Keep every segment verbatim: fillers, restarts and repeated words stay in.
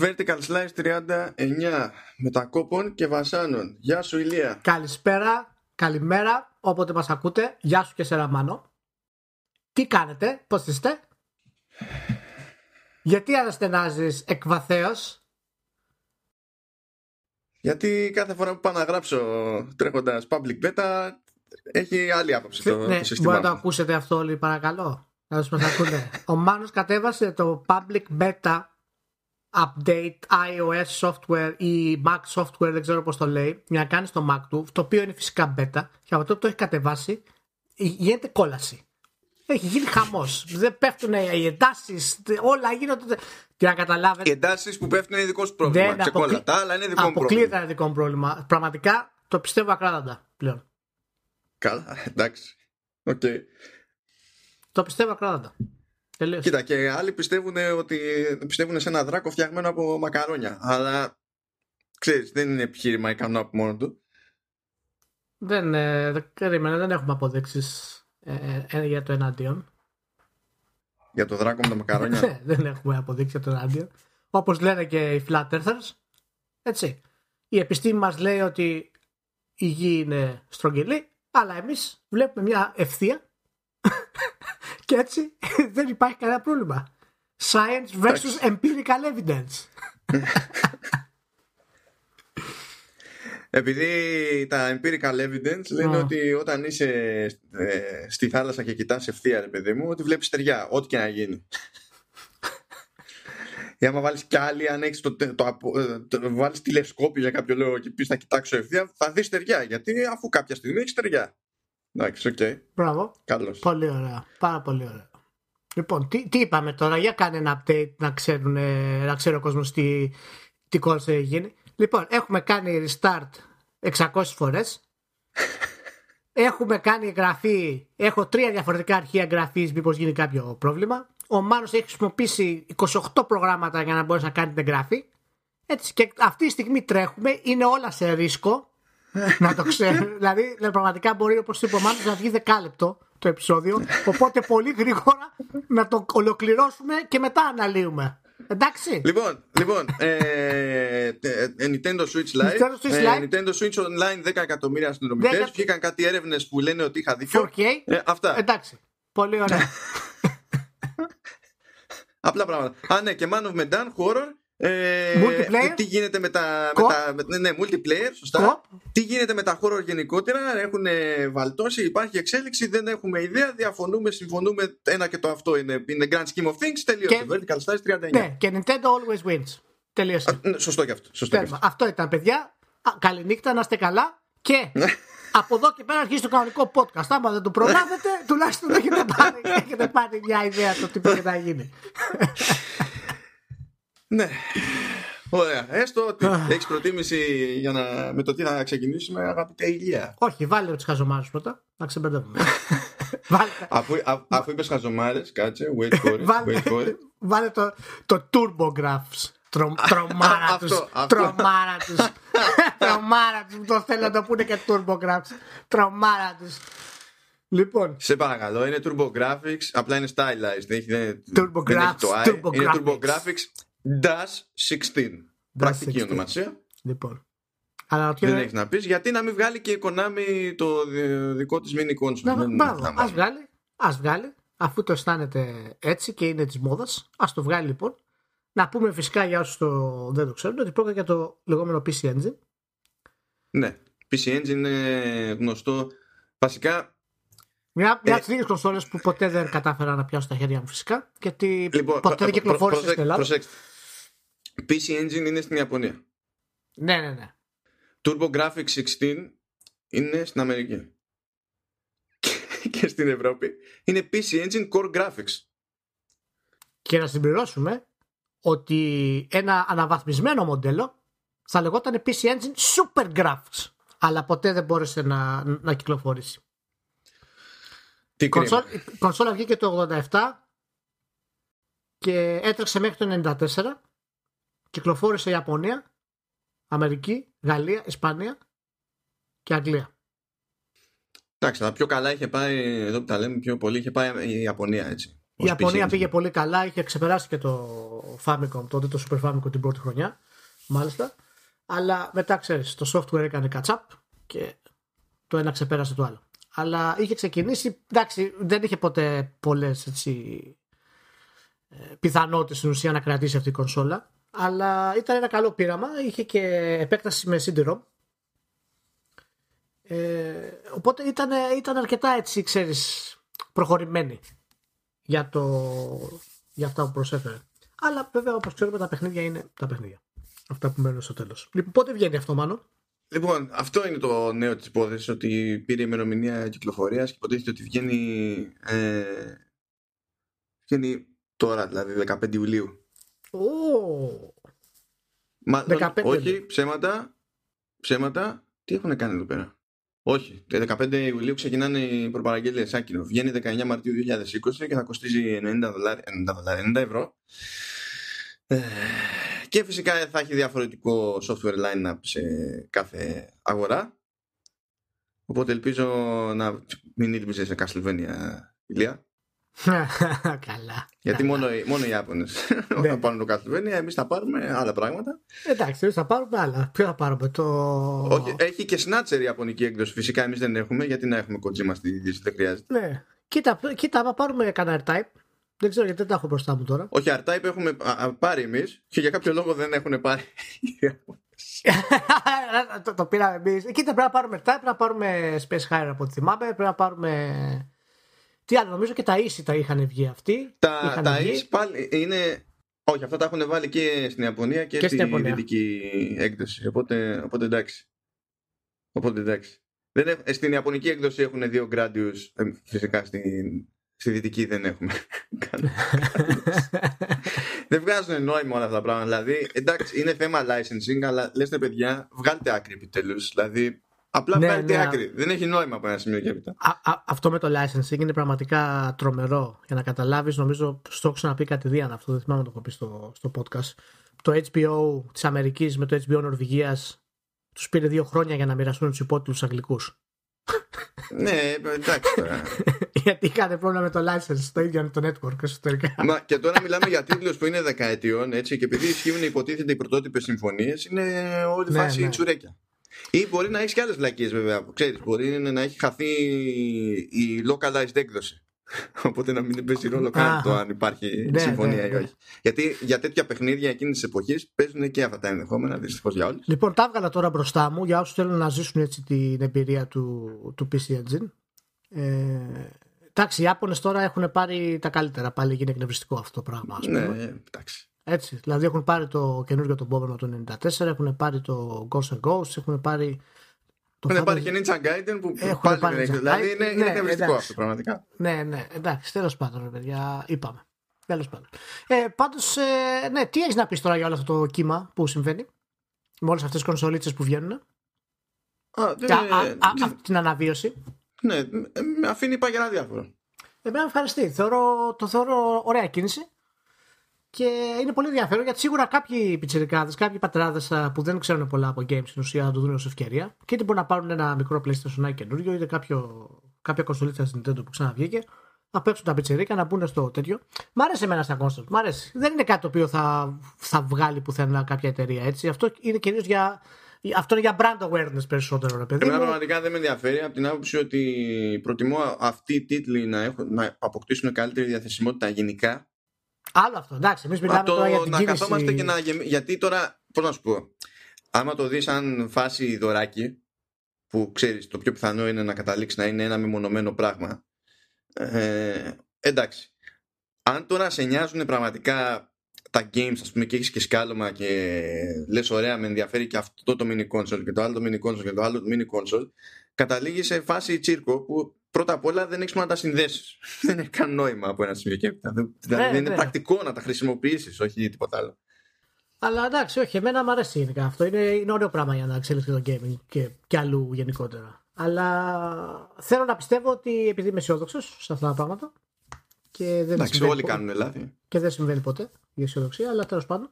Vertical Slice τριάντα εννιά μετακόπων και βασάνων. Γεια σου Ηλία. Καλησπέρα, καλημέρα, όποτε μας ακούτε. Γεια σου και Σεραμάνο. Τι κάνετε, πώς είστε? Γιατί αναστενάζεις εκ βαθέως? Γιατί κάθε φορά που πάω να γράψω τρέχοντας public beta έχει άλλη άποψη το, ναι, το σύστημα. Μπορεί να το ακούσετε αυτό όλοι παρακαλώ? Να τους μας ακούνε. Ο Μάνος κατέβασε το public beta update iOS software ή Mac software, δεν ξέρω πώς το λέει, για να κάνει στο Mac του, το οποίο είναι φυσικά beta, και από τότε που το έχει κατεβάσει γίνεται κόλαση. Έχει γίνει χαμός. Δεν πέφτουν οι εντάσεις, όλα γίνονται. Και να καταλάβετε. Οι εντάσεις που πέφτουν είναι δικό σου πρόβλημα. Ξεκόλατα, αποκλει... αλλά είναι δικό μου πρόβλημα. Αποκλείται ένα δικό μου πρόβλημα. Πραγματικά το πιστεύω ακράδαντα πλέον. Καλά, εντάξει. Οκ. Okay. Το πιστεύω ακράδαντα. Τελείως. Κοίτα, και άλλοι πιστεύουν ότι πιστεύουν σε ένα δράκο φτιαγμένο από μακαρόνια. Αλλά ξέρεις, δεν είναι επιχείρημα ικανό από μόνο του. Δεν, δεν, δεν έχουμε αποδείξεις. Ε, ε, για το εναντίον. Για το δράκο με τα μακαρόνια. Δεν έχουμε αποδείξει για το εναντίον. Όπως λένε και οι flat earthers. Έτσι. Η επιστήμη μας λέει ότι η γη είναι στρογγυλή, αλλά εμείς βλέπουμε μια ευθεία και έτσι δεν υπάρχει κανένα πρόβλημα. Science versus empirical evidence. Επειδή τα empirical evidence λένε oh. ότι όταν είσαι ε, στη θάλασσα και κοιτάς ευθεία, ρε παιδί μου, ότι βλέπεις στεριά, ό,τι και να γίνει. Ή άμα βάλεις κι άλλη, αν έχεις το, το, το, το, βάλεις τηλεσκόπιο για κάποιο λόγο και πεις να κοιτάξω ευθεία, θα δεις στεριά. Γιατί αφού κάποια στιγμή έχεις στεριά. Εντάξει, οκ. Okay. Μπράβο. Καλώς. Πολύ ωραία. Πάρα πολύ ωραία. Λοιπόν, τι, τι είπαμε τώρα, για κάνε ένα update να, ξέρουν, να ξέρει ο κόσμος τι, τι κόλπος έχει γίνει. Λοιπόν, έχουμε κάνει restart εξακόσιες φορές. Έχουμε κάνει εγγραφή. Έχω τρία διαφορετικά αρχεία εγγραφής, μήπως γίνει κάποιο πρόβλημα. Ο Μάνος έχει χρησιμοποιήσει είκοσι οκτώ προγράμματα για να μπορέσει να κάνει την εγγραφή. Έτσι, και αυτή τη στιγμή τρέχουμε. Είναι όλα σε ρίσκο. Να το ξέρω. Δηλαδή, πραγματικά μπορεί, όπως είπε ο Μάνος, να βγει δεκάλεπτο το επεισόδιο. Οπότε πολύ γρήγορα να το ολοκληρώσουμε και μετά αναλύουμε. Εντάξει. Λοιπόν, λοιπόν ε, Nintendo Switch Lite, Nintendo Switch, Lite. Ε, Nintendo Switch Online, δέκα εκατομμύρια συνδρομητές. Βγήκαν κάτι έρευνες που λένε ότι είχα δίκιο. Okay. Ε, αυτά. Εντάξει. Πολύ ωραία. Απλά πράγματα. Α, ναι, και Man of Medan, horror. Ε, multiplayer. Τι γίνεται με τα. Με τα με, ναι, multiplayer, σωστά. Cop. Τι γίνεται με τα horror γενικότερα. Έχουν βαλτώσει, υπάρχει εξέλιξη, δεν έχουμε ιδέα. Διαφωνούμε, συμφωνούμε. Ένα και το αυτό είναι. In the grand scheme of things, τελείωσε. Vertical Slice τριάντα εννιά. Ναι, και Nintendo always wins. Τελείωσε. Α, ναι, σωστό και αυτό. Σωστό και αυτό. Αυτό ήταν, παιδιά. Α, καληνύχτα, να είστε καλά. Και από εδώ και πέρα αρχίζει το κανονικό podcast. Άμα δεν το προλάβετε, τουλάχιστον έχετε πάρει, έχετε πάρει μια ιδέα το τι πρέπει να γίνει. Ναι, ωραία. Έστω ότι έχεις προτίμηση για να... με το τι θα ξεκινήσουμε, αγαπητέ Ηλία. Όχι, βάλε τους χαζομάρες πρώτα, να ξεμπερδεύουμε. Αφού, αφού είπες χαζομάρες, κάτσε, wait for it. Βάλε, wait for it. Βάλε το, το TurboGrafx. Τρο, τρομάρα τους. Τρομάρα τους. Τρομάρα τους. Το θέλω να το πούνε και TurboGrafx. Τρομάρα τους. Λοιπόν. Σε παρακαλώ, είναι TurboGrafx, απλά είναι stylized. Είναι TurboGrafx εξήντα έξι. Πρακτική ονομασία. Λοιπόν. Δεν έχεις να πεις, γιατί να μην βγάλει και η Konami το δικό της mini console? Μπράβο, ας βγάλει, ας βγάλει, αφού το αισθάνεται έτσι και είναι της μόδας, ας το βγάλει λοιπόν. Να πούμε φυσικά για όσους το δεν το ξέρουν ότι πρόκειται για το λεγόμενο πι σι Engine. Ναι, πι σι Engine είναι γνωστό βασικά. Μια από τι λίγες κονσόλες που ποτέ δεν κατάφερα να πιάσω στα χέρια μου φυσικά, γιατί λοιπόν, ποτέ δεν κυκλοφόρησε στην Ελλάδα. Προσέξτε. πι σι Engine είναι στην Ιαπωνία. Ναι, ναι, ναι. TurboGrafx εξήντα έξι είναι στην Αμερική. Και στην Ευρώπη είναι πι σι Engine Core Graphics. Και να συμπληρώσουμε ότι ένα αναβαθμισμένο μοντέλο θα λεγόταν πι σι Engine Super Graphics, αλλά ποτέ δεν μπόρεσε να, να κυκλοφορήσει. Η κονσόλα, κονσόλα βγήκε το ογδόντα επτά και έτρεξε μέχρι το ενενήντα τέσσερα. Κυκλοφόρησε Ιαπωνία, Αμερική, Γαλλία, Ισπανία και Αγγλία. Εντάξει, τα πιο καλά είχε πάει, εδώ που τα λέμε πιο πολύ, είχε πάει η Ιαπωνία, έτσι. Η Ιαπωνία πήγε πολύ καλά, είχε ξεπεράσει και το Famicom τότε, το Super Famicom την πρώτη χρονιά, μάλιστα. Αλλά μετά ξέρεις, το software έκανε catch-up και το ένα ξεπέρασε το άλλο. Αλλά είχε ξεκινήσει, εντάξει, δεν είχε ποτέ πολλές πιθανότητες στην ουσία να κρατήσει αυτή η κονσόλα. Αλλά ήταν ένα καλό πείραμα, είχε και επέκταση με σι ντι ρομ. Ε, οπότε ήταν, ήταν αρκετά έτσι, ξέρεις, προχωρημένη για, το, για αυτά που προσέφερε. Αλλά βέβαια, όπως ξέρουμε, τα παιχνίδια είναι τα παιχνίδια. Αυτά που μένουν στο τέλος. Λοιπόν, πότε βγαίνει αυτό, Μάνο? Λοιπόν, αυτό είναι το νέο της υπόθεσης, ότι πήρε ημερομηνία κυκλοφορίας και υποτίθεται ότι βγαίνει, ε, βγαίνει τώρα, δηλαδή δεκαπέντε Ιουλίου. Oh. Μα, δεκαπέντε, όχι, είναι. ψέματα, ψέματα, τι έχουν κάνει εδώ πέρα. Όχι, δεκαπέντε Ιουλίου ξεκινάνε οι προπαραγγελίες, άκυρο. Βγαίνει δεκαεννέα Μαρτίου δύο χιλιάδες είκοσι και θα κοστίζει ενενήντα ευρώ. Ε, και φυσικά θα έχει διαφορετικό software line-up σε κάθε αγορά. Οπότε ελπίζω να μην ήλπιζε σε Castlevania, Ηλία. Καλά. Γιατί καλά. Μόνο, μόνο οι Ιάπωνες όταν πάρουν το Castlevania, εμείς θα πάρουμε άλλα πράγματα. Εντάξει, εμείς θα πάρουμε άλλα. Ποιο θα πάρουμε, το. Όχι, έχει και Snatcher η ιαπωνική έκδοση. Φυσικά εμείς δεν έχουμε, γιατί να έχουμε Kojima στη Δύση, δεν χρειάζεται. Ναι. Κοίτα, κοίτα, άμα πάρουμε κανένα R-Type. Δεν ξέρω γιατί δεν τα έχω μπροστά μου τώρα. Όχι, R-Type έχουμε πάρει εμείς και για κάποιο λόγο δεν έχουν πάρει οι Ιάπωνες. το, το πήραμε εμείς. Κοίτα, πρέπει να πάρουμε R-Type, πρέπει να πάρουμε Space Harrier από ό,τι θυμάμαι, πρέπει να πάρουμε. Τι άλλο, νομίζω και τα ίσι τα είχαν βγει αυτοί. Τα, τα ίσι πάλι είναι. Όχι, αυτά τα έχουν βάλει και στην Ιαπωνία και, και στη στην δυτική έκδοση. Οπότε, οπότε εντάξει. Οπότε εντάξει. Δεν έχ... Στην Ιαπωνική έκδοση έχουν δύο Gradius. Ε, φυσικά στην... στη δυτική δεν έχουμε. Δεν βγάζουν νόημα όλα αυτά τα πράγματα. Δηλαδή, εντάξει, είναι θέμα licensing, αλλά λες ναι, παιδιά, βγάλτε άκρη επιτέλους. Δηλαδή. Απλά ναι, βγάλετε ναι. άκρη. Δεν έχει νόημα από ένα σημείο και έπειτα. Αυτό με το licensing είναι πραγματικά τρομερό. Για να καταλάβεις, νομίζω στο έχω ξαναπεί κατηδίαν αυτό. Δεν θυμάμαι να το έχω πει στο, στο podcast. Το H B O της Αμερικής με το H B O Νορβηγίας τους πήρε δύο χρόνια για να μοιραστούν τους υπότιτλους αγγλικούς. Ναι, εντάξει τώρα. Γιατί είχατε πρόβλημα με το license, το ίδιο με το network εσωτερικά. Μα και τώρα μιλάμε για τίτλους που είναι δεκαετιών, έτσι, και επειδή ισχύουν υποτίθεται οι πρωτότυπες συμφωνίες, είναι όλη ναι, φάση ναι. τσουρέκια. Ή μπορεί να έχει και άλλες βλακίες βέβαια. Ξέρεις, μπορεί να έχει χαθεί η localized έκδοση. Οπότε να μην παίζει ρόλο καν το αν υπάρχει ναι, συμφωνία ναι, ναι. ή όχι. Γιατί για τέτοια παιχνίδια εκείνη τη εποχή παίζουν και αυτά τα ενδεχόμενα, δυστυχώς για όλους. Λοιπόν, τα έβγαλα τώρα μπροστά μου για όσους θέλουν να ζήσουν έτσι την εμπειρία του, του πι σι Engine. Εντάξει, οι Ιάπωνες τώρα έχουν πάρει τα καλύτερα. Πάλι είναι εκνευριστικό αυτό το πράγμα, ας πούμε. Ναι, εντάξει. Έτσι, δηλαδή έχουν πάρει το καινούργιο το Bomberman το ενενήντα τέσσερα, έχουν πάρει το Ghost and Ghosts, έχουν πάρει το έχουν Fire... πάρει και Ninja Gaiden που έχουν πάρει Ninja Gaiden. Δηλαδή είναι, είναι ναι, ευρυστικό αυτό πραγματικά. Ναι, ναι, εντάξει, τέλος πάντων, παιδιά, είπαμε. Τέλος πάντων. Ε, πάντως, ε, ναι, τι έχεις να πεις τώρα για όλο αυτό το κύμα που συμβαίνει με όλες αυτές τις κονσολίτσες που βγαίνουν α, και, α, α, α, την αναβίωση? Ναι, με αφήνει παγερά διάφορα. Εμένα ευχαριστεί, θεωρώ, το θεωρώ ωραία κίνηση. Και είναι πολύ ενδιαφέρον γιατί σίγουρα κάποιοι πιτσιρικάδες, κάποιοι πατράδες που δεν ξέρουν πολλά από games στην ουσία θα το δουν ως ευκαιρία και είτε μπορούν να πάρουν ένα μικρό PlayStation καινούριο είτε κάποιο, κάποια κονσολίτσα στην Nintendo που ξαναβγήκε, να παίξουν τα πιτσιρίκα, να μπουν στο τέτοιο. Μ' αρέσει εμένα σαν κόνσολ, μ' αρέσει. Δεν είναι κάτι το οποίο θα, θα βγάλει πουθενά κάποια εταιρεία έτσι. Αυτό είναι κυρίως για, αυτό είναι για brand awareness περισσότερο, ρε παιδί. Εμένα πραγματικά δεν με ενδιαφέρει από την άποψη ότι προτιμώ αυτοί οι τίτλοι να, έχουν, να αποκτήσουν καλύτερη διαθεσιμότητα γενικά. Άλλο αυτό, εντάξει, εμείς μιλάμε τώρα για την να κίνηση. Καθόμαστε και να γεμι... Γιατί τώρα, πώς να σου πω, άμα το δεις σαν φάση δωράκι, που ξέρεις το πιο πιθανό είναι να καταλήξει να είναι ένα μεμονωμένο πράγμα, ε, εντάξει, αν τώρα σε νοιάζουν πραγματικά τα games, ας πούμε, και έχεις και σκάλωμα και λες ωραία, με ενδιαφέρει και αυτό το mini console και το άλλο το mini console και το άλλο το mini console, καταλήγει σε φάση τσίρκο που πρώτα απ' όλα δεν έχεις μόνο να τα συνδέσεις. Δεν έχει καν νόημα από ένα σημείο και έπειτα. Δηλαδή είναι πρακτικό να τα χρησιμοποιήσεις, όχι τίποτα άλλο. Αλλά εντάξει, όχι, εμένα μου αρέσει γενικά αυτό. Είναι, είναι ωραίο πράγμα για να εξελιχθεί το gaming και, και αλλού γενικότερα. Αλλά θέλω να πιστεύω ότι επειδή είμαι αισιόδοξος σε αυτά τα πράγματα. Και δεν εντάξει, όλοι ποτέ, κάνουν λάθη. Και δεν συμβαίνει ποτέ η αισιοδοξία, αλλά τέλος πάντων.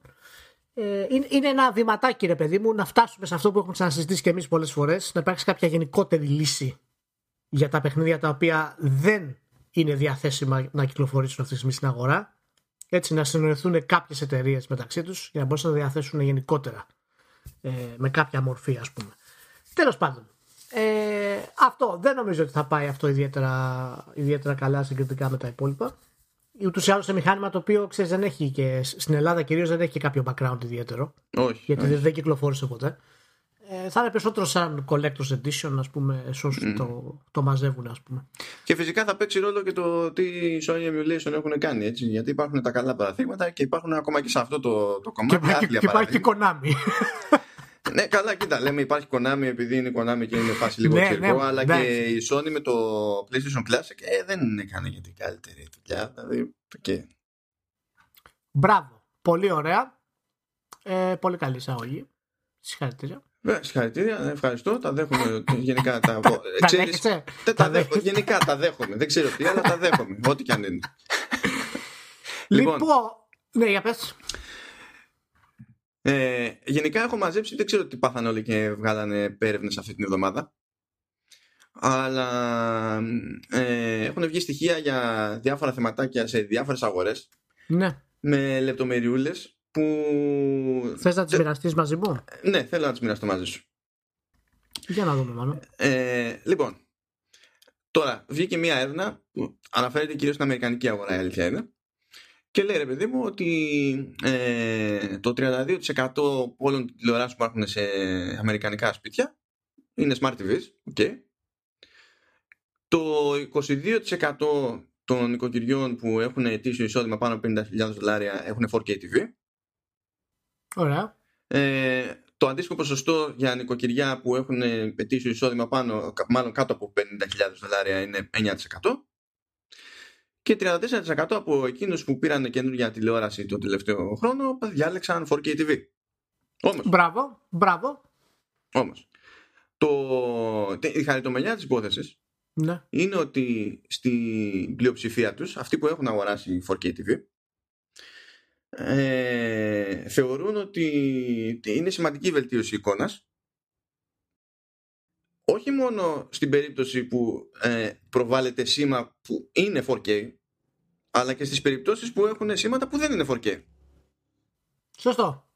Ε, είναι, είναι ένα βηματάκι, ρε παιδί μου, να φτάσουμε σε αυτό που έχουμε ξανασυζητήσει και εμείς πολλές φορές, να υπάρξει κάποια γενικότερη λύση για τα παιχνίδια τα οποία δεν είναι διαθέσιμα να κυκλοφορήσουν αυτή τη στιγμή στην αγορά, έτσι να συνοηθούν κάποιες εταιρείες μεταξύ τους για να μπορέσουν να διαθέσουν γενικότερα ε, με κάποια μορφή, ας πούμε. Τέλος πάντων, ε, αυτό δεν νομίζω ότι θα πάει αυτό ιδιαίτερα, ιδιαίτερα καλά συγκριτικά με τα υπόλοιπα. Ούτως ή άλλως σε μηχάνημα το οποίο, ξέρεις, δεν έχει και στην Ελλάδα κυρίως δεν έχει και κάποιο background ιδιαίτερο. Όχι, γιατί όχι. δεν κυκλοφόρησε ποτέ. Ε, θα είναι περισσότερο σαν collector's edition, ας πούμε, όσους mm. το, το μαζεύουν, ας πούμε. Και φυσικά θα παίξει ρόλο και το τι Sony Emulation έχουν κάνει, έτσι. Γιατί υπάρχουν τα καλά παραδείγματα και υπάρχουν ακόμα και σε αυτό το, το κομμάτι. Και, και, και υπάρχει και Konami. Ναι, καλά, κοίτα, λέμε υπάρχει Konami επειδή είναι Konami και είναι φάση λίγο ξερικό, ναι, αλλά ναι. Και η Sony με το PlayStation Classic ε, δεν έκανε για την καλύτερη δουλειά. Δηλαδή, okay. Μπράβο, πολύ ωραία. Ε, πολύ καλή εισαγωγή. Συγχαρητήρια. Ναι, συγχαρητήρια, ευχαριστώ. Τα δέχομαι γενικά. Τα, ξέρεις, τα, τα δέχομαι. Γενικά τα δέχομαι. Δεν ξέρω τι, αλλά τα δέχομαι. Ό,τι και αν είναι. Λοιπόν, ναι, για πες. Ε, γενικά έχω μαζέψει, δεν ξέρω τι πάθανε όλοι και βγάλανε έρευνες αυτή την εβδομάδα, αλλά ε, έχουν βγει στοιχεία για διάφορα θεματάκια σε διάφορες αγορές, ναι. Με λεπτομεριούλες που... Θες να τις μοιραστείς μαζί μου? Ναι, θέλω να τις μοιραστώ μαζί σου. Για να δούμε μάλλον. ε, Λοιπόν, τώρα βγήκε μια έρευνα που αναφέρεται κυρίως στην αμερικανική αγορά, η αλήθεια είναι. Και λέει, ρε παιδί μου, ότι ε, το τριάντα δύο τοις εκατό όλων των τηλεοράσεων που υπάρχουν σε αμερικανικά σπίτια είναι Smart τι βι. Okay. Το είκοσι δύο τοις εκατό των οικοκυριών που έχουν ετήσιο εισόδημα πάνω από πενήντα χιλιάδες δολάρια έχουν φορ κέι τι βι. Ωραία. Ε, το αντίστοιχο ποσοστό για νοικοκυριά που έχουν ετήσιο εισόδημα πάνω, μάλλον κάτω από πενήντα χιλιάδες δολάρια είναι εννιά τοις εκατό. Και τριάντα τέσσερα τοις εκατό από εκείνους που πήραν καινούργια τηλεόραση τον τελευταίο χρόνο διάλεξαν φορ κέι τι βι. Όμως, μπράβο, μπράβο. Όμως, το... η χαριτομελιά της υπόθεσης, ναι, είναι ότι στην πλειοψηφία τους, αυτοί που έχουν αγοράσει φορ κέι τι βι, ε, θεωρούν ότι είναι σημαντική βελτίωση εικόνας. Όχι μόνο στην περίπτωση που ε, προβάλλεται σήμα που είναι φορ κέι, αλλά και στις περιπτώσεις που έχουν σήματα που δεν είναι φορ κέι. Σωστό.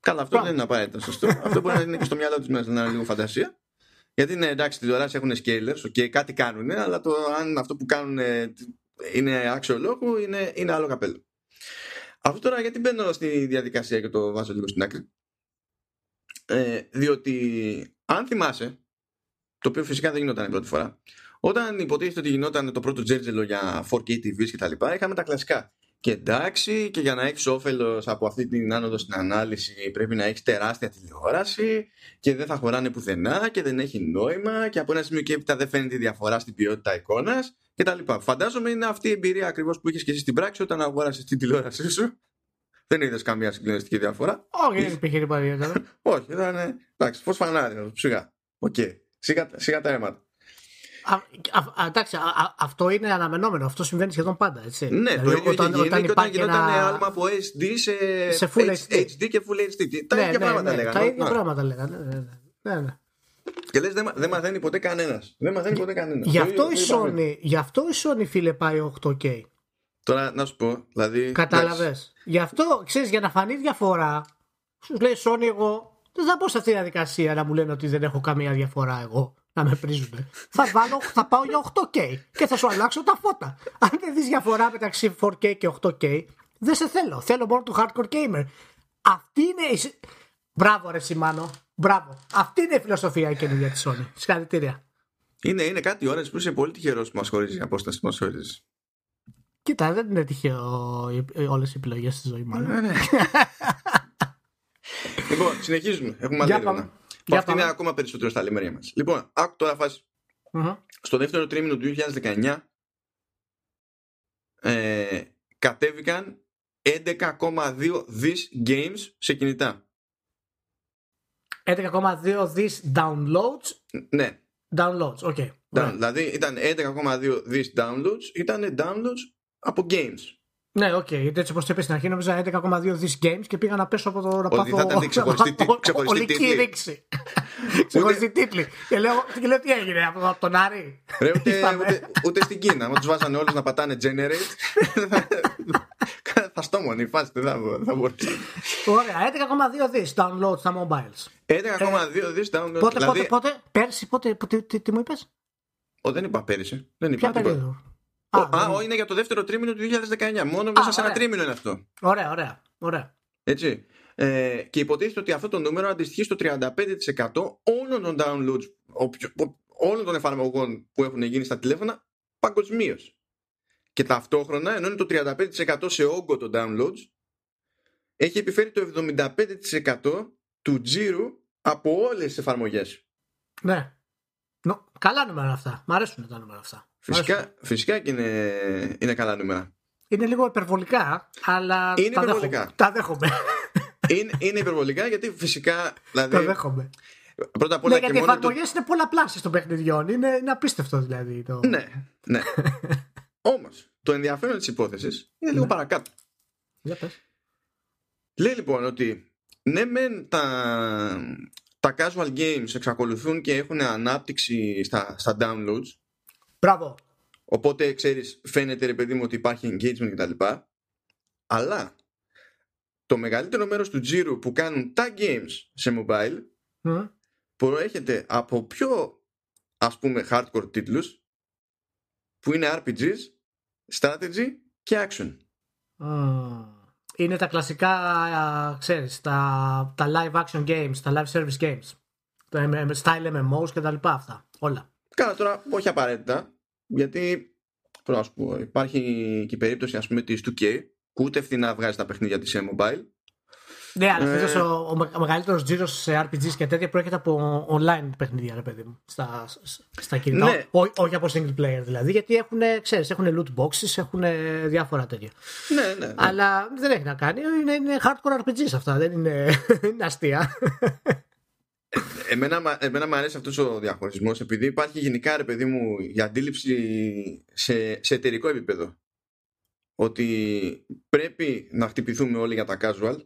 Καλά, αυτό Πάμε. δεν είναι απαραίτητα σωστό. Αυτό μπορεί να είναι και στο μυαλό τους μέσα, να είναι λίγο φαντασία. Γιατί είναι εντάξει, τηλεοράση έχουν scalers, okay, κάτι κάνουν, αλλά το, αν αυτό που κάνουν είναι άξιο λόγο, είναι, είναι άλλο καπέλο. Αυτό τώρα γιατί μπαίνω στη διαδικασία και το βάζω λίγο στην άκρη. Ε, διότι αν θυμάσαι, το οποίο φυσικά δεν γινόταν η πρώτη φορά. Όταν υποτίθεται ότι γινόταν το πρώτο τζέρτζελο για φορ κέι τι βι και τα λοιπά, είχαμε τα κλασικά. Και εντάξει, και για να έχεις όφελος από αυτή την άνοδο στην ανάλυση, πρέπει να έχεις τεράστια τηλεόραση και δεν θα χωράνε πουθενά και δεν έχει νόημα. Και από ένα σημείο και έπειτα δεν φαίνεται διαφορά στην ποιότητα εικόνας κτλ. Φαντάζομαι είναι αυτή η εμπειρία ακριβώς που είχες και εσύ στην πράξη όταν αγόρασες την τηλεόρασή σου. Δεν είδες καμία συγκλονιστική διαφορά. Όχι, δεν υπήρχε τίποτα ιδιαίτερο. Όχι, ήταν εντάξει, φως φανάρι, ψυχά. Οκ. Σιγά, σιγά τα αίματα. Εντάξει, αυτό είναι αναμενόμενο. Αυτό συμβαίνει σχεδόν πάντα. Έτσι. Ναι, δηλαδή, το ίδιο όταν, και γίνει, όταν γινόταν ένα... άλμα από έιτς ντι σε, σε full H D. έιτς ντι και full έιτς ντι. Τα ναι, ίδια ναι, πράγματα ναι, λέγανε. Τα ίδια ναι. πράγματα λέγανε. Ναι, ναι, ναι. Και λες δεν δε μαθαίνει ποτέ κανένας. Δεν μαθαίνει ποτέ κανένας. Γι' αυτό, αυτό η Sony, φίλε, πάει οκτώ κέι. Τώρα να σου πω. Δηλαδή, κατάλαβες. Γι' αυτό, ξέρεις, για να φανεί διαφορά, σου λέει Sony, εγώ δεν θα πω σε αυτή τη διαδικασία να μου λένε ότι δεν έχω καμία διαφορά εγώ, να με πρίζουν. θα, βάλω, θα πάω για οκτώ κέι και θα σου αλλάξω τα φώτα. Αν δεν δεις διαφορά μεταξύ φορ κέι και οκτώ κέι, δεν σε θέλω. Θέλω μόνο του hardcore gamer. Αυτή είναι η... Μπράβο ρε Σεραμάνο, μπράβο. Αυτή είναι η φιλοσοφία η καινούργια της Sony. Συγχαρητήρια. Είναι, είναι κάτι ώρες που είσαι πολύ τυχερός που μας χωρίζει η απόσταση που μας χωρίζει. Κοίτα, δεν είναι τυχαίο όλες οι επιλογές στη ζωή μάλλον. Ναι, ναι. Λοιπόν, συνεχίζουμε. Έχουμε άλλη έρευνα. Αυτή είναι ακόμα περισσότερο στα λιμέρια μας. Λοιπόν, άκου τώρα φάση. Mm-hmm. Στο δεύτερο τρίμηνο του δύο χιλιάδες δεκαεννιά ε, κατέβηκαν έντεκα κόμμα δύο δισεκατομμύρια games σε κινητά. έντεκα κόμμα δύο δισεκατομμύρια downloads. Ναι. Downloads, οκ. Okay. Down, δηλαδή ήταν έντεκα κόμμα δύο δισεκατομμύρια downloads, ήταν downloads από games. Ναι, οκ, okay. Γιατί έτσι όπως το είπε στην αρχή, νόμιζα έντεκα κόμμα δύο δις games και πήγα να πέσω από το να πάθω ολική ρήξη. Ξεχωριστή τίτλη. Και λέω τι έγινε από τον Άρη. Ούτε στην Κίνα. Μα τους βάζανε όλους να πατάνε generate. Θα στόμωνε η φάση. Θα μπορούσε. Ωραία. έντεκα κόμμα δύο δις download στα mobiles. έντεκα κόμμα δύο δις download. Πότε, πότε, πέρσι, πότε, τι μου είπες? Δεν είπα πέρυσι. Ποια περίοδο? Α, είναι για το δεύτερο τρίμηνο του δύο χιλιάδες δεκαεννιά. Μόνο μέσα σε ένα τρίμηνο είναι αυτό. Ωραία, ωραία, ωραία. Έτσι. Ε, και υποτίθεται ότι αυτό το νούμερο αντιστοιχεί στο τριάντα πέντε τοις εκατό όλων των downloads, οποιο, όλων των εφαρμογών που έχουν γίνει στα τηλέφωνα παγκοσμίως. Και ταυτόχρονα, ενώ είναι το τριάντα πέντε τοις εκατό σε όγκο των downloads, έχει επιφέρει το εβδομήντα πέντε τοις εκατό του τζίρου από όλες τις εφαρμογές. Ναι. Νο, καλά νούμερα αυτά. Μ' αρέσουν τα νούμερα αυτά. Φυσικά, φυσικά και είναι, είναι καλά νούμερα. Είναι λίγο υπερβολικά, αλλά είναι τα, υπερβολικά. Δέχομαι, τα δέχομαι. Είναι, είναι υπερβολικά γιατί φυσικά. Δηλαδή, το δέχομαι. Πρώτα απ' όλα, ναι, και γιατί οι εφαρμογές το... είναι πολλαπλάσεις των παιχνιδιών. Είναι, είναι απίστευτο δηλαδή. Το... Ναι, ναι. Όμως, το ενδιαφέρον της υπόθεσης είναι λίγο ναι. παρακάτω. Για πες. Λέει λοιπόν ότι ναι, μεν τα, τα casual games εξακολουθούν και έχουν ανάπτυξη στα, στα downloads. Μπράβο. Οπότε, ξέρεις, φαίνεται ρε παιδί μου ότι υπάρχει engagement κτλ. Αλλά το μεγαλύτερο μέρος του τζίρου που κάνουν τα games σε mobile mm. προέρχεται από πιο, ας πούμε, hardcore τίτλους που είναι αρ πι τζις, strategy και action. Mm. Είναι τα κλασικά, ξέρεις, τα, τα live action games, τα live service games, τα style εμ εμ όους και τα λοιπά αυτά, όλα. Καλά, τώρα όχι απαραίτητα, γιατί ας πω, υπάρχει και η περίπτωση ας πούμε της του κέι που ούτε φθηνά βγάζει τα παιχνίδια της mobile. Ναι, αλλά ε... ο, ο, ο μεγαλύτερος τζίρος σε αρ πι τζις και τέτοια προέρχεται από online παιχνίδια, ρε παιδί μου, στα, στα κινητά. Ναι. Ό, όχι από single player δηλαδή, γιατί έχουν, ξέρεις, έχουν loot boxes, έχουν διάφορα τέτοια. Ναι, ναι, ναι. Αλλά δεν έχει να κάνει. Είναι, είναι hardcore αρ πι τζις αυτά, δεν είναι, είναι αστεία. Εμένα, εμένα μου αρέσει αυτός ο διαχωρισμός, επειδή υπάρχει γενικά, ρε παιδί μου, η αντίληψη σε, σε εταιρικό επίπεδο. Ότι πρέπει να χτυπηθούμε όλοι για τα casual,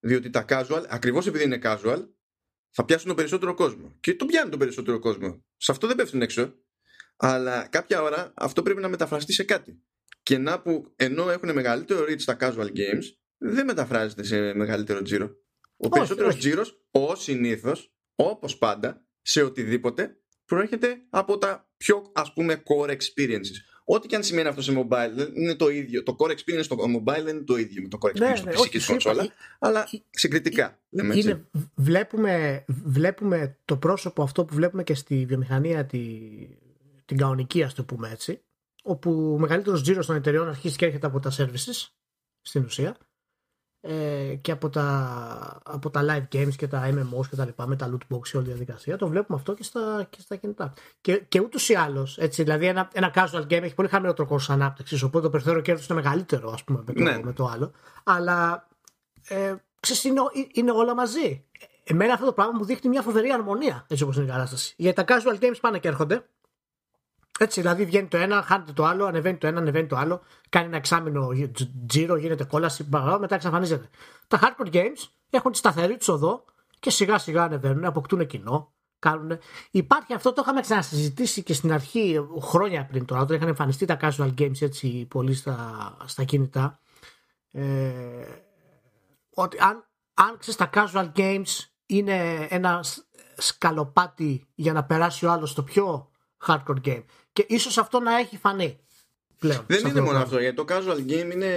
διότι τα casual, ακριβώς επειδή είναι casual, θα πιάσουν τον περισσότερο κόσμο. Και το πιάνουν τον περισσότερο κόσμο. Σε αυτό δεν πέφτουν έξω. Αλλά κάποια ώρα αυτό πρέπει να μεταφραστεί σε κάτι. Και να που ενώ έχουν μεγαλύτερο reach τα casual games, δεν μεταφράζεται σε μεγαλύτερο τζίρο. Ο περισσότερος τζίρος, ως συνήθως, όπως πάντα, σε οτιδήποτε, προέρχεται από τα πιο, ας πούμε, core experiences. Ό,τι και αν σημαίνει αυτό σε mobile, είναι το ίδιο. Το core experience στο mobile δεν είναι το ίδιο με το core experience ναι, στο ναι, πι σι και στην κονσόλα, αλλά συγκριτικά. Λέμε, είναι, βλέπουμε, βλέπουμε το πρόσωπο αυτό που βλέπουμε και στη βιομηχανία τη, την κανονική, ας το πούμε έτσι, όπου ο μεγαλύτερος τζίρος των εταιρεών αρχίζει και έρχεται από τα services, στην ουσία, ε, και από τα, από τα live games και τα εμ εμ όους και τα λοιπά, με τα loot box και όλη τη διαδικασία. Το βλέπουμε αυτό και στα, και στα κινητά. Και, και ούτως ή άλλως, έτσι, δηλαδή ένα, ένα casual game έχει πολύ χαμηλότερο κόστος ανάπτυξης, οπότε το περιθώριο κέρδους είναι μεγαλύτερο, ας πούμε, με το, ναι. με το άλλο. Αλλά ε, ξέρεις, είναι, είναι όλα μαζί. Εμένα αυτό το πράγμα μου δείχνει μια φοβερή αρμονία, έτσι όπως είναι η κατάσταση. Γιατί τα casual games πάνε και έρχονται. Έτσι, δηλαδή βγαίνει το ένα, χάνεται το άλλο, ανεβαίνει το ένα, ανεβαίνει το άλλο, κάνει ένα εξάμηνο τζίρο, γίνεται κόλαση, μετά εξαφανίζεται. Τα hardcore games έχουν τη σταθερή τους οδό και σιγά σιγά ανεβαίνουν, αποκτούν κοινό, κάνουν. Υπάρχει αυτό, το είχαμε ξανασυζητήσει και στην αρχή χρόνια πριν τώρα, όταν είχαν εμφανιστεί τα casual games έτσι πολύ στα, στα κινητά. Ε, ότι αν, αν ξέρεις, τα casual games είναι ένα σκαλοπάτι για να περάσει ο άλλος στο πιο hardcore game. Και ίσως αυτό να έχει φανεί πλέον. Δεν είναι μόνο αυτό, γιατί το casual game είναι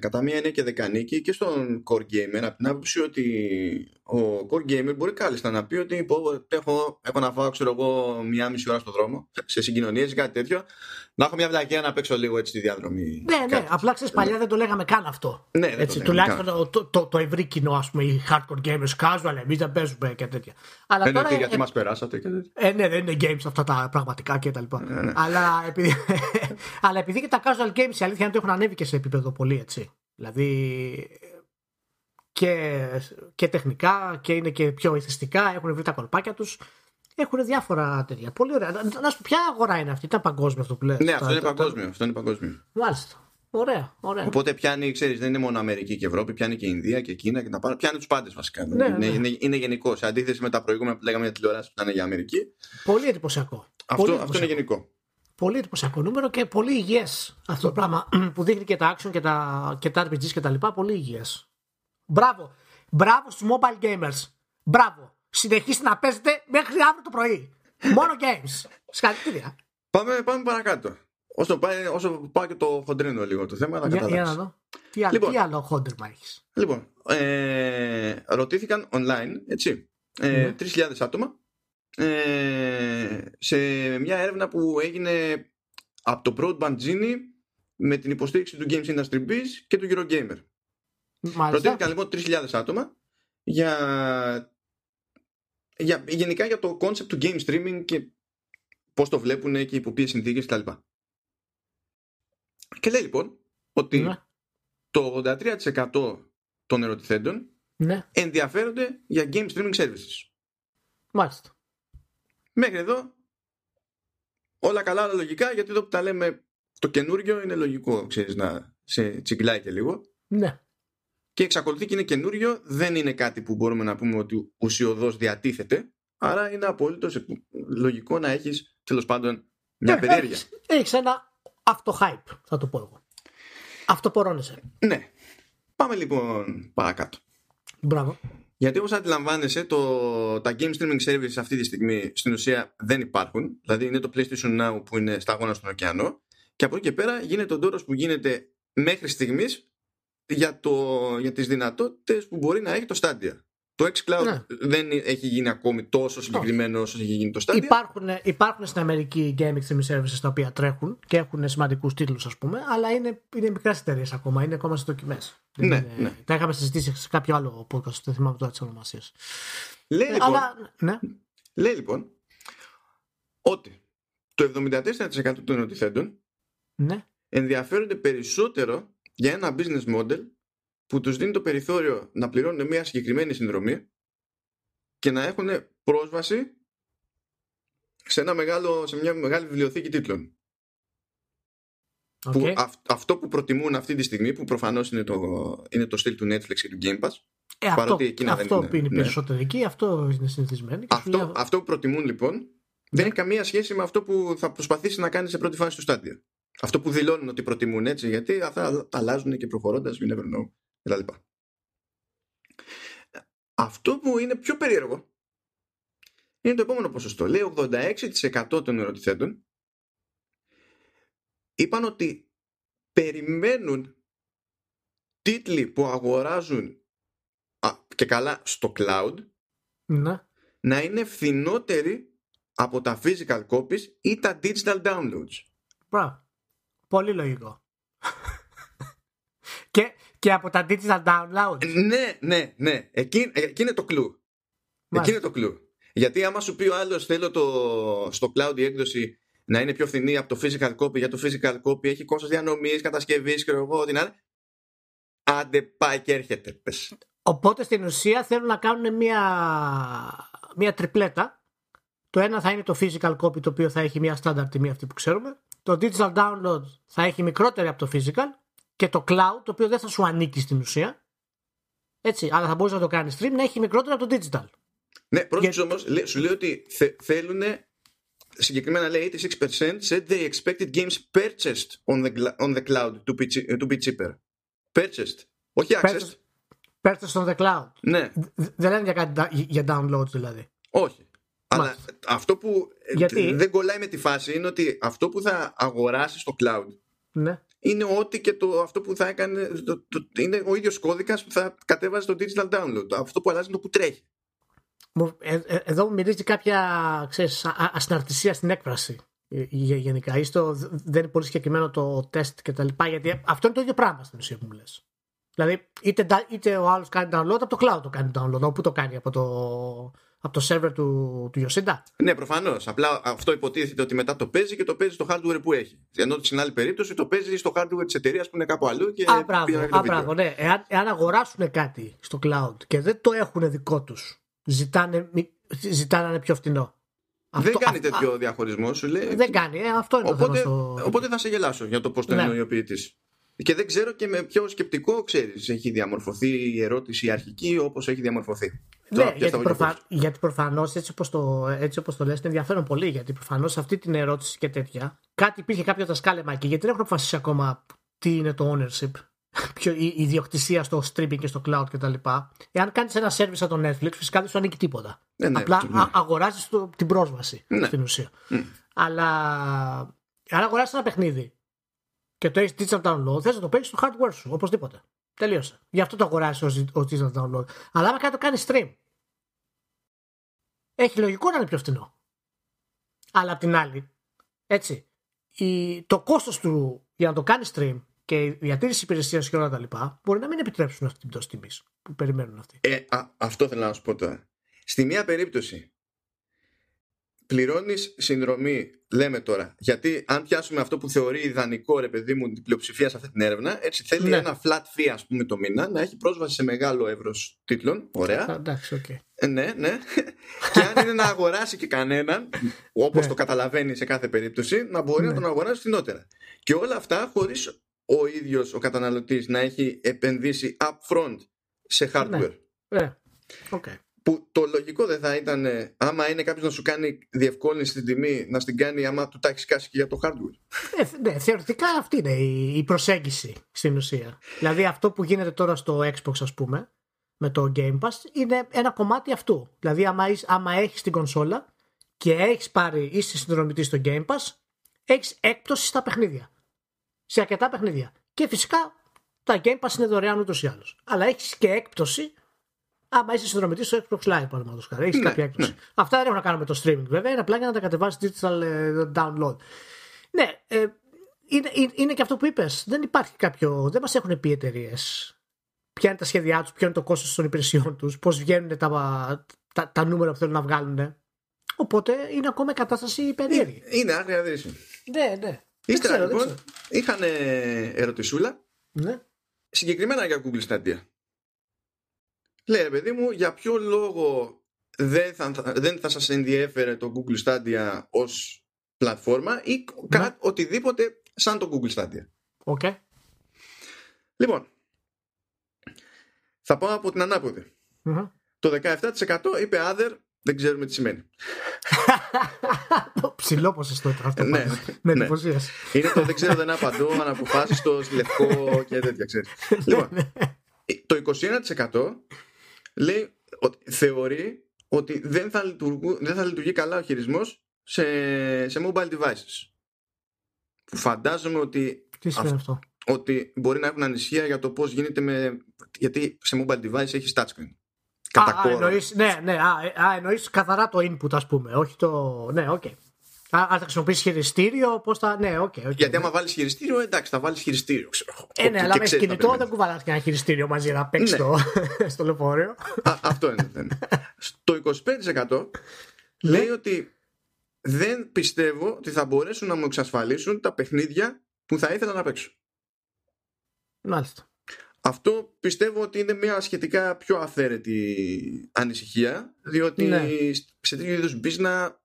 κατά μία είναι και δεκανίκη και στον core gamer, από την άποψη ότι ο core gamer μπορεί κάλλιστα να πει ότι έχω, έχω να φάω, ξέρω εγώ, μία μισή ώρα στον δρόμο, σε συγκοινωνίες ή κάτι τέτοιο, να έχω μια βλακία να παίξω λίγο έτσι τη διαδρομή. Ναι, κάτι. Ναι, απλά ξέρεις, παλιά δεν το λέγαμε καν αυτό. Ναι, δεν έτσι, το τουλάχιστον καν. Το, το, το, το ευρύ κοινό, ας πούμε, οι hardcore gamers, casual, εμείς δεν παίζουμε και τέτοια. Αλλά είναι τώρα, και γιατί ε, μας περάσατε και τέτοια. Ε, ναι, δεν είναι games αυτά τα πραγματικά και τα λοιπά. Ναι, ναι. Αλλά, επειδή, αλλά επειδή και τα casual games, η αλήθεια είναι ότι έχουν ανέβει και σε επίπεδο πολύ, έτσι. Δηλαδή και, και τεχνικά και είναι και πιο ηθιστικά, έχουν βρει τα κολπάκια τους. Έχουν διάφορα τέτοια. Πολύ ωραία. Να σου ποια αγορά είναι αυτή, ήταν παγκόσμιο αυτό που λες. Ναι, αυτό είναι παγκόσμιο. Αυτό είναι παγκόσμιο. Μάλιστα. Ωραία, ωραία. Οπότε πιάνει, ξέρεις, δεν είναι μόνο Αμερική και Ευρώπη, πιάνει και Ινδία και Κίνα και τα πάντα. Πιάνει τους πάντες βασικά. Ναι, είναι, ναι. Είναι, είναι γενικό. Σε αντίθεση με τα προηγούμενα που λέγαμε για τηλεοράση που ήταν για Αμερική. Πολύ εντυπωσιακό. Αυτό, πολύ αυτό είναι γενικό. Πολύ εντυπωσιακό νούμερο και πολύ υγιές αυτό το πράγμα που δείχνει και τα action και τα, και τα αρ πι τζι και τα λοιπά. Πολύ υγιές. Μπράβο. Μπράβο στους mobile gamers. Μπράβο. Συνεχίστε να παίζετε μέχρι αύριο το πρωί. Μόνο games. Συγχαρητήρια. Πάμε, πάμε παρακάτω. Όσο πάει, όσο πάει και το χοντρίνο λίγο το θέμα, να καταλάβεις. Τι, λοιπόν, τι άλλο χοντρίνο έχεις. Λοιπόν, ε, ρωτήθηκαν online, έτσι, ε, mm-hmm. τρεις χιλιάδες άτομα ε, σε μια έρευνα που έγινε από το Broadband Genie με την υποστήριξη του Games Industry Biz και του Eurogamer. Μάλιστα. Ρωτήθηκαν λοιπόν τρεις χιλιάδες άτομα για, για, γενικά για το concept του game streaming και πώς το βλέπουν και υπό ποιες συνθήκες κτλ. Και λέει λοιπόν ότι ναι. το ογδόντα τρία τοις εκατό των ερωτηθέντων ναι. ενδιαφέρονται για game streaming services. Μάλιστα. Μέχρι εδώ όλα καλά, όλα λογικά, γιατί εδώ που τα λέμε το καινούργιο είναι λογικό, ξέρεις, να σε τσιγκλάει και λίγο. Ναι. Και εξακολουθεί και είναι καινούργιο, δεν είναι κάτι που μπορούμε να πούμε ότι ουσιωδώς διατίθεται, άρα είναι απολύτως λογικό να έχεις, τέλος πάντων, μια ναι, περιέργεια. Έχεις, έχεις ένα αυτοχάιπ, θα το πω εγώ. Αυτοπορώνεσαι. Ναι. Πάμε λοιπόν παρακάτω. Μπράβο. Γιατί όπως αντιλαμβάνεσαι, το, τα game streaming services αυτή τη στιγμή στην ουσία δεν υπάρχουν. Δηλαδή είναι το PlayStation Now που είναι σταγόνα στον ωκεανό. Και από εκεί και πέρα γίνεται ο ντόρος που γίνεται μέχρι στιγμής για, το, για τις δυνατότητες που μπορεί να έχει το Stadia. Το xCloud ναι. δεν έχει γίνει ακόμη τόσο συγκεκριμένο όσο έχει γίνει το Stadia. Υπάρχουν, υπάρχουν στην Αμερική gaming streaming services τα οποία τρέχουν και έχουν σημαντικούς τίτλους, ας πούμε, αλλά είναι, είναι μικρές εταιρείες ακόμα, είναι ακόμα σε δοκιμές. Ναι, είναι, ναι. Τα είχαμε συζητήσει σε κάποιο άλλο podcast, δεν θυμάμαι τώρα τις ονομασίες. Λέει, ε, λοιπόν, αλλά, ναι. λέει λοιπόν ότι το εβδομήντα τέσσερα τοις εκατό των ερωτηθέντων ναι. ενδιαφέρονται περισσότερο για ένα business model που τους δίνει το περιθώριο να πληρώνουν μια συγκεκριμένη συνδρομή και να έχουν πρόσβαση σε, ένα μεγάλο, σε μια μεγάλη βιβλιοθήκη τίτλων. Okay. Που αυ, αυτό που προτιμούν αυτή τη στιγμή, που προφανώς είναι το, είναι το στυλ του Netflix και του Game Pass, ε, παρότι εκείνα δεν είναι. Αυτό πίνει περισσότεροι, αυτό είναι συνηθισμένο. Αυτό, αυτό που προτιμούν λοιπόν ναι. δεν έχει καμία σχέση με αυτό που θα προσπαθήσει να κάνει σε πρώτη φάση του Stadia. Αυτό που δηλώνουν ότι προτιμούν, έτσι, γιατί αυτά αλλάζουν και προχωρώντας, you never know. Αυτό που είναι πιο περίεργο είναι το επόμενο ποσοστό. Λέει ογδόντα έξι τοις εκατό των ερωτηθέντων είπαν ότι περιμένουν τίτλοι που αγοράζουν α, και καλά στο cloud να. να είναι φθηνότεροι από τα physical copies ή τα digital downloads. Μπράβο. Πολύ λογικό. Και και από τα digital downloads. Ναι, ναι, ναι. Εκεί, εκεί είναι το κλου. Εκεί είναι το κλου. Γιατί άμα σου πει ο άλλος θέλω το, στο cloud η έκδοση να είναι πιο φθηνή από το physical copy, για το physical copy έχει κόστος διανομής, κατασκευής και εγώ, την άλλη. Άντε πάει και έρχεται. Πες. Οπότε στην ουσία θέλουν να κάνουν μια, μια τριπλέτα. Το ένα θα είναι το physical copy, το οποίο θα έχει μια standard τιμή αυτή που ξέρουμε. Το digital download θα έχει μικρότερη από το physical. Και το cloud, το οποίο δεν θα σου ανήκει στην ουσία, έτσι, αλλά θα μπορείς να το κάνεις stream, να έχει μικρότερο από το digital. Ναι, πρόσεξε όμως, σου λέει ότι θε, θέλουν συγκεκριμένα, λέει eighty-six percent said they expected games purchased on the, on the cloud to be, to be cheaper. Purchased, όχι accessed. Purchased on the cloud. Ναι. Δεν λένε για, κάτι, για downloads δηλαδή. Όχι. Μάλιστα. Αλλά αυτό που Γιατί... δεν κολλάει με τη φάση είναι ότι αυτό που θα αγοράσεις στο cloud ναι. είναι ότι και το, αυτό που θα έκανε το, το, είναι ο ίδιος κώδικας που θα κατέβαζε το digital download. Αυτό που αλλάζει είναι το που τρέχει. ε, ε, Εδώ μου μυρίζει κάποια, ξέρεις, α, ασυναρτησία στην έκφραση γενικά. Ίστο δεν είναι πολύ συγκεκριμένο το τεστ και τα λοιπά, γιατί αυτό είναι το ίδιο πράγμα στην ουσία που μου λες. Δηλαδή είτε, είτε ο άλλος κάνει download από το cloud, το κάνει download όπου το κάνει από το, από το server του, του Yosinda. Ναι, προφανώς. Απλά αυτό υποτίθεται ότι μετά το παίζει και το παίζει στο hardware που έχει. Ενώ στην άλλη περίπτωση το παίζει στο hardware της εταιρείας που είναι κάπου αλλού. Και α, μπράβο, α, μπράβο, ναι. Εάν, εάν αγοράσουν κάτι στο cloud και δεν το έχουν δικό τους, ζητάνε, ζητάνε πιο φτηνό. Αυτό, δεν κάνει α, τέτοιο α, διαχωρισμό, σου λέει. Δεν κάνει. Ε, αυτό είναι οπότε, το θέμα στο... οπότε θα σε γελάσω για το πώς το εννοεί ο ποιητής. Και δεν ξέρω και με ποιο σκεπτικό, ξέρεις, έχει διαμορφωθεί η ερώτηση αρχική όπως έχει διαμορφωθεί. Ναι, Τώρα, γιατί, προφα... γιατί προφανώς έτσι όπως το, έτσι όπως το λες είναι ενδιαφέρον πολύ, γιατί προφανώς αυτή την ερώτηση και τέτοια κάτι υπήρχε, κάποιο δασκάλεμα εκεί, γιατί δεν έχουν αποφασίσει ακόμα τι είναι το ownership, ποιο, η ιδιοκτησία στο streaming και στο cloud κτλ. Εάν κάνεις ένα service από το Netflix, φυσικά δεν σου ανήκει τίποτα. Ναι, ναι, απλά ναι. αγοράζεις το, την πρόσβαση ναι. στην ουσία. Mm. Αλλά αν αγοράζεις ένα παιχνίδι και το έχεις digital download, θες να το παίξεις στο hardware σου, οπωσδήποτε. Τελείωσε. Γι' αυτό το αγοράζεις ως digital download. Αλλά άμα κάτι το κάνεις stream, έχει λογικό να είναι πιο φτηνό. Αλλά απ' την άλλη, έτσι, η, το κόστος του για να το κάνεις stream και η διατήρηση υπηρεσίας και όλα τα λοιπά μπορεί να μην επιτρέψουν αυτή την πτώση τιμής που περιμένουν αυτοί. Ε, α, αυτό θέλω να σου πω τώρα. Στη μία περίπτωση πληρώνεις συνδρομή, λέμε τώρα, γιατί αν πιάσουμε αυτό που θεωρεί ιδανικό, ρε παιδί μου, την πλειοψηφία σε αυτή την έρευνα, έτσι θέλει ναι. ένα flat fee, ας πούμε, το μήνα, να έχει πρόσβαση σε μεγάλο εύρος τίτλων. Ωραία. Εντάξει, okay. Ναι, ναι. Και αν είναι να αγοράσει και κανέναν, όπως το καταλαβαίνει σε κάθε περίπτωση, να μπορεί ναι. να τον αγοράσει φθηνότερα. Και όλα αυτά χωρίς ο ίδιος ο καταναλωτής να έχει επενδύσει upfront σε hardware. Ναι. Okay. Που το λογικό δεν θα ήταν, άμα είναι κάποιος να σου κάνει διευκόλυνση στην τιμή, να στην κάνει άμα του τα έχεις κάσει και για το hardware. Ναι, ναι, θεωρητικά αυτή είναι η προσέγγιση στην ουσία. Δηλαδή αυτό που γίνεται τώρα στο Xbox, ας πούμε, με το Game Pass, είναι ένα κομμάτι αυτού. Δηλαδή άμα, άμα έχεις την κονσόλα και έχεις πάρει, είσαι συνδρομητής στο Game Pass, έχεις έκπτωση στα παιχνίδια. Σε αρκετά παιχνίδια. Και φυσικά τα Game Pass είναι δωρεάν ούτως ή άλλως. Αλλά έχεις και έκπτωση άμα είσαι συνδρομητής στο Xbox Live, παραδείγματος χάρη. Έχεις ναι, κάποια έκπτωση. Ναι. Αυτά δεν έχουν να κάνουν με το streaming, βέβαια. Είναι απλά για να τα κατεβάσεις digital download. Ναι, ε, είναι, είναι και αυτό που είπες. Δεν υπάρχει κάποιο. Δεν μας έχουν πει εταιρείες ποια είναι τα σχέδιά τους, ποιο είναι το κόστος των υπηρεσιών τους, πώς βγαίνουν τα, τα, τα νούμερα που θέλουν να βγάλουν. Οπότε είναι ακόμα η κατάσταση περίεργη. Είναι άγρια δύση. Ναι, ναι. Ύστερα ξέρω, λοιπόν είχαν ερωτησούλα ναι. συγκεκριμένα για Google Stadia. Λέει, ρε παιδί μου, για ποιο λόγο δεν θα, δεν θα σας ενδιέφερε το Google Stadia ως πλατφόρμα ή ναι. κα, οτιδήποτε σαν το Google Stadia. Okay. Λοιπόν, θα πάω από την ανάποδη. Mm-hmm. Το δεκαεπτά τοις εκατό είπε other, δεν ξέρουμε τι σημαίνει. Ψηλό ποσοστό ήταν αυτό. Ναι, με εντυπωσίασε. Είναι το δεν ξέρω, δεν απαντώ, αναποφάσιστο, λευκό και τέτοια, ξέρεις. Λοιπόν, το είκοσι ένα τοις εκατό λέει ότι θεωρεί ότι δεν θα, δεν θα λειτουργεί καλά ο χειρισμός σε, σε mobile devices. Που φαντάζομαι ότι, τι σημαίνει αυτό? Ότι μπορεί να έχουν ανησυχία για το πώς γίνεται με, γιατί σε mobile device έχει touchscreen. Α, α, εννοείς, ναι, ναι, α, α, εννοείς καθαρά το input, ας πούμε, όχι το. Ναι, οκ. Okay. Αν θα χρησιμοποιήσεις χειριστήριο, πώς θα. Ναι, οκ. Okay, okay, γιατί ναι. άμα βάλεις χειριστήριο, εντάξει, θα βάλεις χειριστήριο. Ξέρω. Ε, ναι, αλλά με κινητό δεν κουβαλάς και ένα χειριστήριο μαζί να παίξεις ναι. το, στο λεωφορείο. Αυτό είναι. είναι. Στο είκοσι πέντε τοις εκατό λέει ότι δεν πιστεύω ότι θα μπορέσουν να μου εξασφαλίσουν τα παιχνίδια που θα ήθελα να παίξω. Μάλιστα. Αυτό πιστεύω ότι είναι μια σχετικά πιο αυθαίρετη ανησυχία, διότι ναι. σε τέτοιου είδους μπίζνα,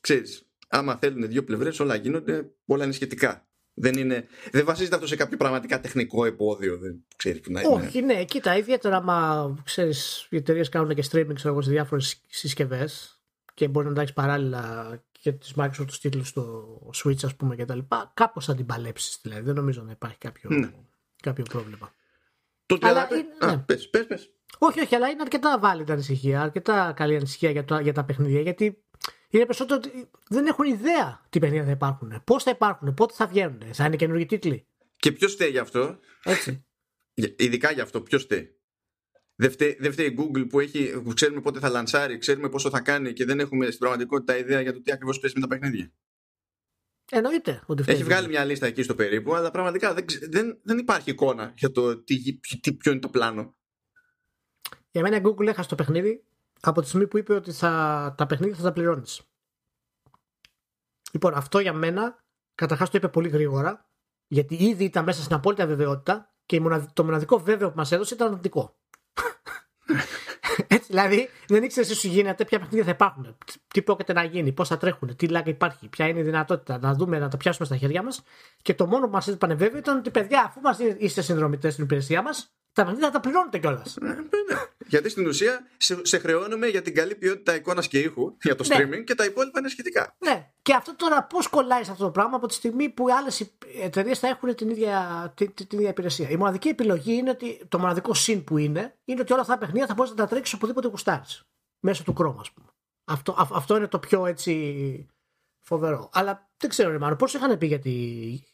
ξέρεις, άμα θέλουν δύο πλευρές, όλα γίνονται, όλα είναι σχετικά. Δεν, είναι, δεν βασίζεται αυτό σε κάποιο πραγματικά τεχνικό επόδιο, δεν ξέρεις που να είναι. Όχι, ναι, κοίτα, ιδιαίτερα άμα ξέρεις, οι εταιρείες κάνουν και streaming σε διάφορες συσκευές και μπορεί να εντάξει παράλληλα και τις Microsoft τους τίτλους στο Switch, ας πούμε, κτλ. Κάπως θα την παλέψεις, δηλαδή. Δεν νομίζω να υπάρχει κάποιο, ναι. κάποιο πρόβλημα. Αλλά αλλά είναι, α, ναι. πες, πες, πες. Όχι, όχι, αλλά είναι αρκετά βάλιτα ανησυχία, αρκετά καλή ανησυχία για, το, για τα παιχνίδια, γιατί είναι περισσότερο ότι δεν έχουν ιδέα τι παιχνίδια θα υπάρχουν, πώς θα υπάρχουν, πότε θα βγαίνουν, θα είναι καινούργιοι τίτλοι. Και ποιος φταίει γι' αυτό? Έτσι. Ειδικά γι' αυτό, ποιος φταίει? Δεν φταίει, δε φταίει η Google που, έχει, που ξέρουμε πότε θα λανσάρει, ξέρουμε πόσο θα κάνει και δεν έχουμε στην πραγματικότητα ιδέα για το τι ακριβώς παίζει με τα παιχνίδια. Εννοείται ότι έχει βγάλει μια λίστα εκεί στο περίπου, αλλά πραγματικά δεν, δεν, δεν υπάρχει εικόνα για το τι, τι, ποιο είναι το πλάνο. Για μένα η Google έχασε το παιχνίδι από τη στιγμή που είπε ότι θα, τα παιχνίδια θα τα πληρώνεις. Λοιπόν, αυτό για μένα καταρχάς το είπε πολύ γρήγορα, γιατί ήδη ήταν μέσα στην απόλυτη αβεβαιότητα και το μοναδικό βέβαιο που μας έδωσε ήταν αρνητικό. Έτσι, Δηλαδή δεν ήξερε τι σου γίνεται, ποια παιχνίδια θα υπάρχουν, τι πρόκειται να γίνει, πώς θα τρέχουν, τι lag υπάρχει, ποια είναι η δυνατότητα να δούμε, να τα πιάσουμε στα χέρια μας. Και το μόνο που μας είπαν βέβαια ήταν ότι παιδιά, αφού μας είστε συνδρομητές στην υπηρεσία μας, τα παιχνίδια θα τα πληρώνετε κιόλας. Γιατί στην ουσία σε, σε χρεώνουμε για την καλή ποιότητα εικόνας και ήχου για το streaming και τα υπόλοιπα είναι σχετικά. Ναι. Και αυτό τώρα πώς κολλάει σε αυτό το πράγμα από τη στιγμή που οι άλλες εταιρείες θα έχουν την ίδια, την, την ίδια υπηρεσία. Η μοναδική επιλογή είναι ότι το μοναδικό συν που είναι είναι ότι όλα αυτά τα παιχνίδια θα μπορείς να τα τρέξεις οπουδήποτε γουστάρεις. Μέσω του Chrome, ας πούμε. Αυτό, α, αυτό είναι το πιο έτσι φοβερό. Αλλά δεν ξέρω, Μάνο, πώς είχαν πει για τη,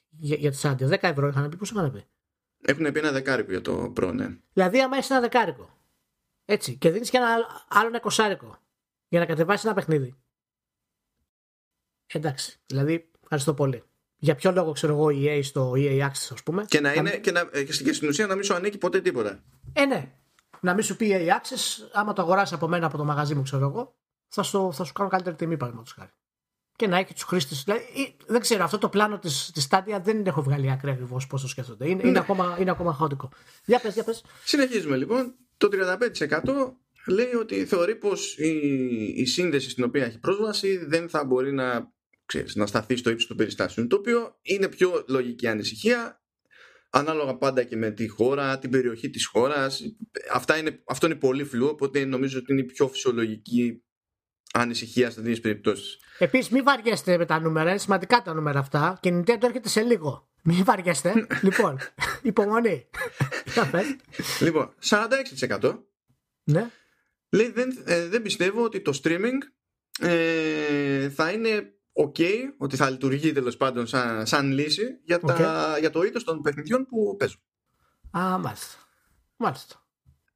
για, για τη Σάντια. δέκα ευρώ είχαν πει, πώς είχαν πει. Έχουν πει ένα δεκάρικο για το Pro, ναι. Δηλαδή, άμα έχεις ένα δεκάρικο. Έτσι. Και δίνεις και ένα άλλο ένα εικοσάρικο για να κατεβάσεις ένα παιχνίδι. Εντάξει. Δηλαδή, ευχαριστώ πολύ. Για ποιο λόγο ξέρω εγώ ι έι στο ι έι Access, ας πούμε. Και να είναι, να... Και, να... και στην ουσία να μην σου ανήκει ποτέ τίποτα. Ε, ναι. Να μην σου πει ι έι Access, άμα το αγοράσει από μένα από το μαγαζί μου, ξέρω εγώ, θα σου, θα σου κάνω καλύτερη τιμή, παραδείγματος χάρη. Και να έχει τους χρήστες. Δηλαδή, δεν ξέρω, αυτό το πλάνο της, της Stadia δεν έχω βγάλει ακραία ακριβώς πώς το σκέφτονται. Είναι, ναι. είναι, ακόμα, είναι ακόμα χαοτικό. Για πες, για πες. Συνεχίζουμε λοιπόν. Το τριάντα πέντε τοις εκατό λέει ότι θεωρεί πως η, η σύνδεση στην οποία έχει πρόσβαση δεν θα μπορεί να, ξέρεις, να σταθεί στο ύψος των περιστάσεων. Το οποίο είναι πιο λογική ανησυχία, ανάλογα πάντα και με τη χώρα, την περιοχή της χώρας. Αυτά είναι, αυτό είναι πολύ φλού, οπότε νομίζω ότι είναι η πιο φυσιολογική ανησυχία σε τέτοιες περιπτώσεις. Επίσης, μην βαριέστε με τα νούμερα, είναι σημαντικά τα νούμερα αυτά και η Nintendo έρχεται σε λίγο. Μην βαριέστε. Λοιπόν, υπομονή. Λοιπόν, σαράντα έξι τοις εκατό ναι. Λέει δεν, ε, δεν πιστεύω ότι το streaming ε, θα είναι ok, ότι θα λειτουργεί τέλος πάντων σαν, σαν λύση για, τα, okay. για το είδος των παιχνιδιών που παίζουν. Α, μάλιστα. Μάλιστα.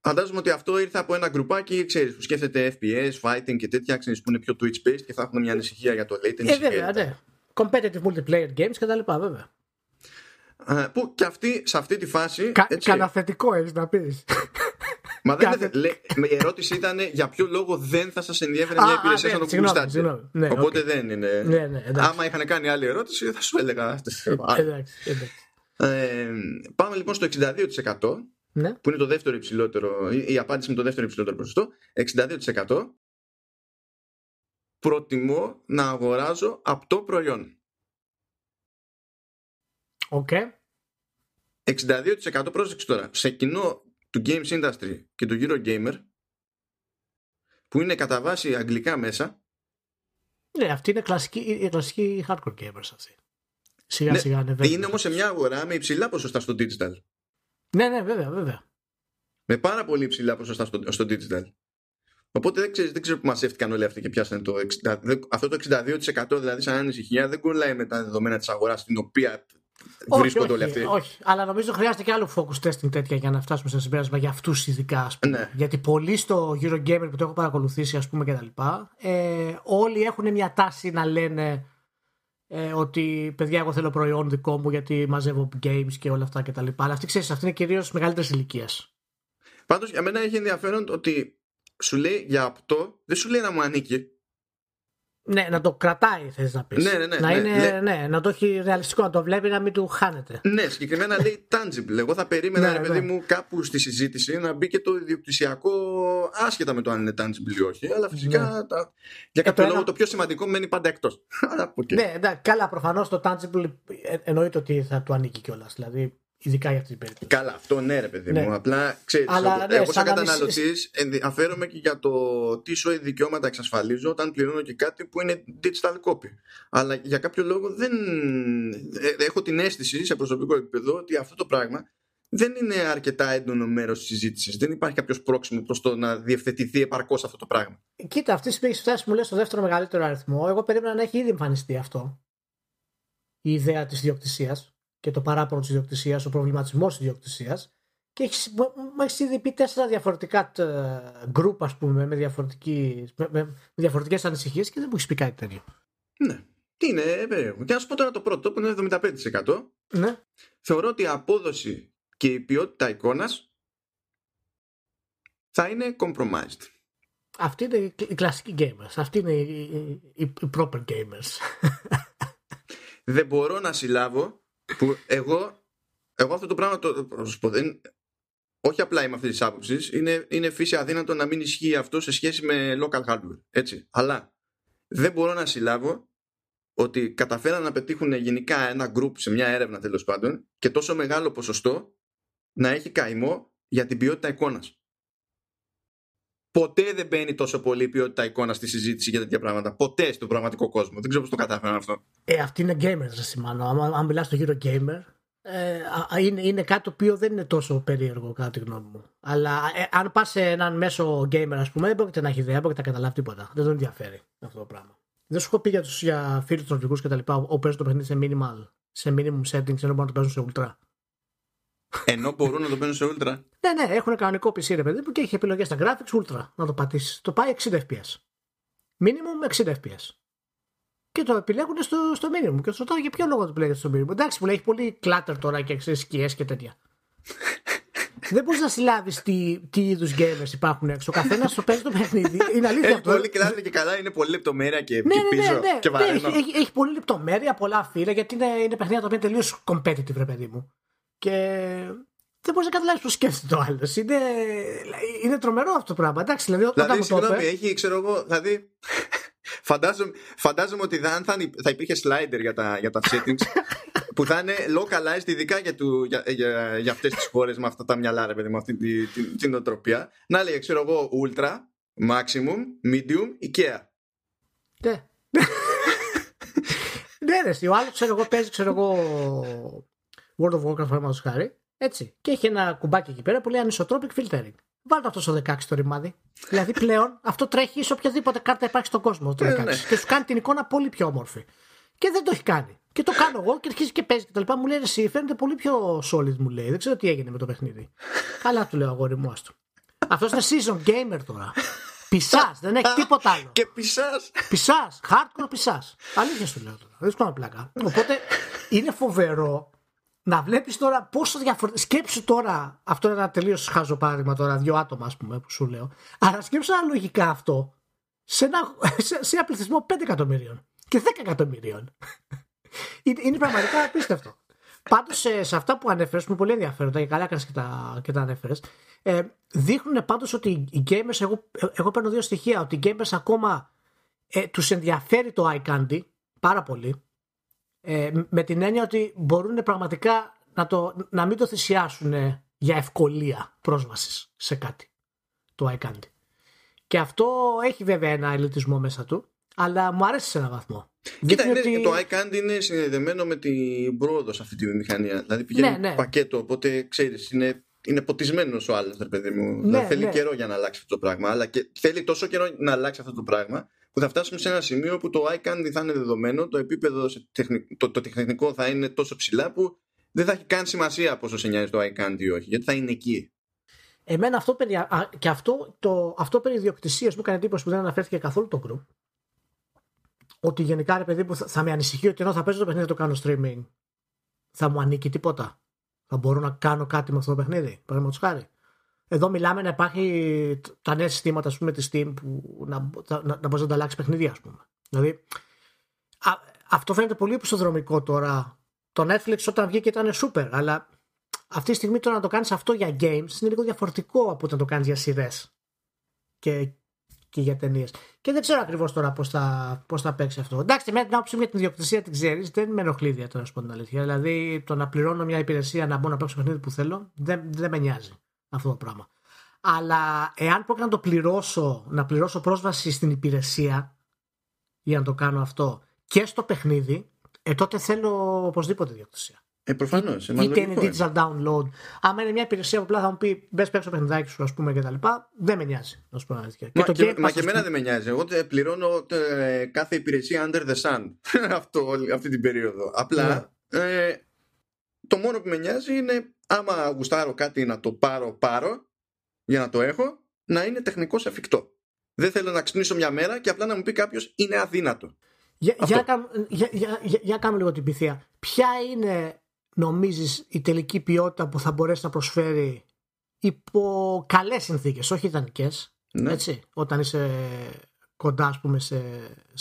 Φαντάζομαι ότι αυτό ήρθε από ένα γκρουπάκι, ξέρεις, που σκέφτεται εφ πι ες, fighting και τέτοια, ξέρεις, που είναι πιο Twitch-based και θα έχουν μια ανησυχία για το latency. Ε, βέβαια, ναι. Competitive multiplayer games και τα λοιπά, βέβαια. Α, που και αυτή, σε αυτή τη φάση... Κα, έτσι, καναθετικό έχεις να πεις. Μα δεν είναι, λέ, η ερώτηση ήταν για ποιο λόγο δεν θα σας ενδιέφερε μια υπηρεσία σαν το Google Stadia. Οπότε okay. δεν είναι... Ναι, ναι, άμα είχαν κάνει άλλη ερώτηση θα σου έλεγα. Εντάξει, εντάξει. Ε, πάμε λοιπόν στο εξήντα δύο τοις εκατό. Ναι. Που είναι το δεύτερο υψηλότερο, η απάντηση με το δεύτερο υψηλότερο ποσοστό, εξήντα δύο τοις εκατό προτιμώ να αγοράζω από το προϊόν. Οκ. Okay. εξήντα δύο τοις εκατό πρόσεξε τώρα. Σε κοινό του Games Industry και του Eurogamer, που είναι κατά βάση αγγλικά μέσα. Ναι, αυτή είναι κλασική, η κλασική hardcore gamers αυτή. Σιγά ναι, σιγά ανεβαίνει. Είναι όμως σε μια αγορά με υψηλά ποσοστά στο digital. Ναι, ναι, βέβαια, βέβαια. Με πάρα πολύ υψηλά ποσοστά στο, στο digital. Οπότε δεν ξέρω, δεν ξέρω που μαζεύτηκαν όλοι αυτοί και πιάσανε το εξήντα, αυτό το εξήντα δύο τοις εκατό δηλαδή σαν ανησυχία δεν κολλάει με τα δεδομένα της αγοράς στην οποία όχι, βρίσκονται όχι, όλοι αυτοί. Όχι, αλλά νομίζω χρειάζεται και άλλο focus testing τέτοια για να φτάσουμε σε συμπέρασμα για αυτούς ειδικά. Ας πούμε. Ναι. Γιατί πολλοί στο Eurogamer που το έχω παρακολουθήσει, ας πούμε, κτλ. Ε, όλοι έχουν μια τάση να λένε. Ε, ότι παιδιά, εγώ θέλω προϊόν δικό μου γιατί μαζεύω games και όλα αυτά κτλ. Αλλά αυτή ξέρεις, αυτή είναι κυρίως μεγαλύτερης ηλικίας. Πάντως για μένα έχει ενδιαφέρον ότι σου λέει για αυτό, δεν σου λέει να μου ανήκει. Ναι, να το κρατάει, θες να πεις. Ναι, ναι, ναι, να, είναι, ναι, ναι, να το έχει ρεαλιστικό, να το βλέπει, να μην του χάνεται. Ναι, συγκεκριμένα λέει tangible. Εγώ θα περίμενα, ρε παιδί μου, κάπου στη συζήτηση να μπει και το ιδιοκτησιακό, άσχετα με το αν είναι tangible ή όχι. Αλλά φυσικά ναι. τα... για κάποιο ε, λόγο ένα... το πιο σημαντικό μένει πάντα εκτός. Okay. Ναι, εντάξει, καλά, προφανώς το tangible εννοείται ότι θα του ανήκει κιόλας. Δηλαδή, ειδικά για αυτή την περίπτωση. Καλά, αυτό ναι, ρε παιδί ναι. μου. Απλά ξέρεις, αλλά, ναι, εγώ σαν καταναλωτής ενδιαφέρομαι και για το τι σοϊ δικαιώματα εξασφαλίζω όταν πληρώνω και κάτι που είναι digital copy. Αλλά για κάποιο λόγο δεν. Έχω την αίσθηση σε προσωπικό επίπεδο ότι αυτό το πράγμα δεν είναι αρκετά έντονο μέρος της συζήτησης. Δεν υπάρχει κάποιο πρόξιμο προς το να διευθετηθεί επαρκώς αυτό το πράγμα. Κοίτα, αυτή τη στιγμή έχει φτάσει, μου λες, στο δεύτερο μεγαλύτερο αριθμό. Εγώ περίμενα να έχει ήδη εμφανιστεί αυτό. Η ιδέα της ιδιοκτησίας. Και το παράπονο της ιδιοκτησίας, ο προβληματισμός της ιδιοκτησίας. Και έχεις, μου έχεις ήδη πει τέσσερα διαφορετικά group, ας πούμε, με, με, με διαφορετικές ανησυχίες και δεν μου έχεις πει κάτι τέτοιο. Ναι. Τι είναι, περίπου. Και να σου πω τώρα το πρώτο, που είναι εβδομήντα πέντε τοις εκατό. Ναι. Θεωρώ ότι η απόδοση και η ποιότητα εικόνας θα είναι compromised. Αυτή είναι οι κλασικοί gamers. Αυτή είναι οι, οι, οι proper gamers. Δεν μπορώ να συλλάβω. Που εγώ, εγώ αυτό το πράγμα το, το, το, το, όχι απλά είμαι αυτή τη άποψη, είναι, είναι φύση αδύνατο να μην ισχύει αυτό σε σχέση με local hardware. Έτσι. Αλλά δεν μπορώ να συλλάβω ότι καταφέραν να πετύχουν γενικά ένα group σε μια έρευνα τέλος πάντων και τόσο μεγάλο ποσοστό να έχει καημό για την ποιότητα εικόνας. Ποτέ δεν μπαίνει τόσο πολύ ποιότητα εικόνα στη συζήτηση για τέτοια πράγματα. Ποτέ στον πραγματικό κόσμο. Δεν ξέρω πώς το κατάφεραν αυτό. Ε, αυτή είναι gamers, ρε Σεραμάνο. Αν, αν μιλάς στο Eurogamer, ε, είναι, είναι κάτι το οποίο δεν είναι τόσο περίεργο, κατά τη γνώμη μου. Αλλά ε, αν πας σε έναν μέσο gamer, ας πούμε, δεν πρόκειται να έχει ιδέα, δεν πρόκειται να καταλάβει τίποτα. Δεν τον ενδιαφέρει αυτό το πράγμα. Δεν σου έχω πει για, τους, για φίλους των οδηγούς κτλ. Όπου παίζουν το παιχνίδι σε minimal, σε minimum settings, ενώ μπορούν να το παίζουν σε ultra. Ενώ μπορούν να το παίρνουν σε Ultra. Ναι, ναι, έχουν κανονικό πι σι ρε παιδί μου και έχει επιλογές στα graphics Ultra να το πατήσεις. Το πάει εξήντα φρέιμς. Minimum εξήντα φρέιμς. Και το επιλέγουν στο, στο minimum. Και του ρωτάω για ποιο λόγο το επιλέγετε στο minimum. Εντάξει, που λέει έχει πολύ clutter τώρα και ξέρεις σκιές και τέτοια. Δεν μπορείς να συλλάβεις τι, τι είδους gamers υπάρχουν έξω. Ο καθένας το παίζει το παιχνίδι. Είναι αλήθεια αυτό. Πολύ κλάδι και καλά, είναι πολύ λεπτομέρεια και, ναι, και πίσω. Ναι, ναι, ναι, και βαρύ. Ναι, έχει, έχει πολύ λεπτομέρεια, πολλά φύλλα γιατί είναι, είναι παιχνίδια τα οποία είναι τελείως competitive, ρε παιδί μου. Και δεν μπορείς να καταλάβεις πώς σκέφτεται το άλλο. Είναι, είναι τρομερό αυτό το πράγμα. Εντάξει, δηλαδή, δηλαδή συγγνώμη, έχει, ξέρω εγώ, δηλαδή, φαντάζομαι, φαντάζομαι ότι αν θα, θα υπήρχε slider για τα, για τα settings που θα είναι localized ειδικά για, του, για, για, για αυτές τις χώρες με αυτά τα μυαλά, ρε παιδί, με αυτή την, την, την οτροπία. Να λέει, ξέρω εγώ, ultra, maximum, medium, IKEA. Ναι. Ναι, ρε, ο άλλος, ξέρω εγώ, παίζει, ξέρω εγώ... World of Warcraft, παραδείγματος χάρη, έτσι. Και έχει ένα κουμπάκι εκεί πέρα που λέει anisotropic filtering. Βάλτε αυτό στο δεκαέξι το ρημάδι. Δηλαδή πλέον αυτό τρέχει σε οποιαδήποτε κάρτα υπάρχει στον κόσμο. Το δεκαέξι. Και σου κάνει την εικόνα πολύ πιο όμορφη. Και δεν το έχει κάνει. Και το κάνω εγώ και αρχίζει και παίζει και τα λοιπά. Μου λέει εσύ, φαίνεται πολύ πιο solid, μου λέει. Δεν ξέρω τι έγινε με το παιχνίδι. Αλλά του λέω αγόρι μου, άστο. Αυτό είναι season gamer τώρα. Πισά, δεν έχει τίποτα άλλο. Και πισά. Πισά. Hardcore πισά. Αλήθεια σου λέω τώρα. Δεν σου κάνω πλάκα. Οπότε είναι φοβερό. Να βλέπεις τώρα πόσο διαφορετικό. Σκέψου τώρα, αυτό είναι ένα τελείως χάζο παράδειγμα τώρα, δύο άτομα ας πούμε που σου λέω. Αλλά σκέψου αναλογικά αυτό σε ένα, σε ένα πληθυσμό πέντε εκατομμυρίων και δέκα εκατομμυρίων. Είναι, είναι πραγματικά απίστευτο. Πάντως σε, σε αυτά που ανέφερες, που είναι πολύ ενδιαφέροντα και καλά έκανες και τα, τα ανέφερες, ε, δείχνουν πάντως ότι οι gamers, εγώ, εγώ παίρνω δύο στοιχεία, ότι οι gamers ακόμα ε, τους ενδιαφέρει το eye candy πάρα πολύ. Ε, με την έννοια ότι μπορούν πραγματικά να, το, να μην το θυσιάσουν για ευκολία πρόσβασης σε κάτι το eye candy. Και αυτό έχει βέβαια ένα ελιτισμό μέσα του, αλλά μου αρέσει σε έναν βαθμό. Κοίτα, είναι, ότι... το eye candy είναι συνδεδεμένο με την πρόοδο σε αυτή τη μηχανία. Δηλαδή πηγαίνει, ναι, ναι, πακέτο, οπότε ξέρεις, είναι, είναι ποτισμένος ο άλλος, παιδί μου. Ναι, δηλαδή, θέλει, ναι, καιρό για να αλλάξει αυτό το πράγμα, αλλά και θέλει τόσο καιρό να αλλάξει αυτό το πράγμα, που θα φτάσουμε σε ένα σημείο που το iCandy θα είναι δεδομένο, το επίπεδο το, το τεχνικό θα είναι τόσο ψηλά που δεν θα έχει καν σημασία πόσο σε νοιάζει το iCandy ή όχι, γιατί θα είναι εκεί. Εμένα αυτό περί, και αυτό, το, αυτό περί ιδιοκτησίας μου έκανε εντύπωση που δεν αναφέρθηκε καθόλου το group. Ότι γενικά, ρε παιδί, που θα, θα με ανησυχεί ότι ενώ θα παίζω το παιχνίδι, το κάνω streaming, θα μου ανήκει τίποτα. Θα μπορώ να κάνω κάτι με αυτό το παιχνίδι, παραδείγματος χάρη. Εδώ μιλάμε να υπάρχει τα νέα συστήματα, ας πούμε, τη Steam που να, να, να μπορεί να τα αλλάξει παιχνίδια, ας πούμε. Δηλαδή, α, αυτό φαίνεται πολύ επιστοδρομικό τώρα. Το Netflix όταν βγήκε ήταν super, αλλά αυτή τη στιγμή τώρα να το κάνεις αυτό για games είναι λίγο διαφορετικό από όταν το κάνεις για σειρές και, και για ταινίες. Και δεν ξέρω ακριβώς τώρα πώς θα, πώς θα παίξει αυτό. Εντάξει, με την άποψη για την ιδιοκτησία την ξέρεις, δεν με ενοχλεί ιδιαίτερα, να σου πω την αλήθεια. Δηλαδή, το να πληρώνω μια υπηρεσία να μπω να παίξω παιχνίδι που θέλω, δεν, δεν με νοιάζει αυτό το πράγμα. Αλλά εάν πρόκειται να το πληρώσω, να πληρώσω πρόσβαση στην υπηρεσία για να το κάνω αυτό και στο παιχνίδι, ε, τότε θέλω οπωσδήποτε διοκτησία. Ε, προφανώς. Είτε είναι digital download. Άμα είναι μια υπηρεσία που απλά θα μου πει μπες παίξω παιχνιδάκι σου, ας πούμε, και τα λοιπά, δεν με νοιάζει. Να σου πω, και μα, το και, μα και εμένα δεν με νοιάζει. Εγώ πληρώνω ε, κάθε υπηρεσία under the sun αυτό, αυτή την περίοδο. Απλά yeah. ε, το μόνο που με νοιάζει είναι άμα γουστάρω κάτι να το πάρω, πάρω για να το έχω, να είναι τεχνικώς εφικτό. Δεν θέλω να ξυπνήσω μια μέρα και απλά να μου πει κάποιος είναι αδύνατο. Για, για, για, για, για, για κάνω λίγο την πυθία. Ποια είναι, νομίζεις, η τελική ποιότητα που θα μπορέσει να προσφέρει υπό καλές συνθήκες, όχι ιδανικές, ναι, έτσι, όταν είσαι κοντά, ας πούμε, σε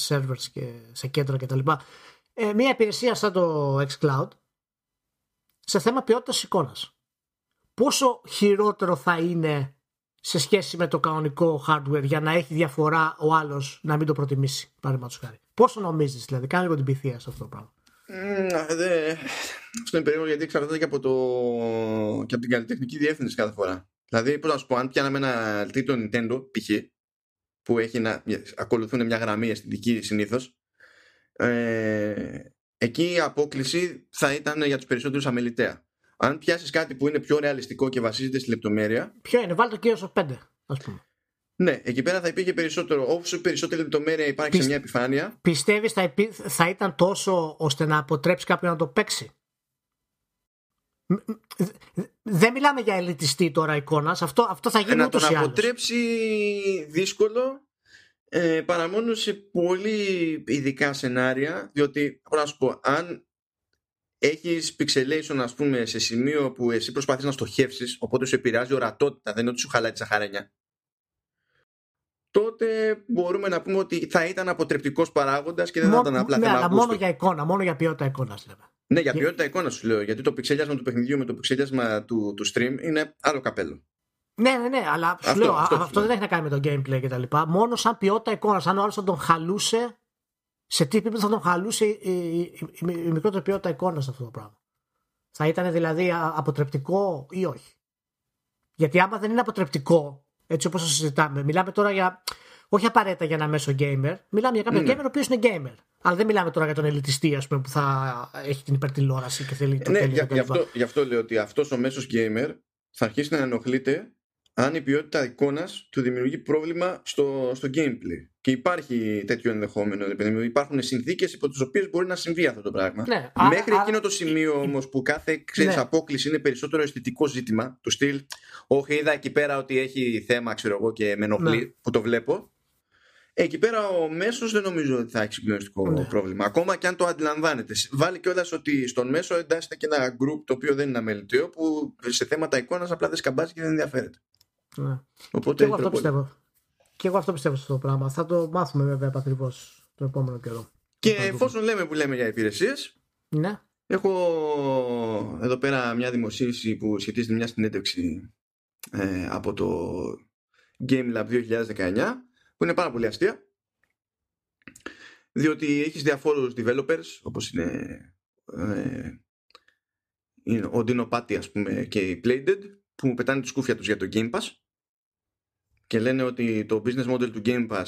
servers και σε κέντρα κτλ. Ε, μια υπηρεσία σαν το xCloud σε θέμα ποιότητας εικόνας. πόσο χειρότερο θα είναι σε σχέση με το κανονικό hardware για να έχει διαφορά ο άλλος να μην το προτιμήσει, παραδείγματος χάρη. Πόσο νομίζεις, δηλαδή, κάνε λίγο την πυθία σε αυτό το πράγμα. Mm, δε, αυτό είναι περίεργο γιατί εξαρτάται και από, το, και από την καλλιτεχνική διεύθυνση κάθε φορά. Δηλαδή, πώς να σου πω, αν πιάναμε ένα τίτλο Nintendo, π.χ., που έχει να, ακολουθούν μια γραμμή αισθητική συνήθως, ε, εκεί η απόκληση θα ήταν για τους περισσότερους αμεληταία. Αν πιάσεις κάτι που είναι πιο ρεαλιστικό και βασίζεται στη λεπτομέρεια. Ποιο είναι, βάλτε το κύριο στο πέντε, ας πούμε. Ναι, εκεί πέρα θα υπήρχε περισσότερο. Όσο περισσότερη λεπτομέρεια υπάρχει Πι... σε μια επιφάνεια. Πιστεύεις θα, υπή... θα ήταν τόσο ώστε να αποτρέψει κάποιον να το παίξει? Δεν μιλάμε για ελιτιστή τώρα εικόνας. Αυτό, αυτό θα γίνει να ούτως ή άλλως. Να τον αποτρέψει δύσκολο, ε, παρά μόνο σε πολύ ειδικά σενάρια. Διότι, να σου πω, αν έχεις pixelation, ας πούμε, σε σημείο που εσύ προσπαθείς να στοχεύσεις, οπότε σου επηρεάζει ορατότητα, δεν είναι ότι σου χαλάει τη σαχαρένια, τότε μπορούμε να πούμε ότι θα ήταν αποτρεπτικός παράγοντας και δεν Μο, θα ήταν απλά ναι, θέμα αλλά μόνο για εικόνα, μόνο για ποιότητα εικόνας. Ναι, για ποιότητα για... εικόνας σου λέω, γιατί το πιξελιάσμα του παιχνιδιού με το πιξελιάσμα του, του stream είναι άλλο καπέλο. Ναι, ναι, ναι, αλλά σου αυτό, λέω, αυτό, αυτό, αυτό δεν έχει να κάνει με το gameplay κτλ. Μόνο σαν ποιότητα εικόνας, αν ο άλλος θα τον χαλούσε, σε τι επίπεδο θα τον χαλούσε η, η, η, η μικρότερη ποιότητα εικόνας αυτό το πράγμα. Θα ήταν δηλαδή αποτρεπτικό ή όχι? Γιατί άμα δεν είναι αποτρεπτικό, έτσι όπως το συζητάμε, μιλάμε τώρα για, όχι απαραίτητα για ένα μέσο gamer, μιλάμε για κάποιον gamer ο οποίος είναι gamer. Αλλά δεν μιλάμε τώρα για τον ελιτιστή, ας πούμε, που θα έχει την υπερτηλόραση και θέλει το ναι, τέλειο. Γι' αυτό, γι' αυτό λέω ότι αυτός ο μέσος gamer θα αρχίσει να ενοχλείται αν η ποιότητα εικόνας του δημιουργεί πρόβλημα στο, στο gameplay. Και υπάρχει τέτοιο ενδεχόμενο. Υπάρχουν συνθήκες υπό τις οποίες μπορεί να συμβεί αυτό το πράγμα. Ναι, μέχρι α, εκείνο α, το σημείο η, όμως που κάθε ξέρεις, ναι. απόκληση είναι περισσότερο αισθητικό ζήτημα του στυλ. Όχι, είδα εκεί πέρα ότι έχει θέμα, ξέρω εγώ, και με ενοχλεί ναι. που το βλέπω. Εκεί πέρα ο μέσος δεν νομίζω ότι θα έχει συγκλονιστικό ναι. πρόβλημα. Ακόμα και αν το αντιλαμβάνεται. Βάλει κιόλας ότι στον μέσο εντάσσεται και ένα group το οποίο δεν είναι αμεληταίο, που σε θέματα εικόνας απλά δεν σκαμπάζει και δεν ενδιαφέρεται. Ναι. Οπότε, και, εγώ αυτό πιστεύω. και εγώ αυτό πιστεύω σε αυτό το πράγμα. Θα το μάθουμε βέβαια ακριβώς το επόμενο καιρό. Και εφόσον λέμε που λέμε για υπηρεσίες, ναι. έχω εδώ πέρα μια δημοσίευση που σχετίζεται μια συνέντευξη ε, από το Game Lab δύο χιλιάδες δεκαεννιά, που είναι πάρα πολύ αστεία, διότι έχεις διαφόρους developers, όπως είναι, ε, είναι ο Dino Patti, ας πούμε, και η Playdead, που πετάνε τη σκούφια τους για το Game Pass και λένε ότι το business model του Game Pass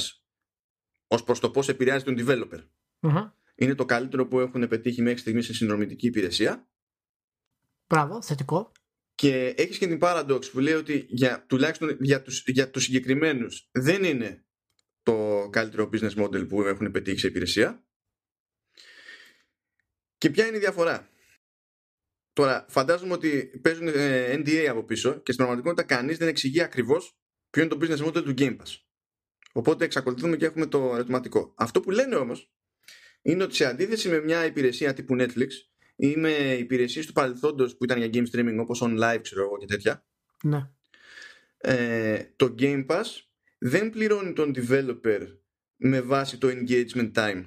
ως προς το πώς επηρεάζει τον developer mm-hmm. είναι το καλύτερο που έχουν πετύχει μέχρι στιγμή σε συνδρομητική υπηρεσία. Μπράβο, θετικό. Και έχεις και την Paradox που λέει ότι για, τουλάχιστον για τους, για τους συγκεκριμένους δεν είναι το καλύτερο business model που έχουν πετύχει σε υπηρεσία. Και ποια είναι η διαφορά? Τώρα, φαντάζομαι ότι παίζουν ε, εν ντι έι από πίσω και στην πραγματικότητα κανείς δεν εξηγεί ακριβώς ποιο είναι το business model του Game Pass. Οπότε εξακολουθούμε και έχουμε το ερωτηματικό. Αυτό που λένε όμως είναι ότι σε αντίθεση με μια υπηρεσία τύπου Netflix ή με υπηρεσίες του παρελθόντος που ήταν για game streaming όπως OnLive, ξέρω εγώ, και τέτοια, ναι. ε, το Game Pass δεν πληρώνει τον developer με βάση το engagement time.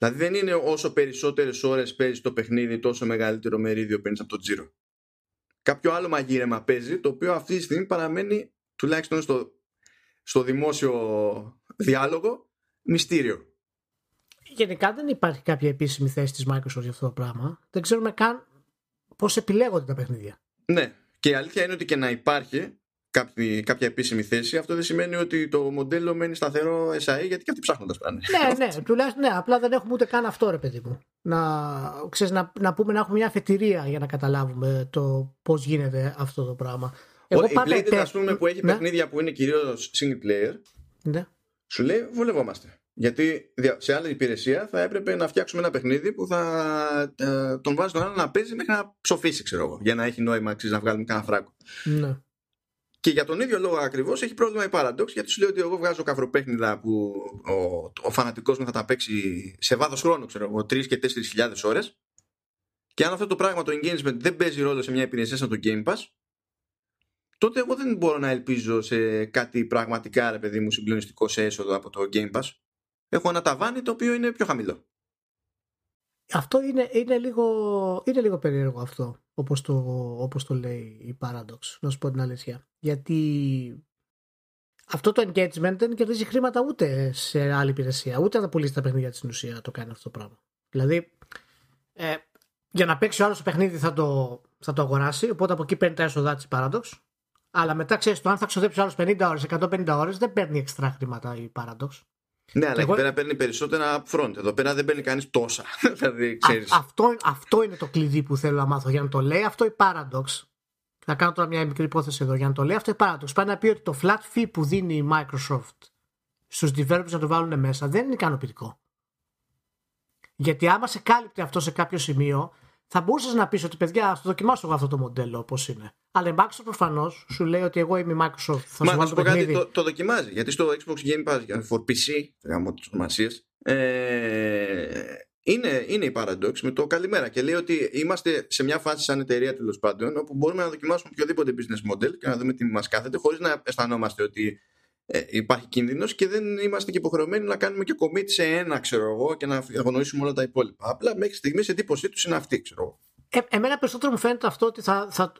Δηλαδή δεν είναι όσο περισσότερες ώρες παίζεις το παιχνίδι, τόσο μεγαλύτερο μερίδιο παίρνεις από το τζίρο. Κάποιο άλλο μαγείρεμα παίζει, το οποίο αυτή τη στιγμή παραμένει, τουλάχιστον στο, στο δημόσιο διάλογο, μυστήριο. Γενικά δεν υπάρχει κάποια επίσημη θέση της Microsoft για αυτό το πράγμα. Δεν ξέρουμε καν πώς επιλέγονται τα παιχνίδια. Ναι, και η αλήθεια είναι ότι και να υπάρχει κάποια, κάποια επίσημη θέση, αυτό δεν σημαίνει ότι το μοντέλο μένει σταθερό ες άι, γιατί και αυτοί ψάχνουν να τα σπάνε. Ναι, ναι, τουλάχιστον ναι, απλά δεν έχουμε ούτε καν αυτό, ρε παιδί μου. Να, ξέρεις, να, να πούμε να έχουμε μια αφετηρία για να καταλάβουμε το πώς γίνεται αυτό το πράγμα. Εγώ η Playdead, τε... ας πούμε, που έχει ναι. παιχνίδια που είναι κυρίως single player, ναι. σου λέει βολευόμαστε. Γιατί σε άλλη υπηρεσία θα έπρεπε να φτιάξουμε ένα παιχνίδι που θα ε, τον βάζει τον άλλο να παίζει μέχρι να ψοφήσει, ξέρω εγώ, για να έχει νόημα αξίζει, να βγάλουμε κανένα φράγκο. Ναι. Και για τον ίδιο λόγο ακριβώς έχει πρόβλημα η Paradox, γιατί σου λέει ότι εγώ βγάζω καυροπέχνιδα που ο, ο φανατικός μου θα τα παίξει σε βάθος χρόνου, ξέρω εγώ, τρεις και τέσσερις χιλιάδες ώρες. Και αν αυτό το πράγμα, το engagement, δεν παίζει ρόλο σε μια υπηρεσία σαν το Game Pass, τότε εγώ δεν μπορώ να ελπίζω σε κάτι πραγματικά, ρε παιδί μου, συγκλονιστικό σε έσοδο από το Game Pass. Έχω ένα ταβάνι το οποίο είναι πιο χαμηλό. Αυτό είναι, είναι, λίγο, είναι λίγο περίεργο αυτό. όπως το, όπως το λέει η Paradox, να σου πω την αλήθεια. Γιατί αυτό το engagement δεν κερδίζει χρήματα ούτε σε άλλη υπηρεσία, ούτε να πουλήσει τα παιχνίδια της, στην ουσία το κάνει αυτό το πράγμα. Δηλαδή, ε, για να παίξει ο άλλος το παιχνίδι θα το, θα το αγοράσει, οπότε από εκεί παίρνει τα έσοδά της Paradox. Αλλά μετά ξέρεις το αν θα ξοδέψει ο άλλος πενήντα ώρες, εκατόν πενήντα ώρες, δεν παίρνει εξτρά χρήματα η Paradox. Ναι, αλλά εγώ... εκεί πέρα παίρνει περισσότερα upfront. Εδώ πέρα δεν παίρνει κανείς τόσα. Δηλαδή, ξέρεις. Α, αυτό, αυτό είναι το κλειδί που θέλω να μάθω. Για να το λέει αυτό η Paradox, θα κάνω τώρα μια μικρή υπόθεση εδώ. Για να το λέει αυτό η Paradox, πάει να πει ότι το flat fee που δίνει η Microsoft στους developers να το βάλουν μέσα δεν είναι ικανοποιητικό. Γιατί άμα σε κάλυπτε αυτό σε κάποιο σημείο, θα μπορούσες να πεις ότι παιδιά, ας το δοκιμάσω εγώ αυτό το μοντέλο όπως είναι. Αλλά η Microsoft προφανώς σου λέει ότι εγώ είμαι η Microsoft. Θα Μα, σου βάλω το παιχνίδι. Το, το δοκιμάζει. Γιατί στο Xbox Game Pass for πι σι, γάμω τις ονομασίες, ε, είναι, είναι η Paradox με το καλημέρα. Και λέει ότι είμαστε σε μια φάση σαν εταιρεία τέλος πάντων, όπου μπορούμε να δοκιμάσουμε οποιοδήποτε business model και να δούμε τι μας κάθεται, χωρίς να αισθανόμαστε ότι ε, υπάρχει κίνδυνος και δεν είμαστε και υποχρεωμένοι να κάνουμε και commit σε ένα, ξέρω εγώ, και να αγνοήσουμε όλα τα υπόλοιπα. Απλά μέχρι στιγμής η εντύπωσή τους είναι αυτή, ξέρω εγώ. Ε, εμένα περισσότερο μου φαίνεται αυτό ότι θα, θα,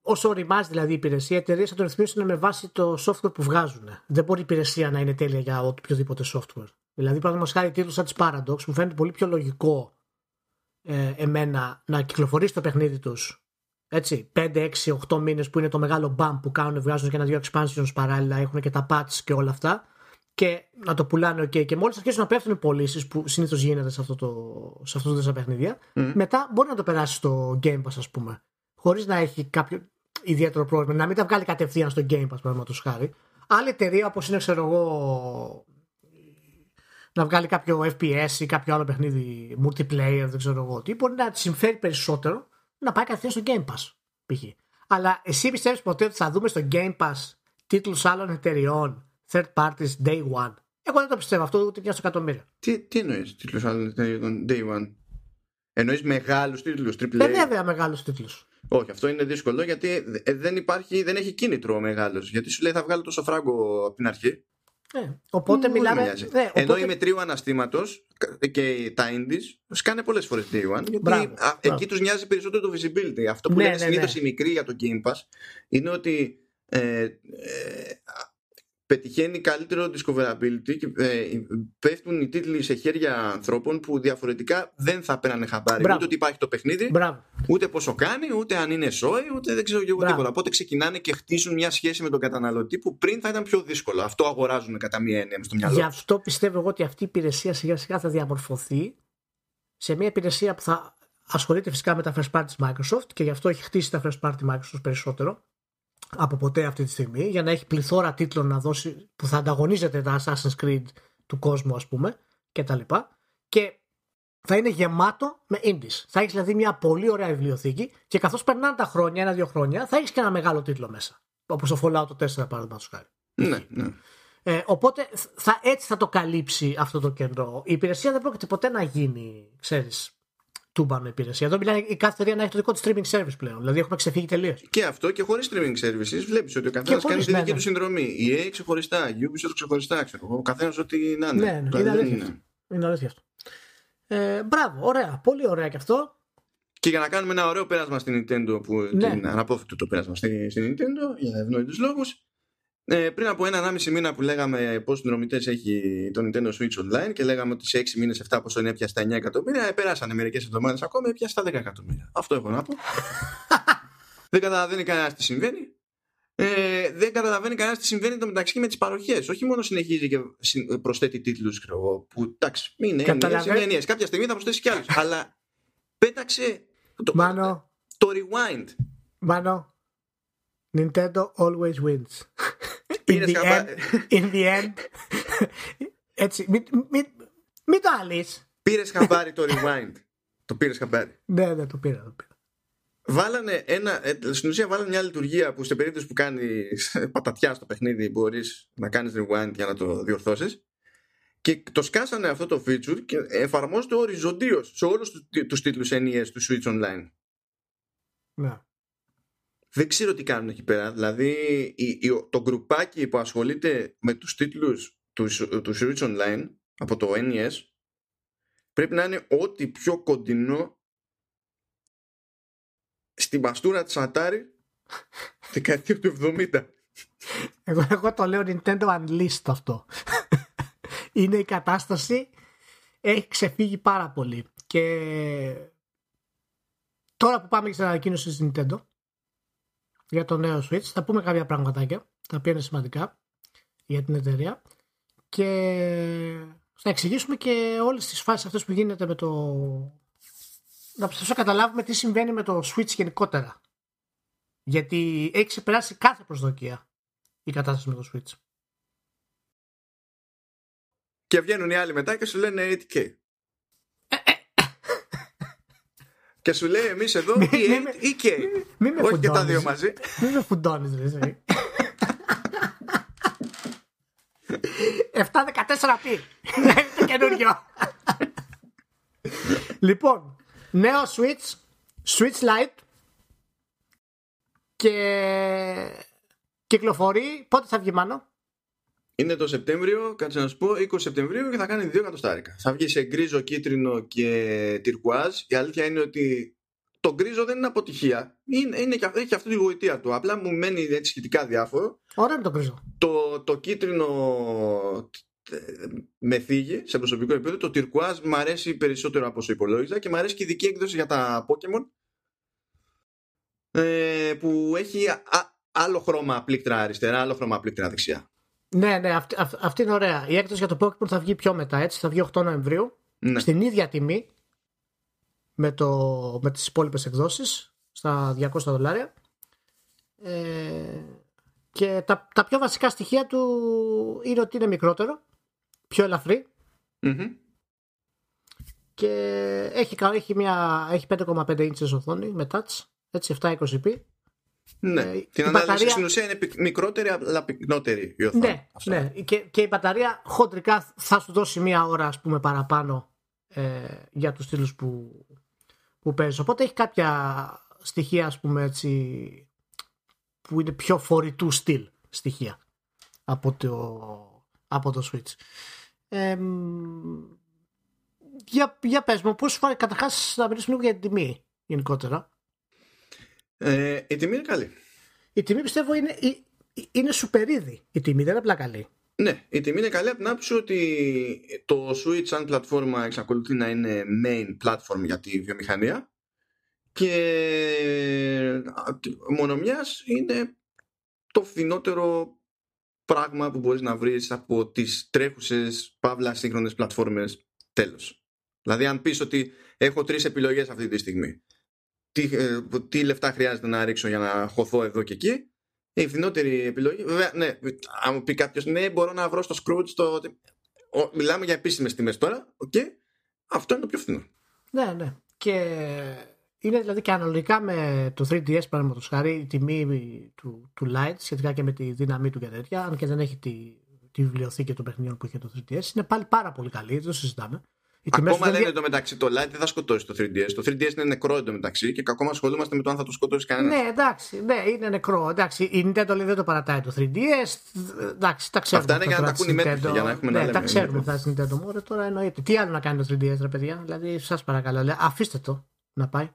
όσο οριμάζει δηλαδή η υπηρεσία, οι εταιρείες θα το ρυθμίσουν με βάση το software που βγάζουν. Δεν μπορεί η υπηρεσία να είναι τέλεια για οποιοδήποτε software. Δηλαδή, παραδείγματος χάρη, τίτλους σαν της Paradox μου φαίνεται πολύ πιο λογικό ε, εμένα να κυκλοφορήσει το παιχνίδι τους έτσι, πέντε, έξι, οκτώ μήνες που είναι το μεγάλο bump που κάνουν, βγάζουν και ένα-δύο expansions παράλληλα, έχουν και τα patch και όλα αυτά και να το πουλάνε okay. Και μόλις αρχίσουν να πέφτουν οι πωλήσεις που συνήθως γίνεται σε αυτά τα παιχνίδια, mm. μετά μπορεί να το περάσει στο Game Pass, ας πούμε, χωρίς να έχει κάποιο ιδιαίτερο πρόβλημα, να μην τα βγάλει κατευθείαν στο Game Pass, παραδείγματος χάρη. Άλλη εταιρεία όπως είναι, ξέρω εγώ, να βγάλει κάποιο εφ πι ες ή κάποιο άλλο παιχνίδι multiplayer, δεν ξέρω εγώ τι, μπορεί να τη συμφέρει περισσότερο να πάει καθώς στο Game Pass π.χ. Αλλά εσύ πιστεύεις ποτέ ότι θα δούμε στο Game Pass τίτλους άλλων εταιριών, third parties, day one? Εγώ δεν το πιστεύω αυτό ούτε πια στο εκατομμύριο. Τι, τι εννοείς τίτλους άλλων εταιριών, day one? Εννοείς μεγάλους τίτλους, triple A? Δεν βέβαια μεγάλους τίτλους. Όχι, αυτό είναι δύσκολο γιατί δεν, υπάρχει, δεν έχει κίνητρο ο μεγάλος. Γιατί σου λέει θα βγάλω τόσο φράγκο από την αρχή. Ε, οπότε μ, μιλάμε. Ναι, οπότε... Ενώ η μετρίου αναστήματος και τα indies σκάνε πολλές φορές day one. Γιατί μπράβο, α, μπράβο. Εκεί τους νοιάζει περισσότερο το visibility. Αυτό που ναι, λένε ναι, συνήθως ναι. οι μικροί για το Game Pass είναι ότι ε, ε, πετυχαίνει καλύτερο discoverability και ε, πέφτουν οι τίτλοι σε χέρια ανθρώπων που διαφορετικά δεν θα παίρνανε χαμπάρι. Μπράβο. Ούτε ότι υπάρχει το παιχνίδι, μπράβο. Ούτε πόσο κάνει, ούτε αν είναι σόι, ούτε δεν ξέρω και εγώ τίποτα. Οπότε ξεκινάνε και χτίζουν μια σχέση με τον καταναλωτή που πριν θα ήταν πιο δύσκολο. Αυτό αγοράζουν κατά μία έννοια στο μυαλό. Γι' αυτό πιστεύω εγώ ότι αυτή η υπηρεσία σιγά σιγά θα διαμορφωθεί σε μια υπηρεσία που θα ασχολείται φυσικά με τα first party της Microsoft και γι' αυτό έχει χτίσει τα first party Microsoft περισσότερο από ποτέ αυτή τη στιγμή, για να έχει πληθώρα τίτλων να δώσει που θα ανταγωνίζεται τα Assassin's Creed του κόσμου, ας πούμε, και τα λοιπά, και θα είναι γεμάτο με indies. Θα έχεις δηλαδή μια πολύ ωραία βιβλιοθήκη και καθώς περνάνε τα χρόνια, ένα-δύο χρόνια, θα έχεις και ένα μεγάλο τίτλο μέσα, όπως το Fallout τέσσερα παραδείγματος χάρη. Ναι, ναι. Ε, οπότε θα, έτσι θα το καλύψει αυτό το κέντρο. Η υπηρεσία δεν πρόκειται ποτέ να γίνει, ξέρεις, τούμπανο υπηρεσία. Εδώ μιλάει η κάθε εταιρεία να έχει το δικό της streaming service πλέον. Δηλαδή έχουμε ξεφύγει τελείως. Και αυτό και χωρίς streaming services. Βλέπεις ότι ο καθένας κάνει τη δική του συνδρομή. Η ι έι ξεχωριστά, η Ubisoft ξεχωριστά, ξέρω. Ο καθένας ό,τι να είναι. Ναι, ναι. Είναι αλήθεια αυτό. Είναι αλήθεια αυτό. Ε, μπράβο, ωραία. Πολύ ωραία και αυτό. Και για να κάνουμε ένα ωραίο πέρασμα στην Nintendo, που ναι. την αναπόφευκτο το πέρασμα στην, στην Nintendo, για ευνόητους λόγους. Ε, πριν από ένα-ενάμιση μήνα που λέγαμε πόσους συνδρομητές έχει το Nintendo Switch Online και λέγαμε ότι σε έξι μήνες, επτά πόσο είναι, έπιασε τα εννιά εκατομμύρια, πέρασανε μερικές εβδομάδες ακόμα, έπιασε τα δέκα εκατομμύρια. Αυτό έχω να πω. Δεν καταλαβαίνει κανένας τι συμβαίνει. Ε, δεν καταλαβαίνει κανένας τι συμβαίνει το μεταξύ με τις παροχές. Όχι μόνο συνεχίζει και προσθέτει τίτλους, ξέρω, που εντάξει, είναι εννοίες. Κάποια στιγμή θα προσθέσει κι άλλους. Αλλά πέταξε το, Μάνο, το rewind. Μάνο, Nintendo always wins. In the, end, in the end. Έτσι. Μην μη, μη το αλείς. Πήρες χαμπάρι το rewind? Το πήρες χαμπάρι? Ναι, ναι, το πήρα, το πήρα. Βάλανε ένα, στην ουσία βάλανε μια λειτουργία που σε περίπτωση που κάνεις πατατιά στο παιχνίδι μπορείς να κάνεις rewind για να το διορθώσεις. Και το σκάσανε αυτό το feature και εφαρμόζεται οριζοντίως σε όλους τους τίτλους εν ι ες του Switch Online. Ναι. Δεν ξέρω τι κάνουν εκεί πέρα. Δηλαδή η, η, το γκρουπάκι που ασχολείται με τους τίτλους του, του Switch Online από το εν ι ες πρέπει να είναι ό,τι πιο κοντινό στην μπαστούρα της Atari δεκαετία του εβδομήντα. Εγώ, εγώ το λέω Nintendo Unleashed αυτό. Είναι η κατάσταση, έχει ξεφύγει πάρα πολύ. Και τώρα που πάμε και στην ανακοίνωση της Nintendo για το νέο Switch, θα πούμε κάποια πραγματάκια τα οποία είναι σημαντικά για την εταιρεία και θα εξηγήσουμε και όλες τις φάσεις αυτές που γίνεται με το... να προσπαθήσω να καταλάβουμε τι συμβαίνει με το Switch γενικότερα, γιατί έχει ξεπεράσει κάθε προσδοκία η κατάσταση με το Switch. Και βγαίνουν οι άλλοι μετά και σου λένε έιτ κέι. Και σου λέει εμείς εδώ ή έιτ κέι. Όχι και τα δύο μαζί. Μην με φουντώνεις δηλαδή. επτά δεκατέσσερα πι. Είναι το καινούριο. Λοιπόν, νέο Switch, Switch Lite, και κυκλοφορεί. Πότε θα βγει, Μάνο? Είναι το Σεπτέμβριο, κάτσε να σου πω, είκοσι Σεπτεμβρίου, και θα κάνει δύο εκατοστάρικα. Θα βγει σε γκρίζο, κίτρινο και τυρκουάζ. Η αλήθεια είναι ότι το γκρίζο δεν είναι αποτυχία. Είναι, είναι και, έχει αυτή τη γοητεία του. Απλά μου μένει έτσι σχετικά διάφορο. Ωραία είναι το γκρίζο. Το, το κίτρινο με θίγει σε προσωπικό επίπεδο. Το τυρκουάζ μου αρέσει περισσότερο από όσο υπολόγιζα και μου αρέσει και η ειδική έκδοση για τα Pokémon, ε, που έχει α, άλλο χρώμα πλήκτρα αριστερά, άλλο χρώμα πλήκτρα δεξιά. Ναι, ναι, αυτή, αυτή είναι ωραία. Η έκδοση για το Pokémon θα βγει πιο μετά, έτσι, θα βγει οκτώ Νοεμβρίου, ναι. Στην ίδια τιμή με, το, με τις υπόλοιπες εκδόσεις, στα διακόσια δολάρια, ε, και τα, τα πιο βασικά στοιχεία του είναι ότι είναι μικρότερο, πιο ελαφρύ, mm-hmm. και έχει, έχει, μια, έχει πέντε κόμμα πέντε ίντσες οθόνη με touch, έτσι, επτακόσια είκοσι πι. Ναι, ε, την ανάλυση μπαταρία... στην ουσία είναι μικρότερη αλλά πυκνότερη η οθόνη. Ναι, ναι. Και, και η μπαταρία χοντρικά θα σου δώσει μία ώρα, ας πούμε, παραπάνω, ε, για τους στήλους που, που παίζεις. Οπότε έχει κάποια στοιχεία, ας πούμε, έτσι, που είναι πιο φορητού στυλ στοιχεία από το, από το Switch. Ε, για, για πες μου, πώς σου φάνηκε, καταρχάς να μιλήσουμε λίγο για την τιμή γενικότερα. Ε, η τιμή είναι καλή. Η τιμή πιστεύω είναι, είναι σουπερίδη. Η τιμή δεν είναι απλά καλή. Ναι, η τιμή είναι καλή από την άποψη ότι το Switch σαν πλατφόρμα εξακολουθεί να είναι main platform για τη βιομηχανία και μονομιάς είναι το φθηνότερο πράγμα που μπορείς να βρεις από τις τρέχουσες παύλα σύγχρονες πλατφόρμες, τέλος. Δηλαδή αν πεις ότι έχω τρεις επιλογές αυτή τη στιγμή, Τι, τι λεφτά χρειάζεται να ρίξω για να χωθώ εδώ και εκεί, η φθηνότερη επιλογή. Βέβαια, ναι, αν μου πει κάποιος, ναι, μπορώ να βρω στο Scrooge το... Μιλάμε για επίσημες τιμές τώρα, okay. Αυτό είναι το πιο φθηνό. Ναι, ναι. Και είναι δηλαδή και αναλογικά με το θρι ντι ες, παραδείγματος χάρη, η τιμή του, του Lite σχετικά και με τη δύναμή του και τέτοια, αν και δεν έχει τη, τη βιβλιοθήκη των παιχνιδιών που είχε το θρι ντι ες, είναι πάλι πάρα πολύ καλή, δεν το συζητάμε. Ακόμα λένε δια... το μεταξύ, το Lite δεν θα σκοτώσει το θρι ντι ες. Το θρι ντι ες είναι νεκρό το μεταξύ και ακόμα ασχολούμαστε με το αν θα το σκοτώσει κανένας. Ναι, εντάξει, ναι, είναι νεκρό. Εντάξει, η Nintendo δεν το παρατάει το θρι ντι ες. Εντάξει, τα ξέρουμε. Αυτά είναι για να τα ακούνε οι μέτρες, για να έχουμε, ναι, να λέμε. Τα ξέρουμε αυτά στην Nintendo. Μωρέ, τώρα εννοείται. Τι άλλο να κάνει το θρι ντι ες, ρε παιδιά? Δηλαδή, σας παρακαλώ, λέει, αφήστε το να πάει.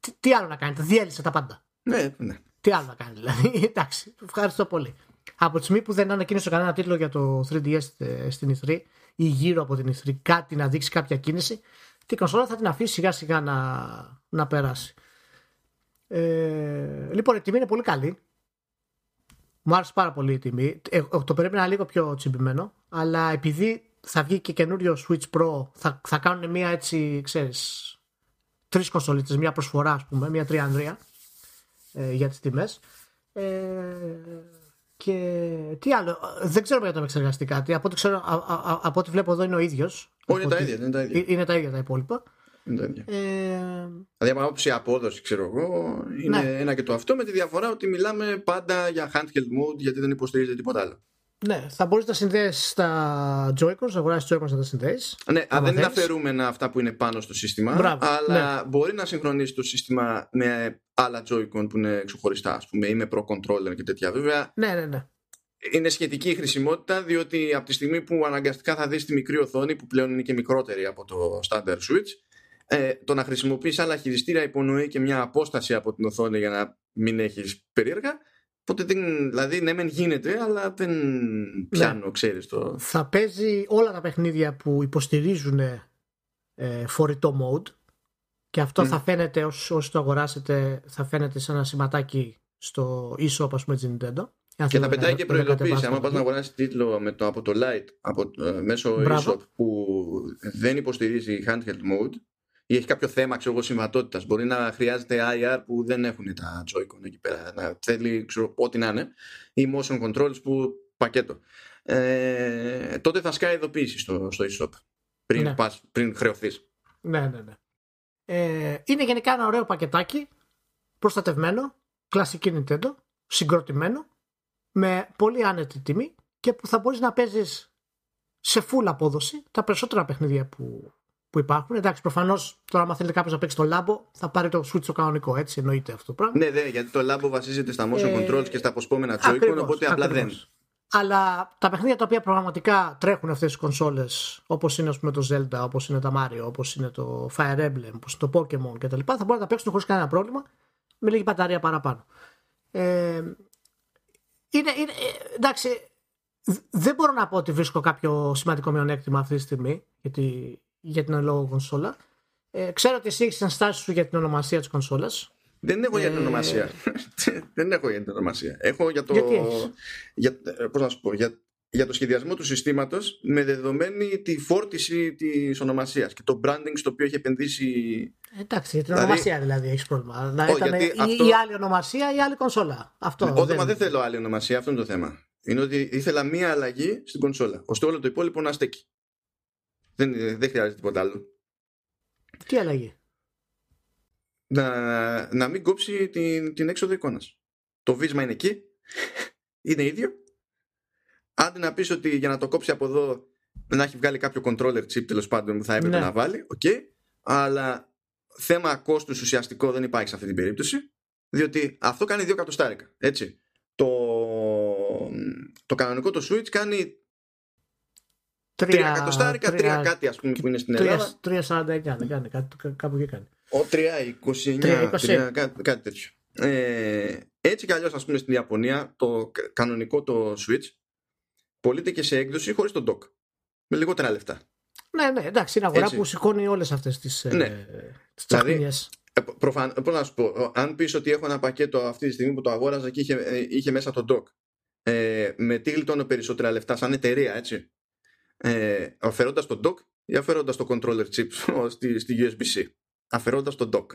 Τι, τι άλλο να κάνει, το διέλυσε τα πάντα. Ναι, ναι. Τι άλλο να κάνει, δηλαδή. Εντάξει, ευχαριστώ πολύ. Από τη στιγμή που δεν ανακοίνωσε κανένα τίτλο για το θρι ντι ες στην ι θρι ή γύρω από την ι θρι, κάτι να δείξει, κάποια κίνηση, την κονσόλα θα την αφήσει σιγά σιγά να, να περάσει. Ε, λοιπόν, η τιμή είναι πολύ καλή. Μου άρεσε πάρα πολύ η τιμή. Ε, το περίμενα λίγο πιο τσιμπημένο, αλλά επειδή θα βγει και καινούριο Switch Pro, θα, θα κάνουν μια, έτσι, ξέρεις, τρεις κονσολίτες, μια προσφορά, ας πούμε, μια τριανδρία, ε, για τις τιμές. Ε, Και τι άλλο, δεν ξέρουμε για το επεξεργαστή κάτι. Από ό,τι, ξέρω, α, α, από ό,τι βλέπω εδώ είναι ο ίδιος. Όχι, είναι, είναι τα ίδια. Είναι τα ίδια τα υπόλοιπα. Είναι τα ίδια. Ε... Δηλαδή, από άποψη απόδοση, ξέρω εγώ, είναι, ναι, ένα και το αυτό, με τη διαφορά ότι μιλάμε πάντα για handheld mode, γιατί δεν υποστηρίζεται τίποτα άλλο. Ναι, θα μπορείς να συνδέσεις τα Joy-Cons, να αγοράσεις Joy-Cons να τα συνδέσεις. Ναι, αν δεν είναι αφαιρούμενα αυτά που είναι πάνω στο σύστημα. Μπράβο, αλλά ναι, μπορεί να συγχρονίσει το σύστημα με άλλα Joy-Con που είναι ξεχωριστά, ας πούμε, ή με Pro Controller και τέτοια. Βέβαια, ναι, ναι, ναι. Είναι σχετική η χρησιμότητα, διότι από τη στιγμή που αναγκαστικά θα δεις τη μικρή οθόνη, που πλέον είναι και μικρότερη από το standard Switch, Ε, το να χρησιμοποιείς άλλα χειριστήρια υπονοεί και μια απόσταση από την οθόνη για να μην έχεις περίεργα. Οπότε δεν, δηλαδή ναι μεν γίνεται, αλλά δεν πιάνω, ναι. Ξέρεις το... Θα παίζει όλα τα παιχνίδια που υποστηρίζουν ε, φορητό mode και αυτό mm. θα φαίνεται ως, όσοι το αγοράσετε, θα φαίνεται σε ένα σηματάκι στο e-shop, ας πούμε, της Nintendo. Και θα πετάει και προειδοποίηση. Αν πας να αγοράσεις τίτλο με το, από το Lite, από, ε, μέσω Μπράβο. e-shop που δεν υποστηρίζει handheld mode ή έχει κάποιο θέμα, ξέρω εγώ, συμβατότητας. Μπορεί να χρειάζεται άι αρ που δεν έχουν τα Joy-Con εκεί πέρα. Να θέλει, ξέρω, ό,τι να είναι. Ή motion controls που πακέτο. Ε, τότε θα σκάει ειδοποίηση στο, στο e-shop πριν, ναι. πας, πριν χρεωθείς. Ναι, ναι, ναι. Ε, είναι γενικά ένα ωραίο πακετάκι. Προστατευμένο. Κλασική Nintendo. Συγκροτημένο. Με πολύ άνετη τιμή και που θα μπορείς να παίζεις σε full απόδοση τα περισσότερα παιχνίδια που, που υπάρχουν. Εντάξει, προφανώς τώρα, άμα θέλετε κάποιος να παίξει το Λάμπο, θα πάρει το Switch το κανονικό. Έτσι εννοείται αυτό το πράγμα. Ναι, δε, γιατί το Λάμπο βασίζεται στα motion ε... controls και στα αποσπόμενα Joy-Con, οπότε απλά δεν. Αλλά τα παιχνίδια τα οποία πραγματικά τρέχουν αυτές τις κονσόλες, όπως είναι, ας πούμε, το Zelda, όπως είναι τα Mario, όπως είναι το Fire Emblem, όπως είναι το Pokémon κτλ., θα μπορούν να τα παίξουν χωρίς κανένα πρόβλημα με λίγη μπαταρία παραπάνω. Ε... Είναι, είναι, εντάξει, δεν μπορώ να πω ότι βρίσκω κάποιο σημαντικό μειονέκτημα αυτή τη στιγμή γιατί, για την λόγω κονσόλα. Ε, ξέρω ότι εσύ έχεις ενστάσεις σου για την ονομασία της κονσόλας. Δεν έχω για την ονομασία. Δεν έχω για την ονομασία. Έχω για το, για, πώς να σου πω, για, για το σχεδιασμό του συστήματος με δεδομένη τη φόρτιση της ονομασίας και το branding στο οποίο έχει επενδύσει. Εντάξει, για την δηλαδή... ονομασία δηλαδή έχεις πρόβλημα. Να oh, ήταν ή αυτό... η άλλη ονομασία ή άλλη κονσόλα. Αυτό. Ναι, δεν... δεν θέλω άλλη ονομασία, αυτό είναι το θέμα. Είναι ότι ήθελα μία αλλαγή στην κονσόλα, ώστε όλο το υπόλοιπο να στέκει. Δεν, δεν χρειάζεται τίποτα άλλο. Τι αλλαγή? Να, να μην κόψει την, την έξοδο εικόνας. Το βίσμα είναι εκεί, είναι ίδιο. Άντε να πεις ότι για να το κόψει από εδώ να έχει βγάλει κάποιο controller chip, τέλος πάντων, που θα έπρεπε ναι. να βάλει, okay. Αλλά θέμα κόστους ουσιαστικό δεν υπάρχει σε αυτή την περίπτωση, διότι αυτό κάνει δύο εκατοστάρικα, έτσι. Το, το κανονικό το Switch κάνει τρία εκατοστάρικα, τρία κάτι, ας πούμε, που είναι στην Ελλάδα. τρία σαράντα εννιά δεν κάνει, κάπου και κάνει. Ο τρία είκοσι εννιά, κάτι τέτοιο. Ε, έτσι κι αλλιώς, ας πούμε, στην Ιαπωνία το κανονικό το Switch πωλείται και σε έκδοση χωρίς τον dock, με λιγότερα λεφτά. Ναι, ναι, εντάξει, είναι αγορά έτσι που σηκώνει όλες αυτές τις, ναι. ε, τις τσακμίνιες. Δηλαδή, προφανώς, πώς να σου πω, αν πεις ότι έχω ένα πακέτο αυτή τη στιγμή που το αγόραζα και είχε, ε, είχε μέσα τον dock, ε, με τι γλιτώνω περισσότερα λεφτά σαν εταιρεία, έτσι, ε, αφαιρώντας τον dock ή αφαιρώντας το controller chip στη, στη γιου ες μπι-C. Αφαιρώντας τον dock.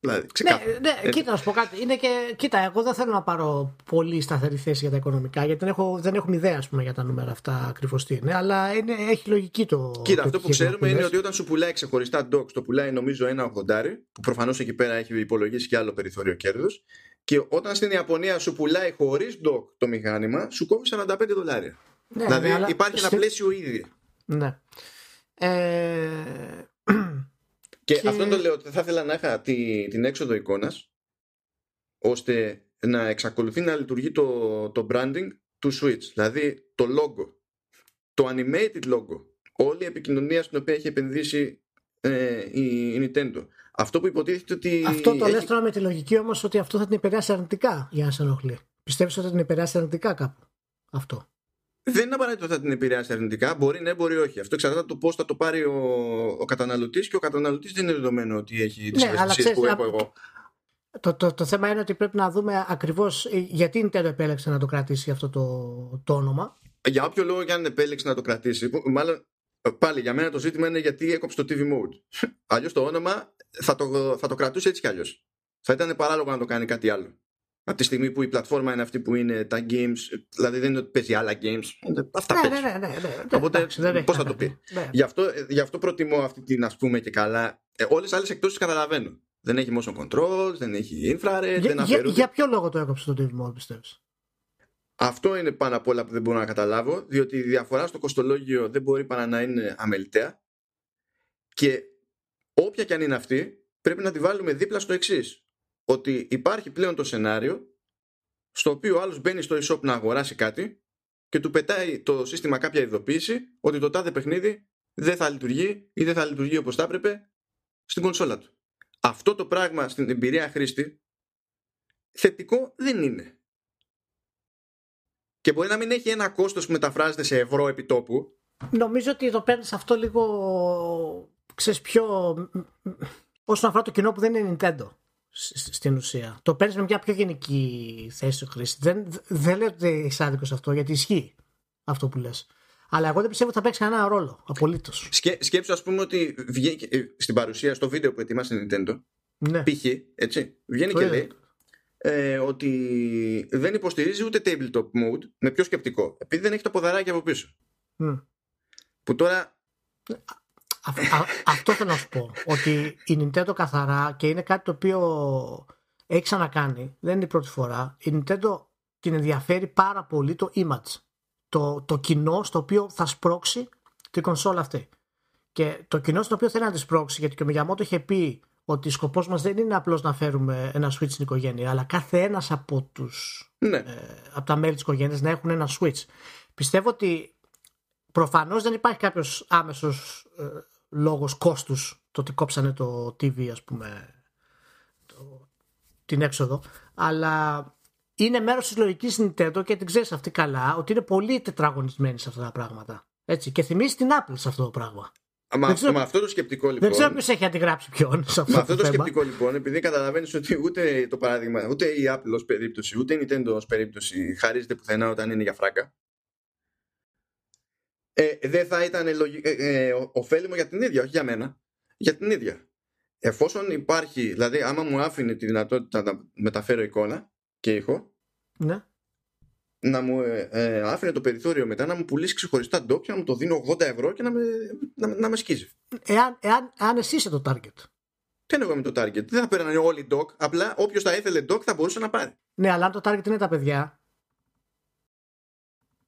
Δηλαδή, ξεκάθαρα. Ναι, ναι, κοίτα, να σου πω κάτι. Είναι και, κοίτα, εγώ δεν θέλω να πάρω πολύ σταθερή θέση για τα οικονομικά, γιατί δεν έχω, δεν έχουν ιδέα, ας πούμε, για τα νούμερα αυτά ακριβώς τι είναι, αλλά είναι, έχει λογική το. Κοίτα, το αυτό που ξέρουμε που είναι ότι όταν σου πουλάει ξεχωριστά dock, το πουλάει νομίζω ένα ογδόντα, που προφανώς εκεί πέρα έχει υπολογίσει και άλλο περιθώριο κέρδους, και όταν στην Ιαπωνία σου πουλάει χωρίς dock το μηχάνημα, σου κόβει σαράντα πέντε δολάρια. Ναι, δηλαδή ναι, υπάρχει αλλά... ένα πλαίσιο ήδη. Ναι. Ε... Και, και αυτό το λέω ότι θα ήθελα να είχα τη, την έξοδο εικόνας ώστε να εξακολουθεί να λειτουργεί το, το branding του Switch. Δηλαδή το logo, το animated logo, όλη η επικοινωνία στην οποία έχει επενδύσει ε, η, η Nintendo. Αυτό που υποτίθεται ότι... Αυτό το έχει... λες τώρα με τη λογική όμως ότι αυτό θα την επηρεάσει αρνητικά για να σε ενοχλεί. Πιστεύεις ότι θα την επηρεάσει αρνητικά κάπου αυτό? Δεν είναι απαραίτητο ότι θα την επηρεάσει αρνητικά. Μπορεί ναι, μπορεί όχι. Αυτό εξαρτάται το πώς θα το πάρει ο, ο καταναλωτής, και ο καταναλωτής δεν είναι δεδομένο ότι έχει τις ευαισθησίες που έχω εγώ. Το, το, το θέμα είναι ότι πρέπει να δούμε ακριβώς γιατί η Nintendo επέλεξε να το κρατήσει αυτό το, το όνομα. Για όποιο λόγο και αν επέλεξε να το κρατήσει. Μάλλον πάλι για μένα το ζήτημα είναι γιατί έκοψε το τι βι Mode. Αλλιώς το όνομα θα το, θα το κρατούσε έτσι κι αλλιώς. Θα ήταν παράλογο να το κάνει κάτι άλλο. Από τη στιγμή που η πλατφόρμα είναι αυτή που είναι τα games, δηλαδή δεν είναι ότι παίζει άλλα games. Αυτά ναι, παίζει. Ναι, ναι, ναι, ναι. Οπότε πώς θα το πει. Ναι. Γι, αυτό, γι' αυτό προτιμώ αυτή την, ας πούμε, και καλά. Ε, όλες τις άλλες εκτόσεις καταλαβαίνω. Δεν έχει motion controls, δεν έχει infrared, για, δεν αφαιρούνται. Για ποιο λόγο το έκοψε το τι βι Mode, πιστεύεις? Αυτό είναι πάνω απ' όλα που δεν μπορώ να καταλάβω, διότι η διαφορά στο κοστολόγιο δεν μπορεί παρά να είναι αμεληταία. Και όποια και αν είναι αυτή, πρέπει να τη βάλουμε δίπλα στο εξής. Ότι υπάρχει πλέον το σενάριο στο οποίο ο άλλος μπαίνει στο e-shop να αγοράσει κάτι και του πετάει το σύστημα κάποια ειδοποίηση ότι το τάδε παιχνίδι δεν θα λειτουργεί ή δεν θα λειτουργεί όπως θα έπρεπε στην κονσόλα του. Αυτό το πράγμα στην εμπειρία χρήστη θετικό δεν είναι. Και μπορεί να μην έχει ένα κόστος που μεταφράζεται σε ευρώ επιτόπου. Νομίζω ότι εδώ παίρνεις αυτό λίγο, ξέρεις, πιο όσον αφορά το κοινό που δεν είναι Nintendo στην ουσία. Το παίρνεις με μια πιο γενική θέση του χρήστη. Δεν, δεν λέω ότι είσαι άδικος αυτό, γιατί ισχύει αυτό που λες. Αλλά εγώ δεν πιστεύω ότι θα παίξει κανένα ρόλο. Απολύτως. Σκέ, σκέψου, ας πούμε, ότι βγαίνει στην παρουσία, στο βίντεο που ετοιμάσει η Nintendo. Ναι. Π.χ. έτσι. Βγαίνει το και λέει ε, ότι δεν υποστηρίζει ούτε tabletop mode. Με πιο σκεπτικό. Επειδή δεν έχει το ποδαράκι από πίσω. Mm. Που τώρα. Α, α, αυτό θέλω να σου πω. Ότι η Nintendo καθαρά, και είναι κάτι το οποίο έχει ξανακάνει. Δεν είναι η πρώτη φορά. Η Nintendo την ενδιαφέρει πάρα πολύ το image. Το, το κοινό στο οποίο θα σπρώξει την κονσόλα αυτή. Και το κοινό στο οποίο θέλει να τη σπρώξει, γιατί και ο Μιγιαμότο είχε πει ότι σκοπός μας δεν είναι απλώς να φέρουμε ένα Switch στην οικογένεια, αλλά κάθε ένας από, τους, ναι. ε, από τα μέλη της οικογένειας να έχουν ένα Switch. Πιστεύω ότι προφανώς δεν υπάρχει κάποιος άμεσος ε, λόγος κόστους, το ότι κόψανε το τι βι, ας πούμε, το, την έξοδο, αλλά... είναι μέρος της λογικής Nintendo και την ξέρεις αυτή καλά, ότι είναι πολύ τετραγωνισμένη σε αυτά τα πράγματα. Έτσι. Και θυμίζει την Apple σε αυτό το πράγμα. Μα, ξέρω... με αυτό το σκεπτικό λοιπόν. Δεν ξέρω ποιος έχει αντιγράψει ποιον σε αυτό το, αυτό το σκεπτικό λοιπόν, επειδή καταλαβαίνεις ότι ούτε το παράδειγμα, ούτε η Apple ως περίπτωση, ούτε η Nintendo ως περίπτωση χαρίζεται πουθενά όταν είναι για φράκα. Ε, δεν θα ήταν λογι... ε, ε, ωφέλιμο για την ίδια, όχι για μένα, για την ίδια. Εφόσον υπάρχει, δηλαδή άμα μου άφηνε τη δυνατότητα να μεταφέρω εικόνα και ήχο, ναι. να μου ε, ε, άφηνε το περιθώριο μετά να μου πουλήσει ξεχωριστά ντοκ, να μου το δίνω ογδόντα ευρώ και να με, να, να με σκίζει. Εάν, εάν, εάν εσύ είσαι το target. Τι είναι εγώ με το target? Δεν θα παίρνανε όλοι ντοκ, απλά όποιος τα ήθελε ντοκ θα μπορούσε να πάρει. Ναι, αλλά αν το target είναι τα παιδιά,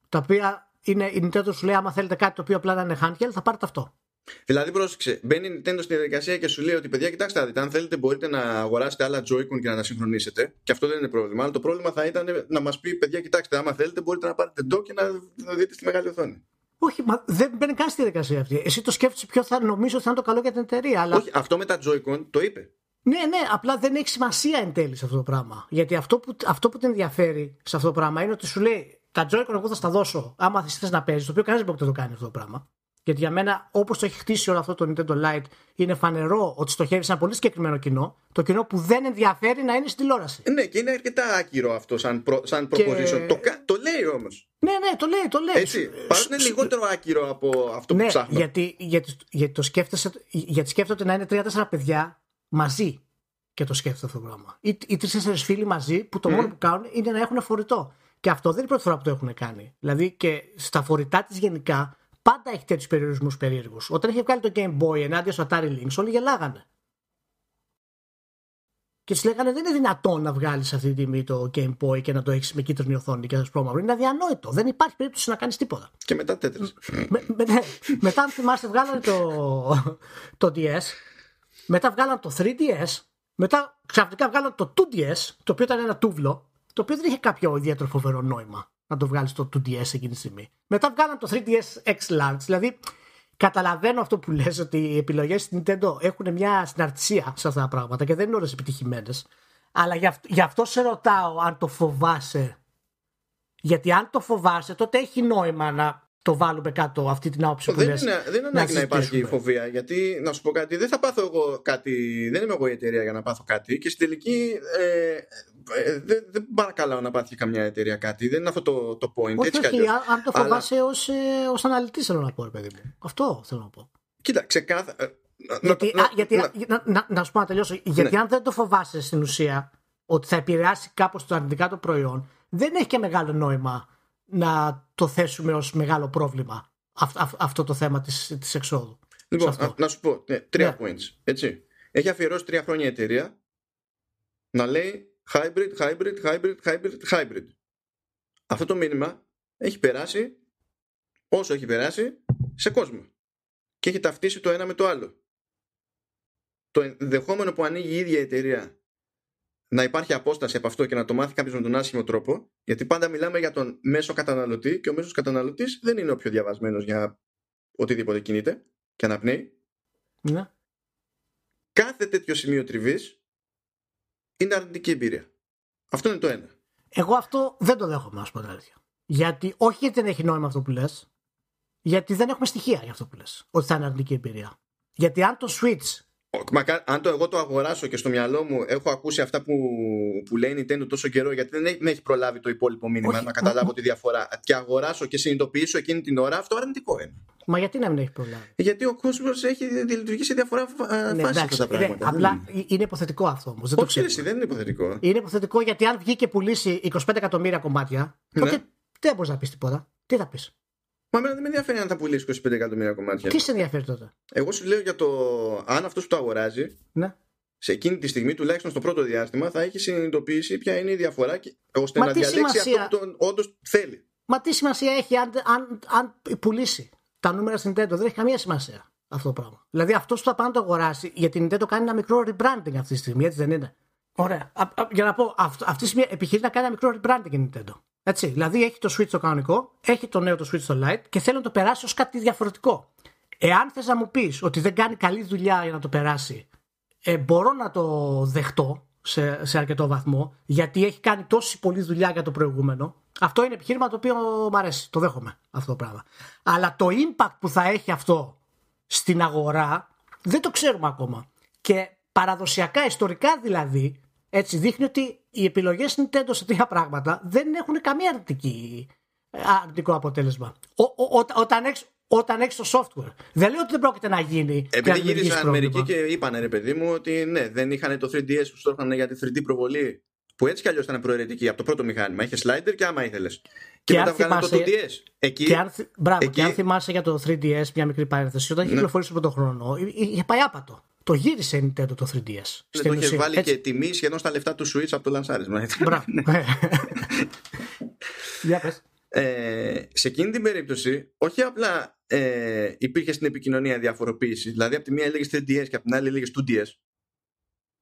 τα οποία είναι, η Nintendo σου λέει άμα θέλετε κάτι το οποίο απλά να είναι handheld, θα πάρετε αυτό. Δηλαδή πρόσεξε, μπαίνει η Nintendo στη διαδικασία και σου λέει ότι παιδιά, κοιτάξτε, αν θέλετε μπορείτε να αγοράσετε άλλα Joy-Con και να τα συγχρονίσετε. Και αυτό δεν είναι πρόβλημα. Αλλά το πρόβλημα θα ήταν να μας πει, παιδιά, κοιτάξτε, άμα θέλετε μπορείτε να πάρετε ντοκ και να δείτε στη μεγάλη οθόνη. Όχι, μα δεν μπαίνει καν στη διαδικασία αυτή. Εσύ το σκέφτεσαι ποιο θα νομίζω θα είναι το καλό για την εταιρεία. Αλλά... όχι, αυτό με τα Joy-Con το είπε. Ναι, ναι, απλά δεν έχει σημασία εν τέλει σε αυτό το πράγμα. Γιατί αυτό που, αυτό που την ενδιαφέρει σε αυτό το πράγμα είναι ότι σου λέει τα Joy-Con εγώ θα στα δώσω άμα θες να παίζεις, το οποίο κανένας δεν μπορεί να το κάνει αυτό το πράγμα. Γιατί για μένα, όπως το έχει χτίσει όλο αυτό το Nintendo Lite, είναι φανερό ότι στοχεύει σε ένα πολύ συγκεκριμένο κοινό. Το κοινό που δεν ενδιαφέρει να είναι στην τηλεόραση. Ναι, και είναι αρκετά άκυρο αυτό σαν, προ, σαν και... proposition. Το, το λέει όμως. Ναι, ναι, το λέει, το λέει. Έτσι. Παρότι είναι λιγότερο άκυρο από αυτό που ναι, ψάχνω. Γιατί, γιατί, γιατί το σκέφτεσαι, γιατί σκέφτονται να είναι τρία τέσσερα παιδιά μαζί και το σκέφτεται αυτό το πράγμα. Ή, ή τρεις τέσσερις φίλοι μαζί που το mm. μόνο που κάνουν είναι να έχουν φορητό. Και αυτό δεν είναι η πρώτη φορά που το έχουν κάνει. Δηλαδή και στα φορητά της γενικά. Πάντα έχει τέτοιους περιορισμούς περίεργους. Όταν είχε βγάλει το Game Boy ενάντια στο Atari Lynx, όλοι γελάγανε. Και τους λέγανε δεν είναι δυνατόν να βγάλεις αυτή τη τιμή το Game Boy και να το έχεις με κίτρινη οθόνη και να σας πρόμαυρο. Είναι αδιανόητο. Δεν υπάρχει περίπτωση να κάνεις τίποτα. Και μετά τέτοιες. Με, με, με, μετά αν θυμάστε βγάλανε το, το ντι ες, μετά βγάλανε το θρι ντι ες, μετά ξαφνικά βγάλανε το του ντι ες, το οποίο ήταν ένα τούβλο, το οποίο δεν είχε κάποιο ιδιαίτερο φοβερό νόημα. Να το βγάλεις το του ντι ες εκείνη τη στιγμή. Μετά βγάλαμε το θρι ντι ες xCloud. Δηλαδή, καταλαβαίνω αυτό που λες, ότι οι επιλογές της Nintendo έχουν μια συναρτησία σε αυτά τα πράγματα και δεν είναι όλες επιτυχημένες. Αλλά γι' αυτό, γι' αυτό σε ρωτάω αν το φοβάσαι. Γιατί αν το φοβάσαι, τότε έχει νόημα να το βάλουμε κάτω αυτή την άποψη που λες. Δεν είναι ανάγκη να, να υπάρχει φοβία. Γιατί, να σου πω κάτι, δεν θα πάθω εγώ κάτι. Δεν είμαι εγώ η εταιρεία για να πάθω κάτι. Και στην τελική. Ε, Ε, δεν δεν παρακαλάω να πάθει καμιά εταιρεία κάτι. Δεν είναι αυτό το, το point. Όχι, έτσι, όχι, αν το φοβάσαι αλλά... ως, ε, ως αναλυτής θέλω να πω, ρε παιδί μου. Αυτό θέλω να πω. Κοίτα, ξεκάθαρα. Γιατί, να, α, γιατί, να... Να, να, να σου πω να τελειώσω. Γιατί ναι. αν δεν το φοβάσαι στην ουσία ότι θα επηρεάσει κάπως το αρνητικά το προϊόν, δεν έχει και μεγάλο νόημα να το θέσουμε ως μεγάλο πρόβλημα αυ, αυ, αυτό το θέμα της, της εξόδου. Λοιπόν, α, να σου πω ναι, τρία ναι. points. Έτσι. Έχει αφιερώσει τρία χρόνια η εταιρεία να λέει. Hybrid, hybrid, hybrid, hybrid, hybrid. Αυτό το μήνυμα έχει περάσει όσο έχει περάσει σε κόσμο. Και έχει ταυτίσει το ένα με το άλλο. Το ενδεχόμενο που ανοίγει η ίδια η εταιρεία να υπάρχει απόσταση από αυτό και να το μάθει κάποιος με τον άσχημο τρόπο, γιατί πάντα μιλάμε για τον μέσο καταναλωτή και ο μέσος καταναλωτής δεν είναι ο πιο διαβασμένος για οτιδήποτε κινείται και αναπνέει. Ναι. κάθε τέτοιο σημείο τριβής είναι αρνητική εμπειρία. Αυτό είναι το ένα. Εγώ αυτό δεν το δέχομαι, ας πω την αλήθεια. Γιατί, όχι γιατί δεν έχει νόημα αυτό που λες, γιατί δεν έχουμε στοιχεία για αυτό που λες, ότι θα είναι αρνητική εμπειρία. Γιατί αν το Switch. Μακά, αν το εγώ το αγοράσω και στο μυαλό μου έχω ακούσει αυτά που, που λέει Nintendo τόσο καιρό, γιατί δεν έχει, δεν έχει προλάβει το υπόλοιπο μήνυμα. Όχι, να καταλάβω τη διαφορά. Και αγοράσω και συνειδητοποιήσω εκείνη την ώρα, αυτό αρνητικό είναι. Μα γιατί να μην έχει προλάβει? Γιατί ο κόσμος έχει λειτουργήσει διαφορά ναι, φάση αυτά τα πράγματα. Ναι, απλά mm. είναι υποθετικό αυτό όμως. Δεν το ξέρεις, δεν είναι υποθετικό. Είναι υποθετικό γιατί αν βγει και πουλήσει είκοσι πέντε εκατομμύρια κομμάτια, ναι. δεν μπορεί να πει τίποτα. Τι θα πει? Μα εμένα δεν με ενδιαφέρει αν θα πουλήσει είκοσι πέντε εκατομμύρια κομμάτια. Τι σε ενδιαφέρει τότε? Εγώ σου λέω για το αν αυτός που το αγοράζει, ναι. σε εκείνη τη στιγμή, τουλάχιστον στο πρώτο διάστημα, θα έχει συνειδητοποιήσει ποια είναι η διαφορά και, ώστε μα να διαλέξει σημασία... αυτό που όντως θέλει. Μα τι σημασία έχει αν, αν, αν πουλήσει τα νούμερα στην Nintendo? Δεν έχει καμία σημασία αυτό το πράγμα. Δηλαδή αυτός που θα πάει να το αγοράσει, γιατί η Nintendo κάνει ένα μικρό rebranding αυτή τη στιγμή, έτσι δεν είναι? Ωραία. Α, α, για να πω, αυ, αυτή τη στιγμή επιχειρεί να κάνει ένα μικρό rebranding η Nintendo. Έτσι, δηλαδή έχει το Switch το κανονικό, έχει το νέο το Switch το Lite και θέλει να το περάσει ως κάτι διαφορετικό. Εάν θες να μου πεις ότι δεν κάνει καλή δουλειά για να το περάσει, ε, μπορώ να το δεχτώ σε, σε αρκετό βαθμό, γιατί έχει κάνει τόση πολλή δουλειά για το προηγούμενο. Αυτό είναι επιχείρημα το οποίο μου αρέσει, το δέχομαι αυτό το πράγμα. Αλλά το impact που θα έχει αυτό στην αγορά δεν το ξέρουμε ακόμα. Και παραδοσιακά, ιστορικά δηλαδή, έτσι δείχνει ότι οι επιλογές Nintendo σε τέτοια πράγματα δεν έχουν καμία αρνητική, αρνητικό αποτέλεσμα. Ο, ο, ο, όταν έχεις όταν έχεις το software. Δεν λέω ότι δεν πρόκειται να γίνει. Επειδή γύρισαν μερικοί και είπανε ρε παιδί μου ότι ναι, δεν είχαν το θρι ντι ες που στόχανε για τη θρι ντι προβολή, που έτσι κι αλλιώς ήταν προαιρετική από το πρώτο μηχάνημα. Είχε slider και άμα ήθελες. Και, και μετά βγάλανε το του ντι ες. Εκεί, και αν, μπράβο, εκεί... και αν θυμάσαι για το θρι ντι ες, μια μικρή παρένθεση, όταν είχε κυκλοφορήσει τον πρώτο χρόνο, είχε πάει άπατο. Το γύρισε η Nintendo το θρι ντι ες. Το είχε βάλει έτσι. Και τιμή σχεδόν στα λεφτά του Switch από το λανσάρισμα. Μπράβο. Για πες. Ε, σε εκείνη την περίπτωση, όχι απλά ε, υπήρχε στην επικοινωνία διαφοροποίηση. Δηλαδή, από τη μία έλεγες θρι ντι ες και από την άλλη έλεγες του ντι ες.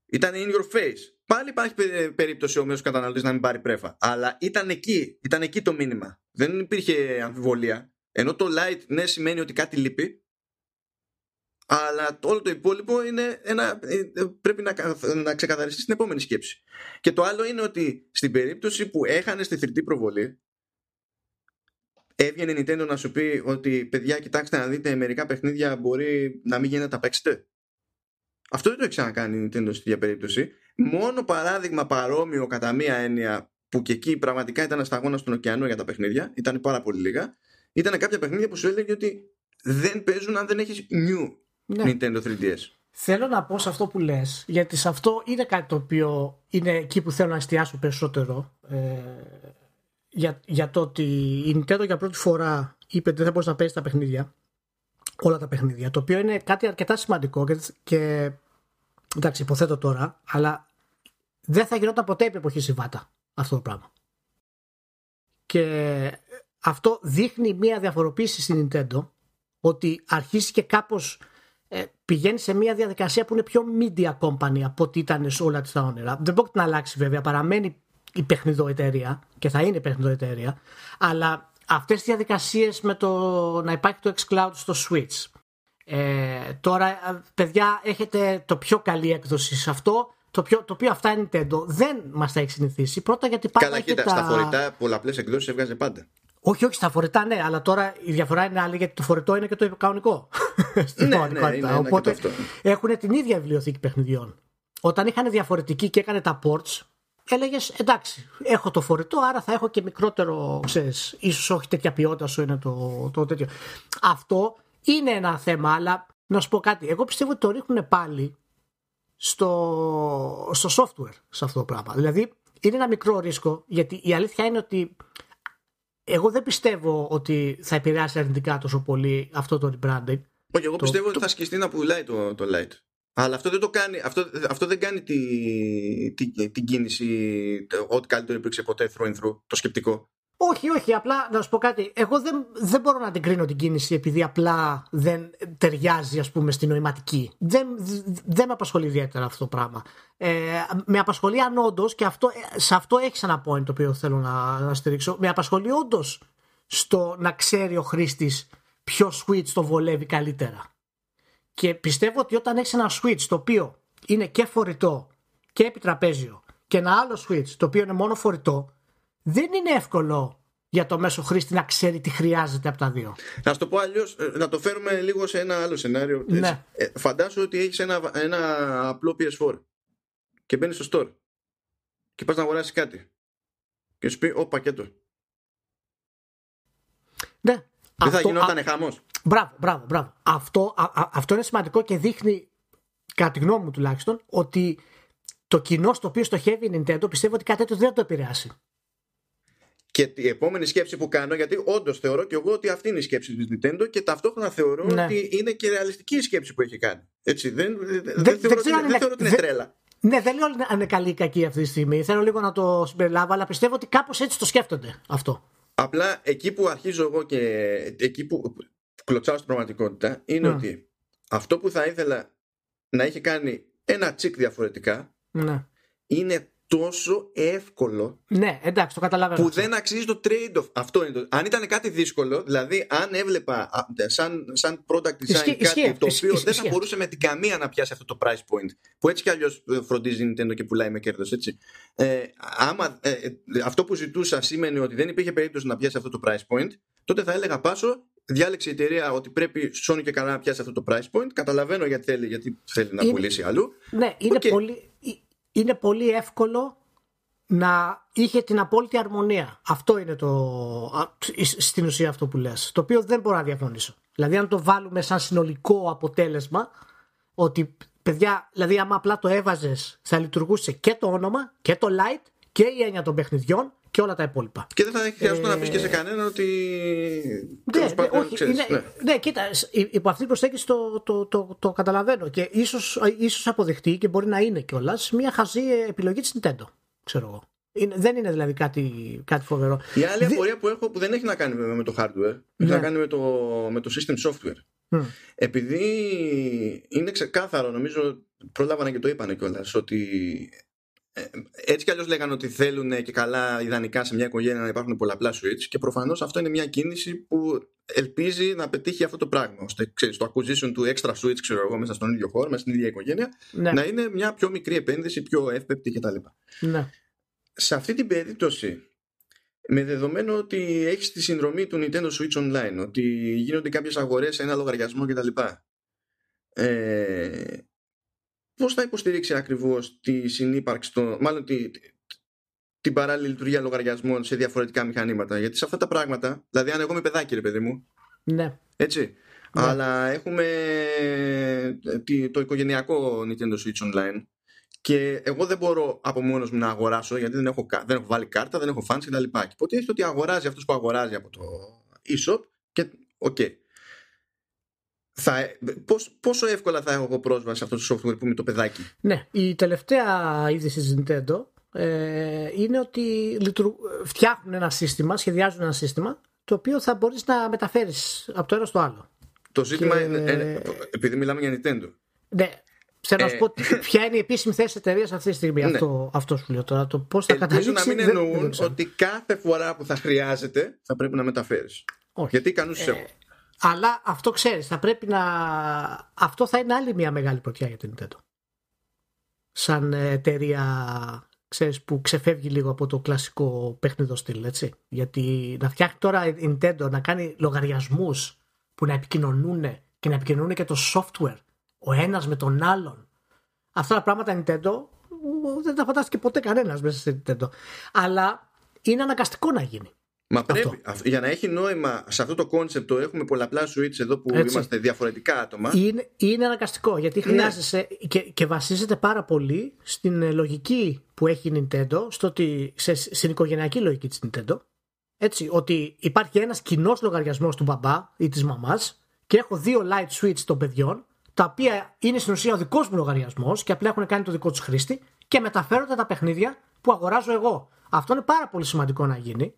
Ήταν in your face. Πάλι υπάρχει περίπτωση ο μέσος καταναλωτής να μην πάρει πρέφα. Αλλά ήταν εκεί. Ήταν εκεί το μήνυμα. Δεν υπήρχε αμφιβολία. Ενώ το light, ναι, σημαίνει ότι κάτι λείπει. Αλλά όλο το υπόλοιπο είναι ένα, πρέπει να, να ξεκαθαριστεί στην επόμενη σκέψη. Και το άλλο είναι ότι στην περίπτωση που έχανε στη θρι ντι προβολή, έβγαινε η Nintendo να σου πει ότι παιδιά, κοιτάξτε να δείτε, μερικά παιχνίδια μπορεί να μην γίνεται να τα παίξετε. Αυτό δεν το έχει ξανακάνει η Nintendo στην ίδια περίπτωση. Μόνο παράδειγμα παρόμοιο κατά μία έννοια, που και εκεί πραγματικά ήταν ένα σταγόνα στον ωκεανό για τα παιχνίδια, ήταν πάρα πολύ λίγα, ήταν κάποια παιχνίδια που σου έλεγε ότι δεν παίζουν αν δεν έχει new. Ναι. Nintendo θρι ντι ες. Θέλω να πω σε αυτό που λες, γιατί σε αυτό είναι κάτι το οποίο είναι εκεί που θέλω να εστιάσω περισσότερο. Ε, για, για το ότι η Nintendo για πρώτη φορά είπε ότι δεν θα μπορείς να παίζεις τα παιχνίδια, όλα τα παιχνίδια, το οποίο είναι κάτι αρκετά σημαντικό. Και, και εντάξει, υποθέτω τώρα, αλλά δεν θα γινόταν ποτέ επί εποχή συμβάτα αυτό το πράγμα. Και αυτό δείχνει μια διαφοροποίηση στην Nintendo, ότι αρχίσει και κάπως ε, πηγαίνει σε μια διαδικασία που είναι πιο media company από ό,τι ήταν σε όλα τα όνειρα. Δεν πρόκειται να αλλάξει βέβαια, παραμένει η παιχνιδοεταιρεία και θα είναι η παιχνιδοεταιρεία, αλλά αυτές τις διαδικασίες με το να υπάρχει το xCloud στο Switch. Ε, τώρα, παιδιά, έχετε το πιο καλή έκδοση σε αυτό, το, πιο, το οποίο αυτά είναι Nintendo. Δεν μας τα έχει συνηθίσει. Πρώτα γιατί πάντα. Καλά, κοίτα, τα... στα φορητά πολλαπλές εκδόσεις έβγαζε πάντα. Όχι, όχι, στα φορητά ναι, αλλά τώρα η διαφορά είναι άλλη, γιατί το φορητό είναι και το κανονικό. Στην ναι, ναι, είναι, οπότε έχουν την ίδια βιβλιοθήκη παιχνιδιών. Όταν είχαν διαφορετική και έκανε τα ports, έλεγες εντάξει, έχω το φορητό, άρα θα έχω και μικρότερο, ξέρεις, ίσως όχι τέτοια ποιότητα σου είναι το, το τέτοιο. Αυτό είναι ένα θέμα, αλλά να σου πω κάτι. Εγώ πιστεύω ότι το ρίχνουν πάλι στο, στο software σε αυτό το πράγμα. Δηλαδή είναι ένα μικρό ρίσκο, γιατί η αλήθεια είναι ότι εγώ δεν πιστεύω ότι θα επηρεάσει αρνητικά τόσο πολύ αυτό το rebranding. Όχι, εγώ το, πιστεύω το... ότι θα σκιστεί να πουλάει το, το Lite. Αλλά αυτό δεν το κάνει, αυτό, αυτό δεν κάνει τη, τη, την κίνηση, το, ό,τι καλύτερο υπήρξε ποτέ through and through, το σκεπτικό. Όχι, όχι, απλά να σου πω κάτι. Εγώ δεν, δεν μπορώ να την κρίνω την κίνηση επειδή απλά δεν ταιριάζει, ας πούμε, στην νοηματική. Δεν, δεν με απασχολεί ιδιαίτερα αυτό το πράγμα. Ε, με απασχολεί αν όντως, και αυτό, σε αυτό έχεις ένα point το οποίο θέλω να, να στηρίξω, με απασχολεί όντως στο να ξέρει ο χρήστης ποιο switch το βολεύει καλύτερα. Και πιστεύω ότι όταν έχεις ένα switch το οποίο είναι και φορητό και επιτραπέζιο και ένα άλλο Switch το οποίο είναι μόνο φορητό, δεν είναι εύκολο για το μέσο χρήστη να ξέρει τι χρειάζεται από τα δύο. Να σου το πω αλλιώς, να το φέρουμε λίγο σε ένα άλλο σενάριο. Ναι. Ε, φαντάσου ότι έχεις ένα, ένα απλό πι ες φορ και μπαίνεις στο store και πας να αγοράσεις κάτι και σου πει ο πακέτο. Ναι. Δεν αυτό, θα γινόταν α... χαμός. Μπράβο, μπράβο, μπράβο. Αυτό, α, α, αυτό είναι σημαντικό και δείχνει, κατά τη γνώμη μου τουλάχιστον, ότι το κοινό στο οποίο στοχεύει η Nintendo πιστεύω ότι κάτι τέτοιο δεν το επηρεάσει. Και η επόμενη σκέψη που κάνω, γιατί όντως θεωρώ και εγώ ότι αυτή είναι η σκέψη της Nintendo και ταυτόχρονα θεωρώ ναι. ότι είναι και ρεαλιστική η σκέψη που έχει κάνει. Έτσι, δεν, δεν, δεν, δεν θεωρώ ότι είναι, είναι, είναι τρέλα. Ναι, δεν λέω αν είναι καλή ή κακή αυτή τη στιγμή. Θέλω λίγο να το συμπεριλάβω, αλλά πιστεύω ότι κάπως έτσι το σκέφτονται αυτό. Απλά εκεί που αρχίζω εγώ και εκεί που κλωτσάω στην πραγματικότητα είναι ναι. ότι αυτό που θα ήθελα να είχε κάνει ένα τσικ διαφορετικά ναι. είναι τόσο εύκολο. Ναι, εντάξει, το καταλαβαίνω. Που δεν αξίζει το trade-off. Αυτό είναι το. Αν ήταν κάτι δύσκολο, δηλαδή αν έβλεπα σαν, σαν product design ισχύ, κάτι ισχύ, το ισχύ, οποίο ισχύ, δεν θα ισχύ. μπορούσε με την καμία να πιάσει αυτό το price point. Που έτσι κι αλλιώς φροντίζει η Nintendo και πουλάει με κέρδος. Έτσι. Ε, άμα ε, αυτό που ζητούσα σήμαινε ότι δεν υπήρχε περίπτωση να πιάσει αυτό το price point, τότε θα έλεγα πάσο. Διάλεξε η εταιρεία ότι πρέπει Sony και καλά να πιάσει αυτό το price point. Καταλαβαίνω γιατί θέλει, γιατί θέλει να είναι, πουλήσει αλλού. Ναι, είναι okay. πολύ. Είναι πολύ εύκολο να είχε την απόλυτη αρμονία. Αυτό είναι το, στην ουσία αυτό που λες, το οποίο δεν μπορώ να διαφωνήσω. Δηλαδή αν το βάλουμε σαν συνολικό αποτέλεσμα, ότι παιδιά, δηλαδή άμα απλά το έβαζες θα λειτουργούσε και το όνομα και το light και η έννοια των παιχνιδιών και όλα τα υπόλοιπα. Και δεν θα χρειάζεται ε... να πεις και σε κανέναν ότι... Ναι, ναι, όχι, ξέρεις, είναι, ναι. ναι, κοίτα, υπό αυτή την προσέγγιση το, το, το, το καταλαβαίνω και ίσως, ίσως αποδεχτεί και μπορεί να είναι κιόλας μια χαζή επιλογή της Nintendo, ξέρω εγώ. Είναι, δεν είναι δηλαδή κάτι, κάτι φοβερό. Η άλλη Δη... απορία που έχω που δεν έχει να κάνει με το hardware, έχει ναι. να κάνει με το, με το system software. Mm. Επειδή είναι ξεκάθαρο, νομίζω προλάβανα και το είπανε κιόλας, ότι... Έτσι κι αλλιώς λέγανε ότι θέλουν και καλά ιδανικά σε μια οικογένεια να υπάρχουν πολλαπλά switch και προφανώς αυτό είναι μια κίνηση που ελπίζει να πετύχει αυτό το πράγμα, ώστε ξέρεις, το acquisition του extra switch ξέρω εγώ, μέσα στον ίδιο χώρο, μέσα στην ίδια οικογένεια ναι. να είναι μια πιο μικρή επένδυση, πιο εύπεπτη κτλ. Ναι. Σε αυτή την περίπτωση, με δεδομένο ότι έχεις τη συνδρομή του Nintendo Switch Online, ότι γίνονται κάποιες αγορές σε ένα λογαριασμό κτλ. Ε... Πώς θα υποστηρίξει ακριβώς τη συνύπαρξη, των, μάλλον τη, την παράλληλη λειτουργία λογαριασμών σε διαφορετικά μηχανήματα? Γιατί σε αυτά τα πράγματα, δηλαδή αν εγώ είμαι παιδάκι, ρε παιδί μου, ναι. έτσι, ναι. αλλά έχουμε το οικογενειακό Nintendo Switch Online και εγώ δεν μπορώ από μόνος μου να αγοράσω γιατί δεν έχω, δεν έχω βάλει κάρτα, δεν έχω φανς κτλ. Οπότε έχει το ότι αγοράζει αυτός που αγοράζει από το e-shop και οκ. Okay. Θα, πώς, πόσο εύκολα θα έχω πρόσβαση σε αυτό το software που είμαι το παιδάκι? Ναι, η τελευταία είδηση της Nintendo ε, είναι ότι λειτου, φτιάχνουν ένα σύστημα, σχεδιάζουν ένα σύστημα το οποίο θα μπορείς να μεταφέρεις από το ένα στο άλλο. Το ζήτημα και... είναι, ε, επειδή μιλάμε για Nintendo. Ναι, θέλω να σου πω ποια είναι η επίσημη θέση της εταιρείας αυτή τη στιγμή. Ναι. Αυτό, αυτό σου λέω τώρα. Το πώς θα καταλήξει. Ελπίζω να μην εννοούν δεν, ότι κάθε φορά που θα χρειάζεται θα πρέπει να μεταφέρεις. Όχι. Γιατί ικανούς τους ε, έχουν. Αλλά αυτό ξέρεις, θα πρέπει να... Αυτό θα είναι άλλη μια μεγάλη πρωτιά για την Nintendo. Σαν εταιρεία, ξέρεις, που ξεφεύγει λίγο από το κλασικό παιχνίδο στυλ, έτσι. Γιατί να φτιάχνει τώρα η Nintendo να κάνει λογαριασμούς που να επικοινωνούν και να επικοινωνούν και το software, ο ένας με τον άλλον. Αυτά τα πράγματα Nintendo δεν τα φαντάστηκε ποτέ κανένας μέσα στην Nintendo. Αλλά είναι αναγκαστικό να γίνει. Μα πρέπει, αυτό. Για να έχει νόημα σε αυτό το κόνσεπτ, έχουμε πολλαπλά switch εδώ που έτσι. Είμαστε διαφορετικά άτομα. Είναι, είναι αναγκαστικό γιατί χρειάζεσαι ναι. και, και βασίζεται πάρα πολύ στην λογική που έχει η Nintendo, στο ότι, σε, στην οικογενειακή λογική της Nintendo. Έτσι, ότι υπάρχει ένας κοινός λογαριασμός του μπαμπά ή της μαμάς και έχω δύο light switch των παιδιών, τα οποία είναι στην ουσία ο δικός μου λογαριασμός και απλά έχουν κάνει το δικό τους χρήστη και μεταφέρονται τα παιχνίδια που αγοράζω εγώ. Αυτό είναι πάρα πολύ σημαντικό να γίνει.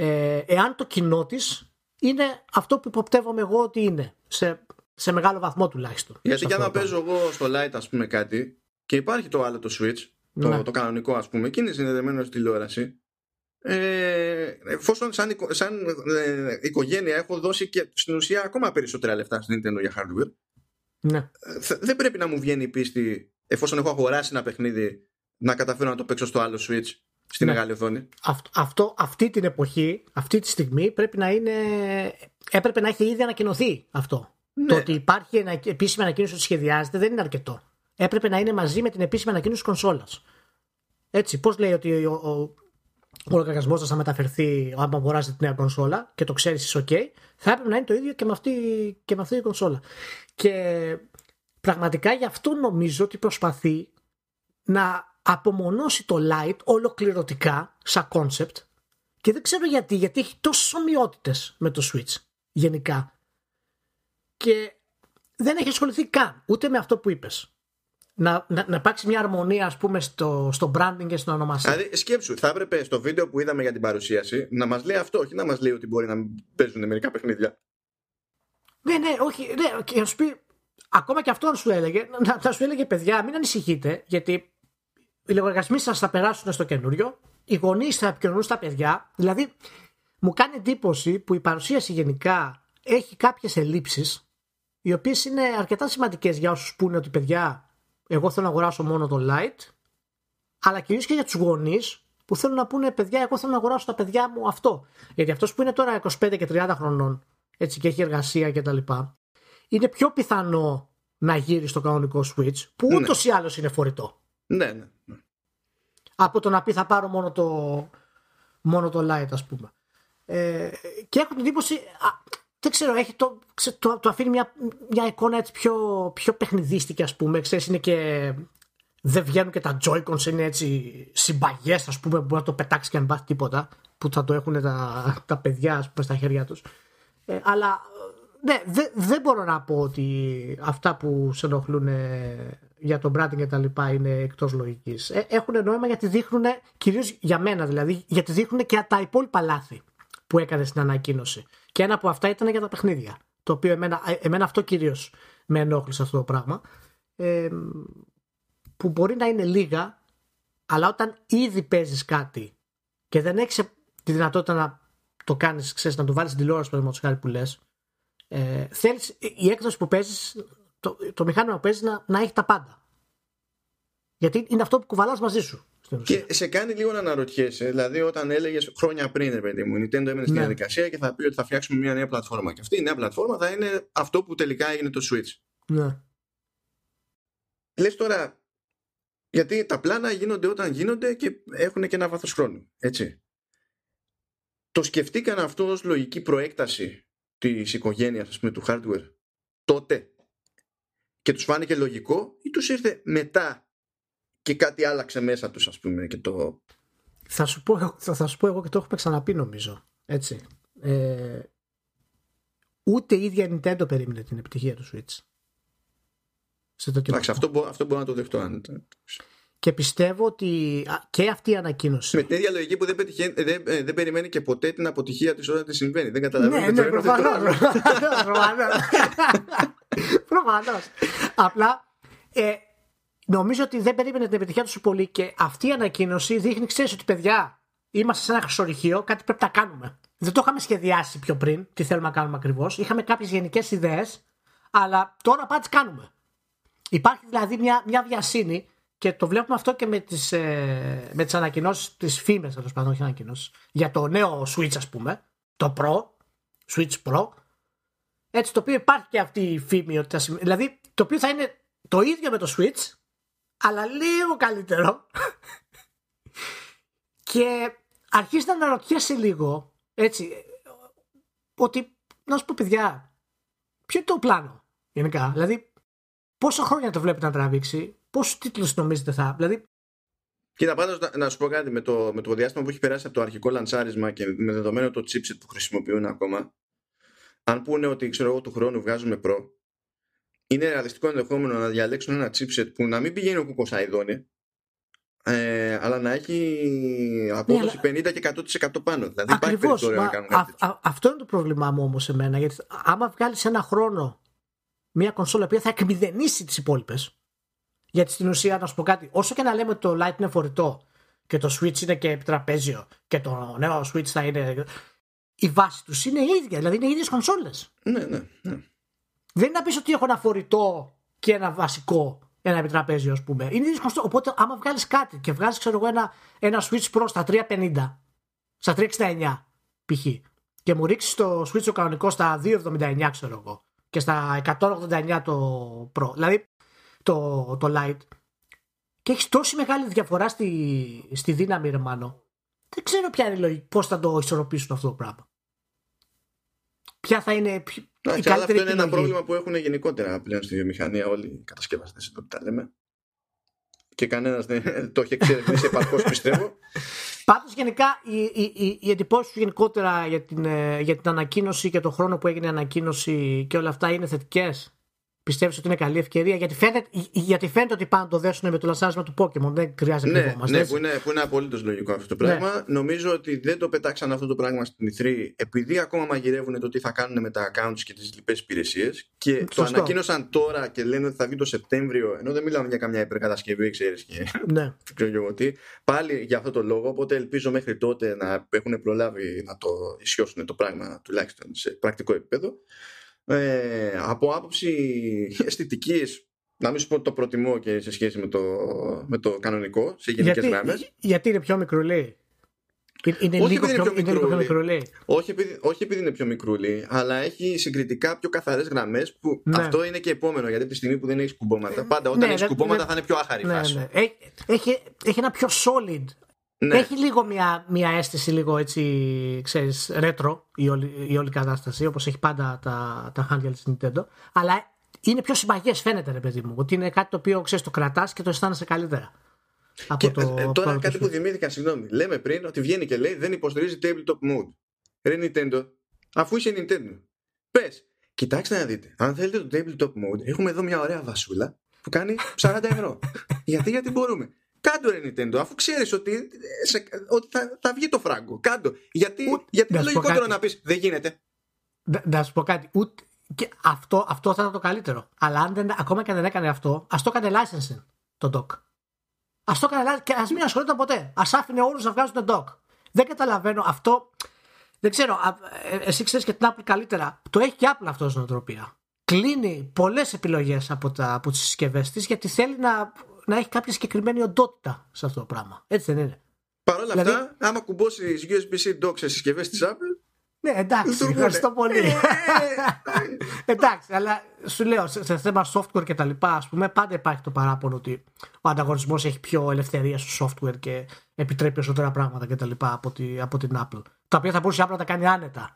Ε, εάν το κοινό της είναι αυτό που υποπτεύομαι εγώ ότι είναι σε, σε μεγάλο βαθμό τουλάχιστον. Γιατί κι άμα παίζω εγώ στο Lite ας πούμε κάτι και υπάρχει το άλλο το Switch, το, ναι. το κανονικό ας πούμε, και είναι συνδεδεμένο στη τηλεόραση, ε, εφόσον σαν, σαν ε, οικογένεια έχω δώσει και στην ουσία ακόμα περισσότερα λεφτά στην Nintendo για hardware, ναι. δεν πρέπει να μου βγαίνει η πίστη εφόσον έχω αγοράσει ένα παιχνίδι, να καταφέρω να το παίξω στο άλλο Switch, στη ναι. μεγάλη οθόνη. Αυτό, αυτό, αυτή την εποχή, αυτή τη στιγμή πρέπει να είναι, έπρεπε να έχει ήδη ανακοινωθεί αυτό. Ναι. Το ότι υπάρχει ένα, επίσημη ανακοίνωση ότι σχεδιάζεται δεν είναι αρκετό. Έπρεπε να είναι μαζί με την επίσημη ανακοίνωση της κονσόλας. Έτσι, πώς λέει ότι ο, ο, ο, ο λογαριασμός σας θα μεταφερθεί αν αγοράζετε τη νέα κονσόλα και το ξέρεις εσύ, OK, θα έπρεπε να είναι το ίδιο και με αυτή, και με αυτή η κονσόλα. Και πραγματικά γι' αυτό νομίζω ότι προσπαθεί να απομονώσει το Lite ολοκληρωτικά σαν concept και δεν ξέρω γιατί, γιατί έχει τόσες ομοιότητες με το Switch γενικά και δεν έχει ασχοληθεί καν ούτε με αυτό που είπες. Να, να, να υπάρξει μια αρμονία, ας πούμε, στο, στο branding και στην ονομασία. Δηλαδή, σκέψου, θα έπρεπε στο βίντεο που είδαμε για την παρουσίαση να μας λέει αυτό, όχι να μας λέει ότι μπορεί να παίζουν μερικά παιχνίδια. Ναι, ναι, όχι, ναι, και να σου πει, ακόμα και αυτό να σου έλεγε, να, να σου έλεγε, παιδιά, μην ανησυχείτε, γιατί οι λογαριασμοί σας θα περάσουν στο καινούριο, οι γονείς θα επικοινωνούν στα παιδιά. Δηλαδή, μου κάνει εντύπωση που η παρουσίαση γενικά έχει κάποιες ελλείψεις, οι οποίες είναι αρκετά σημαντικές για όσους πούνε ότι, παιδιά, εγώ θέλω να αγοράσω μόνο το Lite, αλλά κυρίως και για τους γονείς που θέλουν να πούνε, παιδιά, εγώ θέλω να αγοράσω τα παιδιά μου αυτό. Γιατί αυτός που είναι τώρα είκοσι πέντε και τριάντα χρονών, έτσι, και έχει εργασία και τα λοιπά, είναι πιο πιθανό να γύρει στο κανονικό Switch, που ούτως ναι. ή άλλως είναι φορητό. Ναι, ναι, ναι. Από το να πει θα πάρω μόνο το, μόνο το Lite, ας πούμε. Ε, και έχω την εντύπωση, α, δεν ξέρω, έχει το, το, το αφήνει μια, μια εικόνα έτσι πιο, πιο παιχνιδίστικη, ας πούμε. Ξέρεις, είναι και δεν βγαίνουν και τα Joy-Cons, είναι έτσι συμπαγές, ας πούμε, που μπορεί να το πετάξει και να μπάθει τίποτα, που θα το έχουν τα, τα παιδιά, ας πούμε, στα χέρια τους. Ε, αλλά ναι, δεν δε μπορώ να πω ότι αυτά που σε ενοχλούν για τον branding και τα λοιπά είναι εκτός λογικής. Ε, έχουν νόημα γιατί δείχνουν, κυρίως για μένα δηλαδή, γιατί δείχνουν και τα υπόλοιπα λάθη που έκανε στην ανακοίνωση. Και ένα από αυτά ήταν για τα παιχνίδια. Το οποίο εμένα, εμένα αυτό κυρίως με ενόχλησε αυτό το πράγμα. Ε, που μπορεί να είναι λίγα, αλλά όταν ήδη παίζεις κάτι και δεν έχεις τη δυνατότητα να το κάνεις, ξέρεις, να το βάλεις στην τηλεόραση, παραδείγματος χάρη που λες, ε, θέλεις η έκδοση που παίζεις, το, το μηχάνημα που παίζεις να, να έχει τα πάντα. Γιατί είναι αυτό που κουβαλάς μαζί σου. Και σε κάνει λίγο να αναρωτιέσαι, δηλαδή, όταν έλεγες χρόνια πριν, παιδί μου, η Nintendo έμενε στην διαδικασία και θα πει ότι θα φτιάξουμε μια νέα πλατφόρμα. Και αυτή η νέα πλατφόρμα θα είναι αυτό που τελικά έγινε το Switch. Ναι. Λες τώρα, γιατί τα πλάνα γίνονται όταν γίνονται και έχουν και ένα βάθος χρόνου. Έτσι. Το σκεφτήκαν αυτό ως λογική προέκταση της οικογένειας, ας πούμε, του hardware τότε και τους φάνηκε λογικό ή τους ήρθε μετά? Και κάτι άλλαξε μέσα τους, ας πούμε, και το... Θα σου πω, θα, θα σου πω εγώ και το έχουμε ξαναπεί, νομίζω. Έτσι. Ε, ούτε η ίδια Nintendo περίμενε την επιτυχία του Switch. Εντάξει, αυτό, μπο, αυτό μπορώ να το δεχτώ. Αν... Και πιστεύω ότι και αυτή η ανακοίνωση... Με την ίδια λογική που δεν, πετυχε, δεν, δεν περιμένει και ποτέ την αποτυχία της όταν τη συμβαίνει. Δεν καταλαβαίνω. Ναι, ναι, προφανώς. Προφανώς. Απλά... Ε, νομίζω ότι δεν περίμενε την επιτυχία του πολύ και αυτή η ανακοίνωση δείχνει, ξέρεις, ότι, παιδιά, είμαστε σε ένα χρυσορυχείο, κάτι πρέπει να κάνουμε. Δεν το είχαμε σχεδιάσει πιο πριν, τι θέλουμε να κάνουμε ακριβώς. Είχαμε κάποιες γενικές ιδέες, αλλά τώρα πάμε τι κάνουμε. Υπάρχει δηλαδή μια, μια βιασύνη και το βλέπουμε αυτό και με τις, ε, με τις ανακοινώσεις, τις φήμες, τέλος πάντων, όχι ανακοινώσεις, για το νέο Switch, ας πούμε, το Pro, Switch Pro. Έτσι, το οποίο υπάρχει και αυτή η φήμη, ότι θα, δηλαδή το οποίο θα είναι το ίδιο με το Switch, αλλά λίγο καλύτερο. Και αρχίζει να αναρωτιέσαι λίγο, έτσι, ότι, να σου πω, παιδιά, ποιο είναι το πλάνο γενικά? Δηλαδή, πόσα χρόνια το βλέπετε να τραβήξει, πόσους τίτλους νομίζετε θα... Δηλαδή... Κοίτα, πάντως, να, να σου πω κάτι. Με το, με το διάστημα που έχει περάσει από το αρχικό λαντσάρισμα και με δεδομένο το chipset που χρησιμοποιούν ακόμα, αν πούνε ότι, ξέρω εγώ, του χρόνου βγάζουμε προ, είναι ρεαλιστικό ενδεχόμενο να διαλέξουν ένα chipset που να μην πηγαίνει ο κουκοσαϊδόνι, ε, αλλά να έχει απόδοση ναι, πενήντα και εκατό τοις εκατό πάνω. Δηλαδή, ακριβώς, υπάρχει μα, να α, α, α, αυτό είναι το πρόβλημά μου όμως εμένα. Γιατί άμα βγάλεις ένα χρόνο μια κονσόλα που θα εκμηδενίσει τις υπόλοιπες, γιατί στην ουσία, να σου πω κάτι, όσο και να λέμε ότι το Lite είναι φορητό και το Switch είναι και επιτραπέζιο και το νέο Switch θα είναι, η βάση τους είναι η ίδια. Δηλαδή είναι οι ίδιες κονσόλες. Ναι, ναι, ναι. Δεν είναι να πεις ότι έχω ένα φορητό και ένα βασικό. ένα επιτραπέζιο, ας πούμε. Είναι δύσκολο. Οπότε, άμα βγάλεις κάτι και βγάλεις, ξέρω εγώ, ένα, ένα Switch Pro στα τριακόσια πενήντα, στα τριακόσια εξήντα εννιά π.χ. και μου ρίξεις το Switch το κανονικό στα διακόσια εβδομήντα εννιά, ξέρω εγώ, και στα εκατόν ογδόντα εννιά το Pro, δηλαδή το, το Lite, και έχεις τόση μεγάλη διαφορά στη, στη δύναμη, ρε Μάνο. Δεν ξέρω ποια είναι η λογική, πώς θα το ισορροπήσουν αυτό το πράγμα. Ποια θα είναι. Να, η και αυτό είναι ένα πρόβλημα που έχουν γενικότερα πλέον στη βιομηχανία όλοι οι κατασκευαστές, το τα λέμε. Και κανένας δεν το έχει εξερευνήσει επαρκώς, πιστεύω. Πάντως, γενικά, οι, οι, οι, οι εντυπώσεις του γενικότερα για την, για την ανακοίνωση και τον χρόνο που έγινε η ανακοίνωση και όλα αυτά είναι θετικές. Πιστεύεις ότι είναι καλή ευκαιρία, γιατί φαίνεται, γιατί φαίνεται ότι πάνε να το δέσουν με το λανσάρισμα του Pokémon. Δεν χρειάζεται να κρυβόμαστε. Ναι, ναι, που είναι, που είναι απολύτως λογικό αυτό το πράγμα. Ναι. Νομίζω ότι δεν το πετάξαν αυτό το πράγμα στην ι θρι, επειδή ακόμα μαγειρεύουν το τι θα κάνουν με τα accounts και τις λοιπές υπηρεσίες. Και σωστό. Το ανακοίνωσαν τώρα και λένε ότι θα βγει το Σεπτέμβριο, ενώ δεν μιλάμε για καμιά υπερκατασκευή, ξέρεις. Ναι. Πάλι για αυτό το λόγο. Οπότε ελπίζω μέχρι τότε να έχουν προλάβει να το ισιώσουν το πράγμα, τουλάχιστον σε πρακτικό επίπεδο. Ε, από άποψη αισθητικής, να μην σου πω το προτιμώ και σε σχέση με το, με το κανονικό, σε γενικές γραμμές. Γιατί είναι πιο μικρούλι. Είναι λίγο πιο μικρούλι. Όχι, όχι επειδή είναι πιο μικρούλι, αλλά έχει συγκριτικά πιο καθαρές γραμμές, που ναι. Αυτό είναι και επόμενο, γιατί από τη στιγμή που δεν έχεις κουμπώματα, πάντα όταν ναι, έχεις κουμπώματα ναι, θα είναι πιο άχαρη ναι, φάση. Ναι. Έχει, έχει ένα πιο solid. Ναι. Έχει λίγο μια, μια αίσθηση λίγο έτσι, ξέρεις, ρέτρο η όλη, η όλη κατάσταση, όπως έχει πάντα τα, τα handheld της Nintendo, αλλά είναι πιο συμπαγές, φαίνεται, ρε παιδί μου, ότι είναι κάτι το οποίο, ξέρεις, το κρατάς και το αισθάνεσαι καλύτερα. Από το, ε, τώρα από κάτι που δημήθηκα, συγγνώμη, λέμε πριν ότι βγαίνει και λέει δεν υποστηρίζει tabletop mode. Ρε Nintendo, αφού είσαι Nintendo, πες, κοιτάξτε να δείτε, αν θέλετε το tabletop mode, έχουμε εδώ μια ωραία βασούλα που κάνει σαράντα ευρώ. γιατί, γιατί μπορούμε. Κάντο, ρε Nintendo, αφού ξέρεις ότι, σε, ότι θα, θα βγει το φράγκο. Κάντο. Γιατί, γιατί είναι λογικότερο να πεις δεν γίνεται. Να, να σου πω κάτι. Ούτε, και αυτό, αυτό θα ήταν το καλύτερο. Αλλά αν δεν, ακόμα και αν δεν έκανε αυτό, ας το έκανε licensing το doc. Ας το έκανε και ας μην ασχολούνταν ποτέ. Ας άφηνε όλους να βγάζουν το doc. Δεν καταλαβαίνω αυτό. Δεν ξέρω. Εσύ ξέρεις και την Apple καλύτερα. Το έχει και Apple αυτό στην οτροπία. Κλείνει πολλές επιλογές από, τα, από τις συσκευές της, γιατί θέλει να. Να έχει κάποια συγκεκριμένη οντότητα σε αυτό το πράγμα. Έτσι δεν είναι. Παρ' όλα δηλαδή, αυτά, άμα κουμπώσεις γιου ες μπι-C dock σε συσκευές της Apple. Ναι, εντάξει, ευχαριστώ πολύ. εντάξει, αλλά σου λέω σε, σε θέμα software και τα λοιπά, ας πούμε, πάντα υπάρχει το παράπονο ότι ο ανταγωνισμός έχει πιο ελευθερία στο software και επιτρέπει εσωτερικά πράγματα και τα λοιπά από, τη, από την Apple. Τα οποία θα μπορούσε η Apple να τα κάνει άνετα.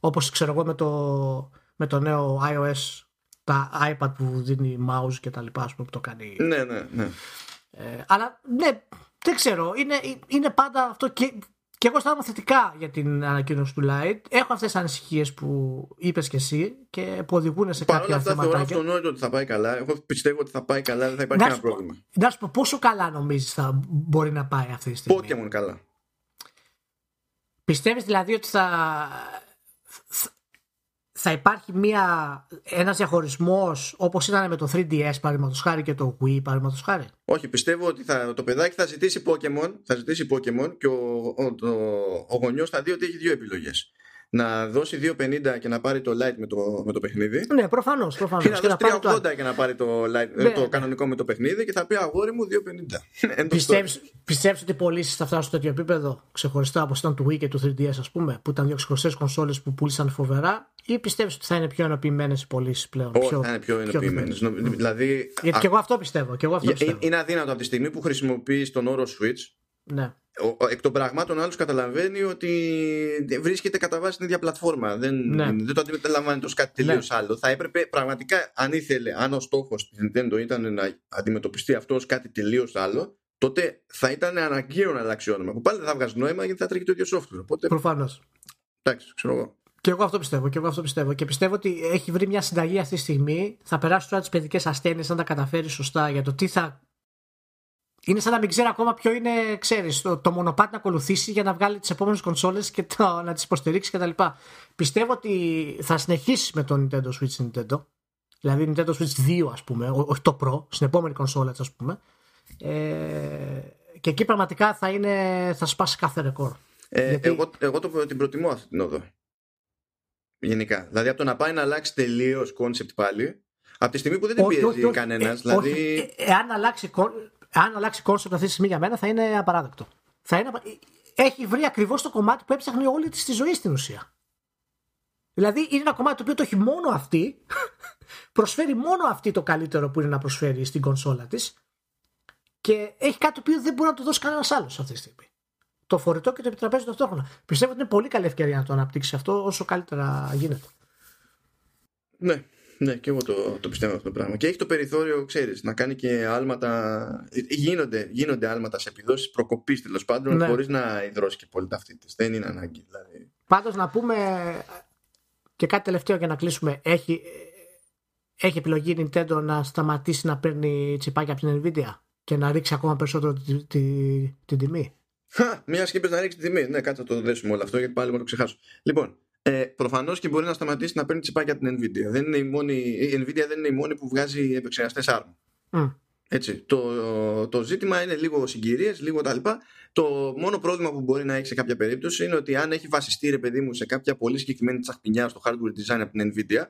Όπως ξέρω εγώ με το, με το νέο iOS. Τα iPad που δίνει mouse και τα λοιπά, ας πούμε, που το κάνει. Ναι, ναι, ναι. Ε, αλλά ναι, δεν ξέρω. Είναι, είναι πάντα αυτό. Και, και εγώ αισθάνομαι θετικά για την ανακοίνωση του Lite. Έχω αυτές τις ανησυχίες που είπες και εσύ και που οδηγούν σε παρ' κάποια θέματα. Παρ' όλα αυτά, θεωρώ αυτονόητο ότι θα πάει καλά. Εγώ πιστεύω ότι θα πάει καλά, δεν θα υπάρχει κανένα πρόβλημα. Να σου πω πόσο καλά νομίζεις θα μπορεί να πάει αυτή τη στιγμή. Pokémon καλά. Πιστεύεις δηλαδή ότι θα. Θα υπάρχει μια, ένας διαχωρισμός όπως ήταν με το θρι ντι ες παραδείγματος χάρη και το Wii παραδείγματος χάρη. Όχι, πιστεύω ότι θα, το παιδάκι θα ζητήσει Pokémon, θα ζητήσει Pokémon και ο, ο, ο, ο γονιός θα δει ότι έχει δύο επιλογές. Να δώσει δύο πενήντα και να πάρει το Lite με το, με το παιχνίδι. Ναι, προφανώς. προφανώς. Και να δώσει τριακόσια ογδόντα το... και να πάρει το, light, ναι, το ναι. κανονικό με το παιχνίδι και θα πει αγόρι μου διακόσια πενήντα. Πιστεύεις ότι οι πωλήσεις θα φτάσουν στο τέτοιο επίπεδο ξεχωριστά όπως ήταν του Wii και του θρι ντι ες, ας πούμε, που ήταν δύο ξεχωριστές κονσόλες που πούλησαν φοβερά, ή πιστεύεις ότι θα είναι πιο ενοποιημένες οι πωλήσεις πλέον? Όχι, πιο... θα είναι πιο ενοποιημένες. Πιο... Δηλαδή... Γιατί α... και εγώ αυτό πιστεύω. Και εγώ αυτό πιστεύω. Είναι αδύνατο από τη στιγμή που χρησιμοποιείς τον όρο Switch. Ναι. Εκ των πραγμάτων, άλλος καταλαβαίνει ότι βρίσκεται κατά βάση την ίδια πλατφόρμα. Δεν, ναι. δεν το αντιμετωπίζει ως κάτι τελείως ναι. άλλο. Θα έπρεπε πραγματικά, αν ήθελε, αν ο στόχος της Nintendo ήταν να αντιμετωπιστεί αυτό ως κάτι τελείως άλλο, τότε θα ήταν αναγκαίο να αλλάξει όνομα. Που πάλι δεν θα βγάζει νόημα γιατί θα τρέχει το ίδιο software. Οπότε... Προφανώς. Εντάξει, ξέρω εγώ. Και εγώ αυτό πιστεύω. Και εγώ αυτό πιστεύω. Και πιστεύω ότι έχει βρει μια συνταγή αυτή τη στιγμή. Θα περάσει τώρα τις παιδικές ασθένειες αν τα καταφέρει σωστά για το τι θα. Είναι σαν να μην ξέρει ακόμα ποιο είναι, ξέρεις, το, το μονοπάτι να ακολουθήσει για να βγάλει τις επόμενες κονσόλες και το, να τις υποστηρίξει κτλ. Πιστεύω ότι θα συνεχίσει με το Nintendo Switch Nintendo. Δηλαδή Nintendo Switch δύο, ας πούμε, ό, όχι το Pro, στην επόμενη κονσόλα, ας πούμε. Ε, και εκεί πραγματικά θα, είναι, θα σπάσει κάθε ρεκόρ. Ε, Γιατί... Εγώ, εγώ το, την προτιμώ αυτή την οδό. Γενικά. Δηλαδή από το να πάει να αλλάξει τελείως concept πάλι. Από τη στιγμή που δεν την πιέζει κανένας. Εάν αλλάξει κόνσεπτ αυτή τη στιγμή για μένα θα είναι απαράδεκτο. Θα είναι απα... Έχει βρει ακριβώς το κομμάτι που έψαχνε όλη τη ζωή στην ουσία. Δηλαδή είναι ένα κομμάτι το οποίο το έχει μόνο αυτή, προσφέρει μόνο αυτή το καλύτερο που είναι να προσφέρει στην κονσόλα της και έχει κάτι το οποίο δεν μπορεί να του δώσει κανένας άλλος αυτή τη στιγμή. Το φορητό και το επιτραπέζιο ταυτόχρονα. Πιστεύω ότι είναι πολύ καλή ευκαιρία να το αναπτύξει αυτό όσο καλύτερα γίνεται. Ναι, ναι, και εγώ το, το πιστεύω αυτό το πράγμα. Και έχει το περιθώριο, ξέρεις, να κάνει και άλματα. Γίνονται, γίνονται άλματα σε επιδόσεις προκοπής τέλος πάντων, ναι, χωρίς να υδρώσει και πολύ ταυτίτης. Δεν είναι ανάγκη. Δηλαδή. Πάντως να πούμε και κάτι τελευταίο για να κλείσουμε. Έχει, έχει επιλογή η Nintendo να σταματήσει να παίρνει τσιπάκια από την Nvidia και να ρίξει ακόμα περισσότερο τη, τη, τη, την τιμή. Μια σκήπη να ρίξει τη τιμή. Ναι, κάτω το δέσουμε όλο αυτό γιατί πάλι να το ξεχάσω. Λοιπόν, ε, προφανώς και μπορεί να σταματήσει να παίρνει τσιπάκια την Nvidia. Δεν είναι η, μόνη, η Nvidia δεν είναι η μόνη που βγάζει επεξεργαστές αρμ. Mm. Έτσι. Το, το ζήτημα είναι λίγο συγκυρίες, λίγο τα λοιπά. Το μόνο πρόβλημα που μπορεί να έχει σε κάποια περίπτωση είναι ότι αν έχει βασιστεί, ρε παιδί μου, σε κάποια πολύ συγκεκριμένη τσαχπινιά στο hardware design από την Nvidia,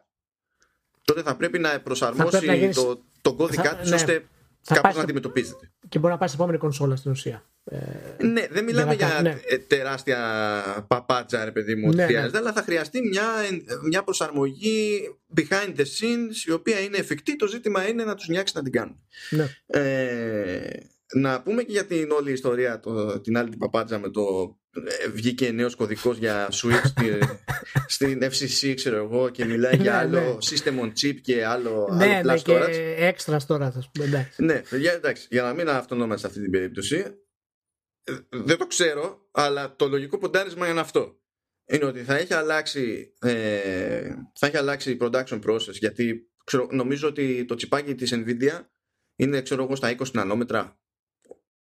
τότε θα πρέπει να προσαρμόσει πρέπει να γίνεις... το, τον κώδικα της, ναι, ώστε κάπως να αντιμετωπίζεται. Και μπορεί να πάει σε επόμενη κονσόλα στην ουσία. Ε, ναι, δεν μιλάμε για, ναι, τεράστια παπάτσα, ρε παιδί μου, ναι, χρειάζεται, ναι, αλλά θα χρειαστεί μια, μια προσαρμογή behind the scenes, η οποία είναι εφικτή. Το ζήτημα είναι να τους νιάξει να την κάνουν. Ναι. Ε, να πούμε και για την όλη ιστορία, το, την άλλη την παπάτσα με το ε, βγήκε νέος κωδικός για Switch στη, στην εφ σι σι, ξέρω εγώ, και μιλάει για άλλο, ναι, system on chip και άλλο, ναι, άλλο flash storage. Ναι, και extra storage, ας πούμε, εντάξει. Ναι, παιδιά, εντάξει, για να μην αυτονόμαστε σε αυτή την περίπτωση, δεν το ξέρω, αλλά το λογικό ποντάρισμα είναι αυτό. Είναι ότι θα έχει αλλάξει, ε, θα έχει αλλάξει η production process, γιατί ξέρω, νομίζω ότι το τσιπάκι της Nvidia είναι, ξέρω εγώ, στα είκοσι νανόμετρα.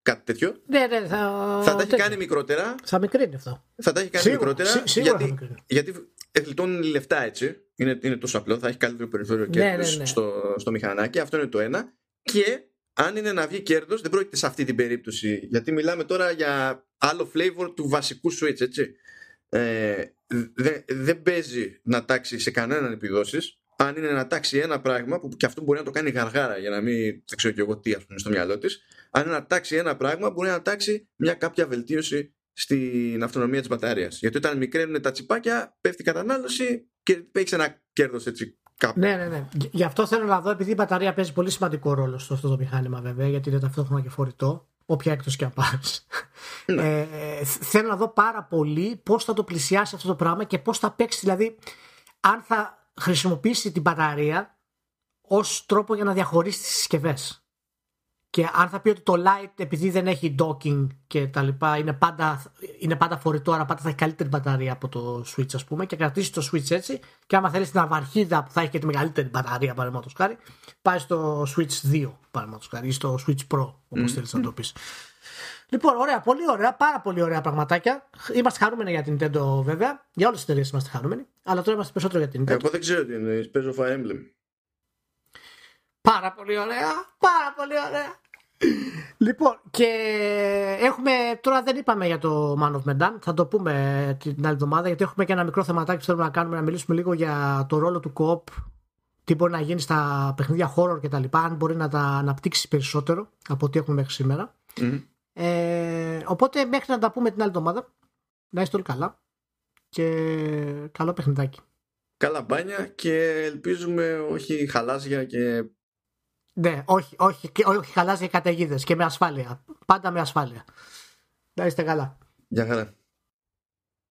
Κάτι τέτοιο. Ναι, ναι, θα... θα τα έχει κάνει μικρότερα. Θα μικρύνει αυτό. Θα τα έχει κάνει σίγουρα, μικρότερα. Σί, σίγουρα γιατί, γιατί γλιτώνουν λεφτά, έτσι. Είναι, είναι τόσο απλό. Θα έχει καλύτερο περιθώριο κέρδους, ναι, ναι, στο, στο μηχανάκι. Αυτό είναι το ένα. Και αν είναι να βγει κέρδος, δεν πρόκειται σε αυτή την περίπτωση. Γιατί μιλάμε τώρα για άλλο flavor του βασικού Switch, έτσι. Ε, δεν δε παίζει να τάξει σε κανέναν επιδόσεις. Αν είναι να τάξει ένα πράγμα, που και αυτό μπορεί να το κάνει γαργάρα για να μην ξέρω και εγώ τι, ας πούμε, στο μυαλό της. Αν είναι να τάξει ένα πράγμα, μπορεί να τάξει μια κάποια βελτίωση στην αυτονομία της μπαταρίας. Γιατί όταν μικραίνουν τα τσιπάκια, πέφτει η κατανάλωση και έχει ένα κέρδος έτσι κάπου. Ναι, ναι, ναι. Γι' αυτό θέλω να δω, επειδή η μπαταρία παίζει πολύ σημαντικό ρόλο στο αυτό το μηχάνημα, βέβαια, γιατί είναι ταυτόχρονα και φορητό, όποια έκπτωση και αν πάρεις. Ναι. Ε, θέλω να δω πάρα πολύ πώς θα το πλησιάσει αυτό το πράγμα και πώς θα παίξει, δηλαδή, αν θα χρησιμοποιήσει την μπαταρία ως τρόπο για να διαχωρίσει τις συσκευές. Και αν θα πει ότι το Lite, επειδή δεν έχει docking και τα λοιπά, είναι πάντα, είναι πάντα φορητό, άρα πάντα θα έχει καλύτερη μπαταρία από το Switch, ας πούμε, και κρατήσει το Switch έτσι. Και άμα θέλει την αβαρχίδα που θα έχει και τη μεγαλύτερη μπαταρία, παραδείγματος χάρη, πάει στο Switch δύο, παραδείγματος χάρη, ή στο Switch Pro, όπως θέλει να το πει. Λοιπόν, ωραία, πολύ ωραία, πάρα πολύ ωραία πραγματάκια. Είμαστε χαρούμενοι για την Nintendo, βέβαια. Για όλες τις εταιρείες είμαστε χαρούμενοι. Αλλά τώρα είμαστε περισσότερο για την Nintendo. Εγώ δεν ξέρω τι είναι, παίζω Fire Emblem. Πάρα πολύ ωραία, πάρα πολύ ωραία. Λοιπόν, και έχουμε, τώρα δεν είπαμε για το Man of Medan, θα το πούμε την άλλη εβδομάδα, γιατί έχουμε και ένα μικρό θεματάκι που θέλουμε να κάνουμε, να μιλήσουμε λίγο για το ρόλο του co-op, τι μπορεί να γίνει στα παιχνίδια horror κτλ. Αν μπορεί να τα αναπτύξει περισσότερο από ό,τι έχουμε μέχρι σήμερα. Mm-hmm. Ε, οπότε μέχρι να τα πούμε την άλλη εβδομάδα, να είστε όλοι καλά και καλό παιχνιδάκι. Καλά μπάνια και ελπίζουμε όχι χαλάζια και... Ναι, όχι, όχι, όχι χαλάζια καταιγίδες και με ασφάλεια. Πάντα με ασφάλεια. Να είστε καλά. Γεια χαρά.